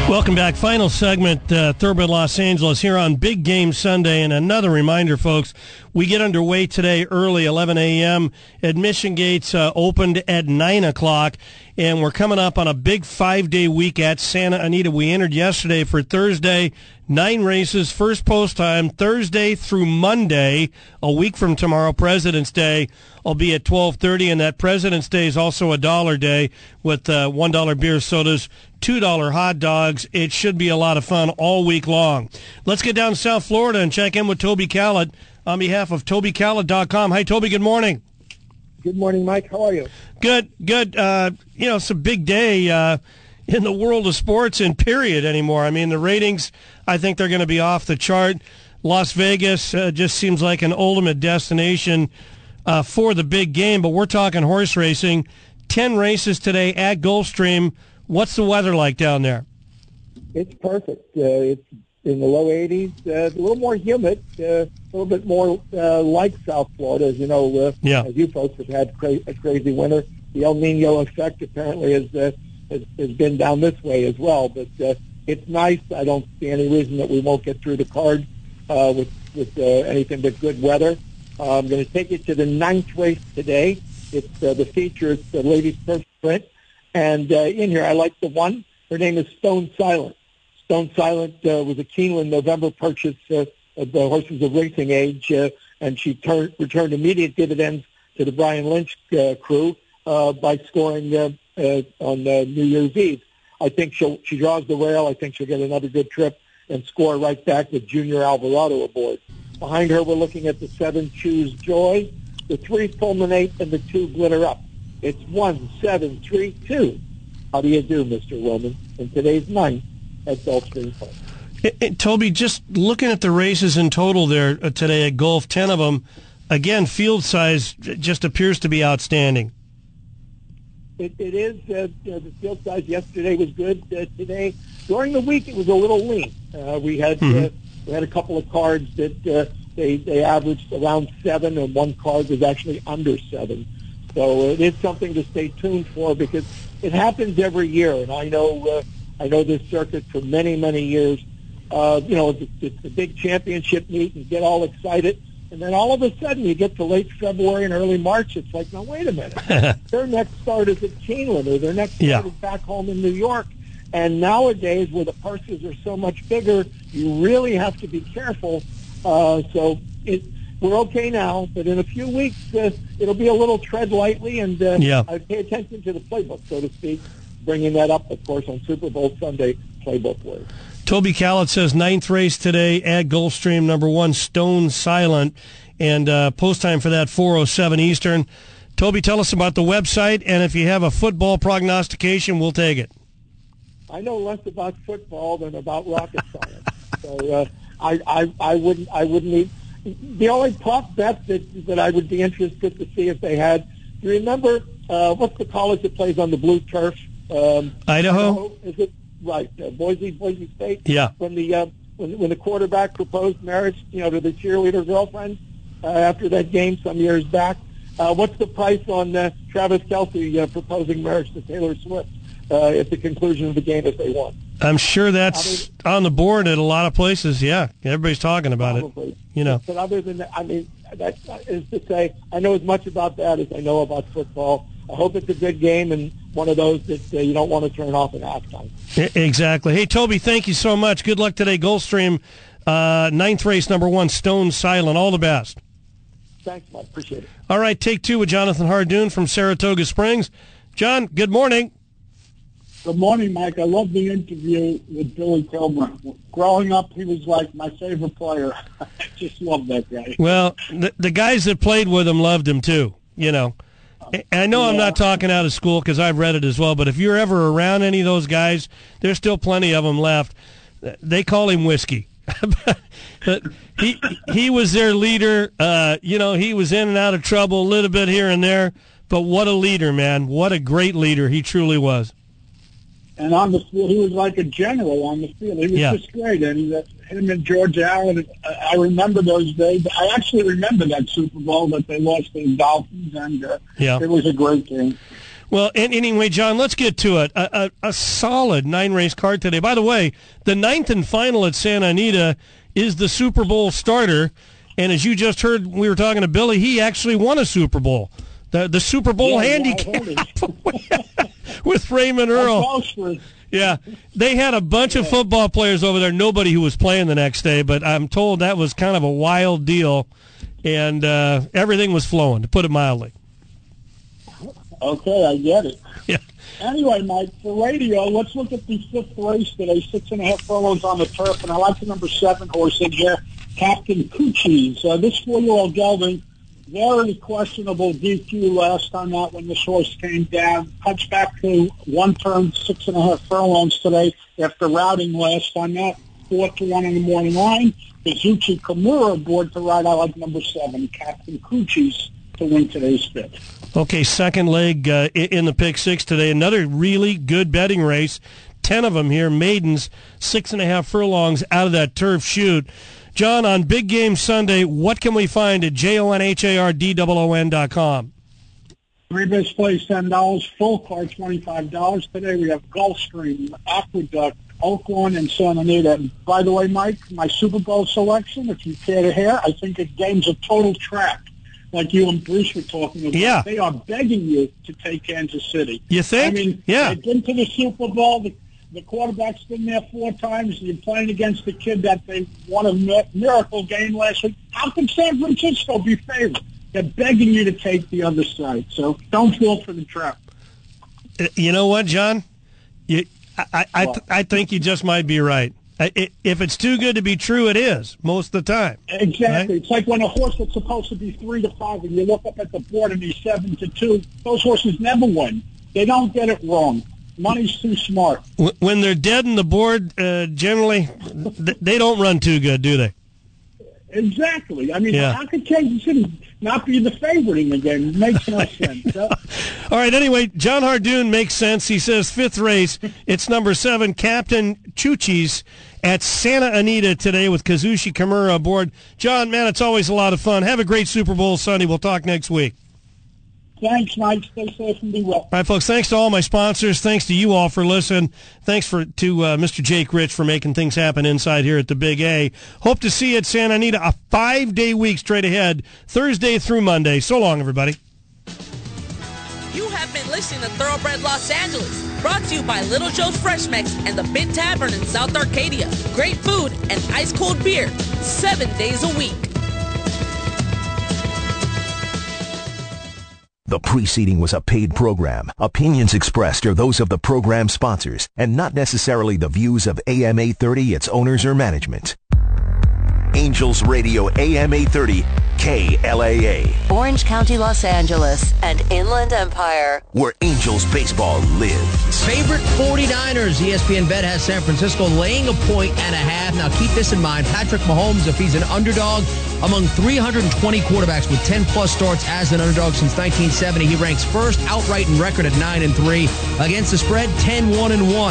Welcome back. Final segment, uh, Thoroughbred Los Angeles here on Big Game Sunday. And another reminder, folks, we get underway today early, eleven a m Admission gates uh, opened at nine o'clock. And we're coming up on a big five-day week at Santa Anita. We entered yesterday for Thursday. Nine races, first post time, Thursday through Monday, a week from tomorrow, President's Day. I'll be at twelve thirty, and that President's Day is also a dollar day with uh, one dollar beer sodas, two dollar hot dogs. It should be a lot of fun all week long. Let's get down to South Florida and check in with Toby Callett on behalf of Toby Callett dot com. Hey, Toby, good morning. Good morning, Mike. How are you? Good, good. Uh, you know, it's a big day uh, in the world of sports and period anymore. I mean, the ratings, I think they're going to be off the chart. Las Vegas uh, just seems like an ultimate destination uh, for the big game, but we're talking horse racing. Ten races today at Gulfstream. What's the weather like down there? It's perfect. Uh, it's in the low eighties. Uh, it's a little more humid, uh, a little bit more uh, like South Florida. As you know, uh, yeah. as you folks have had cra- a crazy winter, the El Nino effect apparently has, uh, has, has been down this way as well. But uh, it's nice. I don't see any reason that we won't get through the card uh, with, with uh, anything but good weather. Uh, I'm going to take you to the ninth race today. It's uh, the feature. It's the Ladies' First Sprint. And uh, in here, I like the one. Her name is Stone Silent. Stone Silent uh, was a Keeneland November purchase uh, of the horses of racing age, uh, and she turned, returned immediate dividends to the Brian Lynch uh, crew uh, by scoring uh, uh, on uh, New Year's Eve. I think she'll, she draws the rail. I think she'll get another good trip and score right back with Junior Alvarado aboard. Behind her, we're looking at the seven Choose Joy, the three Fulminate, and the two Glitter Up. It's one, seven, three, two. How do you do, Mister Roman, in today's ninth at Gulfstream Park? It, it, Toby, just looking at the races in total there uh, today at Gulf, ten of them, again, field size j- just appears to be outstanding. It, it is. Uh, the field size yesterday was good. Uh, today, during the week, it was a little lean. Uh, we had mm-hmm. uh, we had a couple of cards that uh, they they averaged around seven, and one card was actually under seven. So it is something to stay tuned for because it happens every year, and I know uh, I know this circuit for many, many years. Uh, you know, it's, it's a big championship meet, and get all excited, and then all of a sudden you get to late February and early March. It's like, now wait a minute, their next start is at Keeneland, or their next yeah. start is back home in New York. And nowadays, where the purses are so much bigger, you really have to be careful. Uh, so it's. We're okay now, but in a few weeks, uh, it'll be a little tread lightly, and uh, yeah. I pay attention to the playbook, so to speak, bringing that up, of course, on Super Bowl Sunday, playbook word. Toby Callett says ninth race today at Gulfstream, number one, Stone Silent, and uh, post time for that, four oh seven Eastern. Toby, tell us about the website, and if you have a football prognostication, we'll take it. I know less about football than about rocket science, so uh, I, I, I wouldn't, I wouldn't even... The only prop bet that, that I would be interested to see if they had, do you remember, uh, what's the college that plays on the blue turf? Um, Idaho? Idaho? Is it right? Uh, Boise, Boise State? Yeah. When the uh, when, when the quarterback proposed marriage, you know, to the cheerleader girlfriend uh, after that game some years back. Uh, what's the price on uh, Travis Kelce uh, proposing marriage to Taylor Swift uh, at the conclusion of the game if they won? I'm sure that's I mean, on the board at a lot of places. Yeah, everybody's talking about probably. It. You know, but other than that, I mean, that is to say, I know as much about that as I know about football. I hope it's a good game and one of those that uh, you don't want to turn off at halftime. Exactly. Hey, Toby, thank you so much. Good luck today, Gulfstream, uh, ninth race, number one, Stone Silent. All the best. Thanks, Mike. Appreciate it. All right, take two with Jonathan Hardoon from Saratoga Springs. John, good morning. Good morning, Mike. I love the interview with Billy Kilmer. Growing up, he was like my favorite player. I just love that guy. Well, the, the guys that played with him loved him, too, you know. And I know yeah. I'm not talking out of school because I've read it as well, but if you're ever around any of those guys, there's still plenty of them left. They call him Whiskey. But he he was their leader. Uh, you know, he was in and out of trouble a little bit here and there, but what a leader, man. What a great leader he truly was. And on the field, he was like a general on the field. He was yeah. just great. And uh, him and George Allen, I remember those days. I actually remember that Super Bowl that they lost to the Dolphins, and uh, yeah. it was a great game. Well, and anyway, John, let's get to it. A, a, a solid nine-race card today. By the way, the ninth and final at Santa Anita is the Super Bowl starter. And as you just heard, we were talking to Billy, he actually won a Super Bowl. The, the Super Bowl yeah, handicap with Raymond Earl. Yeah, they had a bunch yeah. of football players over there, nobody who was playing the next day, but I'm told that was kind of a wild deal, and uh, everything was flowing, to put it mildly. Okay, I get it. Yeah. Anyway, Mike, for radio, let's look at the fifth race today, six and a half furlongs on the turf, and I like the number seven horse in here, Captain Coochie's. Uh, this four-year-old gelding, very questionable D Q last time out when this horse came down. Cuts back to one turn, six and a half furlongs today after routing last time out, four to one in the morning line. Kazuchi Kimura aboard to ride. I like number seven, Captain Coochie's, to win today's bid. Okay, second leg uh, in the pick six today. Another really good betting race. Ten of them here. Maidens, six and a half furlongs out of that turf shoot. John, on Big Game Sunday, what can we find at J O N H A R D O O N dot com? Three best plays, ten dollars. Full card, twenty-five dollars. Today we have Gulfstream, Aqueduct, Oaklawn, and San Anita. And by the way, Mike, my Super Bowl selection, if you care to hear, I think the game's a total trap, like you and Bruce were talking about. Yeah. They are begging you to take Kansas City. You think? I mean, yeah. They've been to the Super Bowl. The, the quarterback's been there four times. You're playing against the kid that they won a miracle game last week. How can San Francisco be favored? They're begging you to take the other side. So don't fall for the trap. You know what, John? You, I, I, I, th- I think you just might be right. If it's too good to be true, it is most of the time. Exactly. Right? It's like when a horse that's supposed to be three to five, and you look up at the board and he's seven to two. Those horses never win. They don't get it wrong. Money's too smart. When they're dead in the board, uh, generally they don't run too good, do they? Exactly. I mean, yeah. How could Kansas City not be the favorite in the game? It makes no sense. All right, anyway, John Hardoon makes sense. He says fifth race, it's number seven, Captain Coochie's at Santa Anita today with Kazushi Kimura aboard. John, man, it's always a lot of fun. Have a great Super Bowl Sunday. We'll talk next week. Thanks, Mike. Stay safe and be well. All right, folks, thanks to all my sponsors. Thanks to you all for listening. Thanks for to uh, Mister Jake Rich for making things happen inside here at the Big A. Hope to see you at Santa Anita, a five-day week straight ahead, Thursday through Monday. So long, everybody. You have been listening to Thoroughbred Los Angeles, brought to you by Little Joe's Fresh Mex and the Big Tavern in South Arcadia. Great food and ice-cold beer, seven days a week. The preceding was a paid program. Opinions expressed are those of the program sponsors and not necessarily the views of A M eight thirty, its owners, or management. Angels Radio A M eight thirty, K L A A. Orange County, Los Angeles, and Inland Empire, where Angels baseball lives. Favorite forty-niners. E S P N Bet has San Francisco laying a point and a half. Now keep this in mind. Patrick Mahomes, if he's an underdog, among three hundred twenty quarterbacks with ten-plus starts as an underdog since nineteen seventy, he ranks first outright in record at nine and three. Against the spread, ten one and one.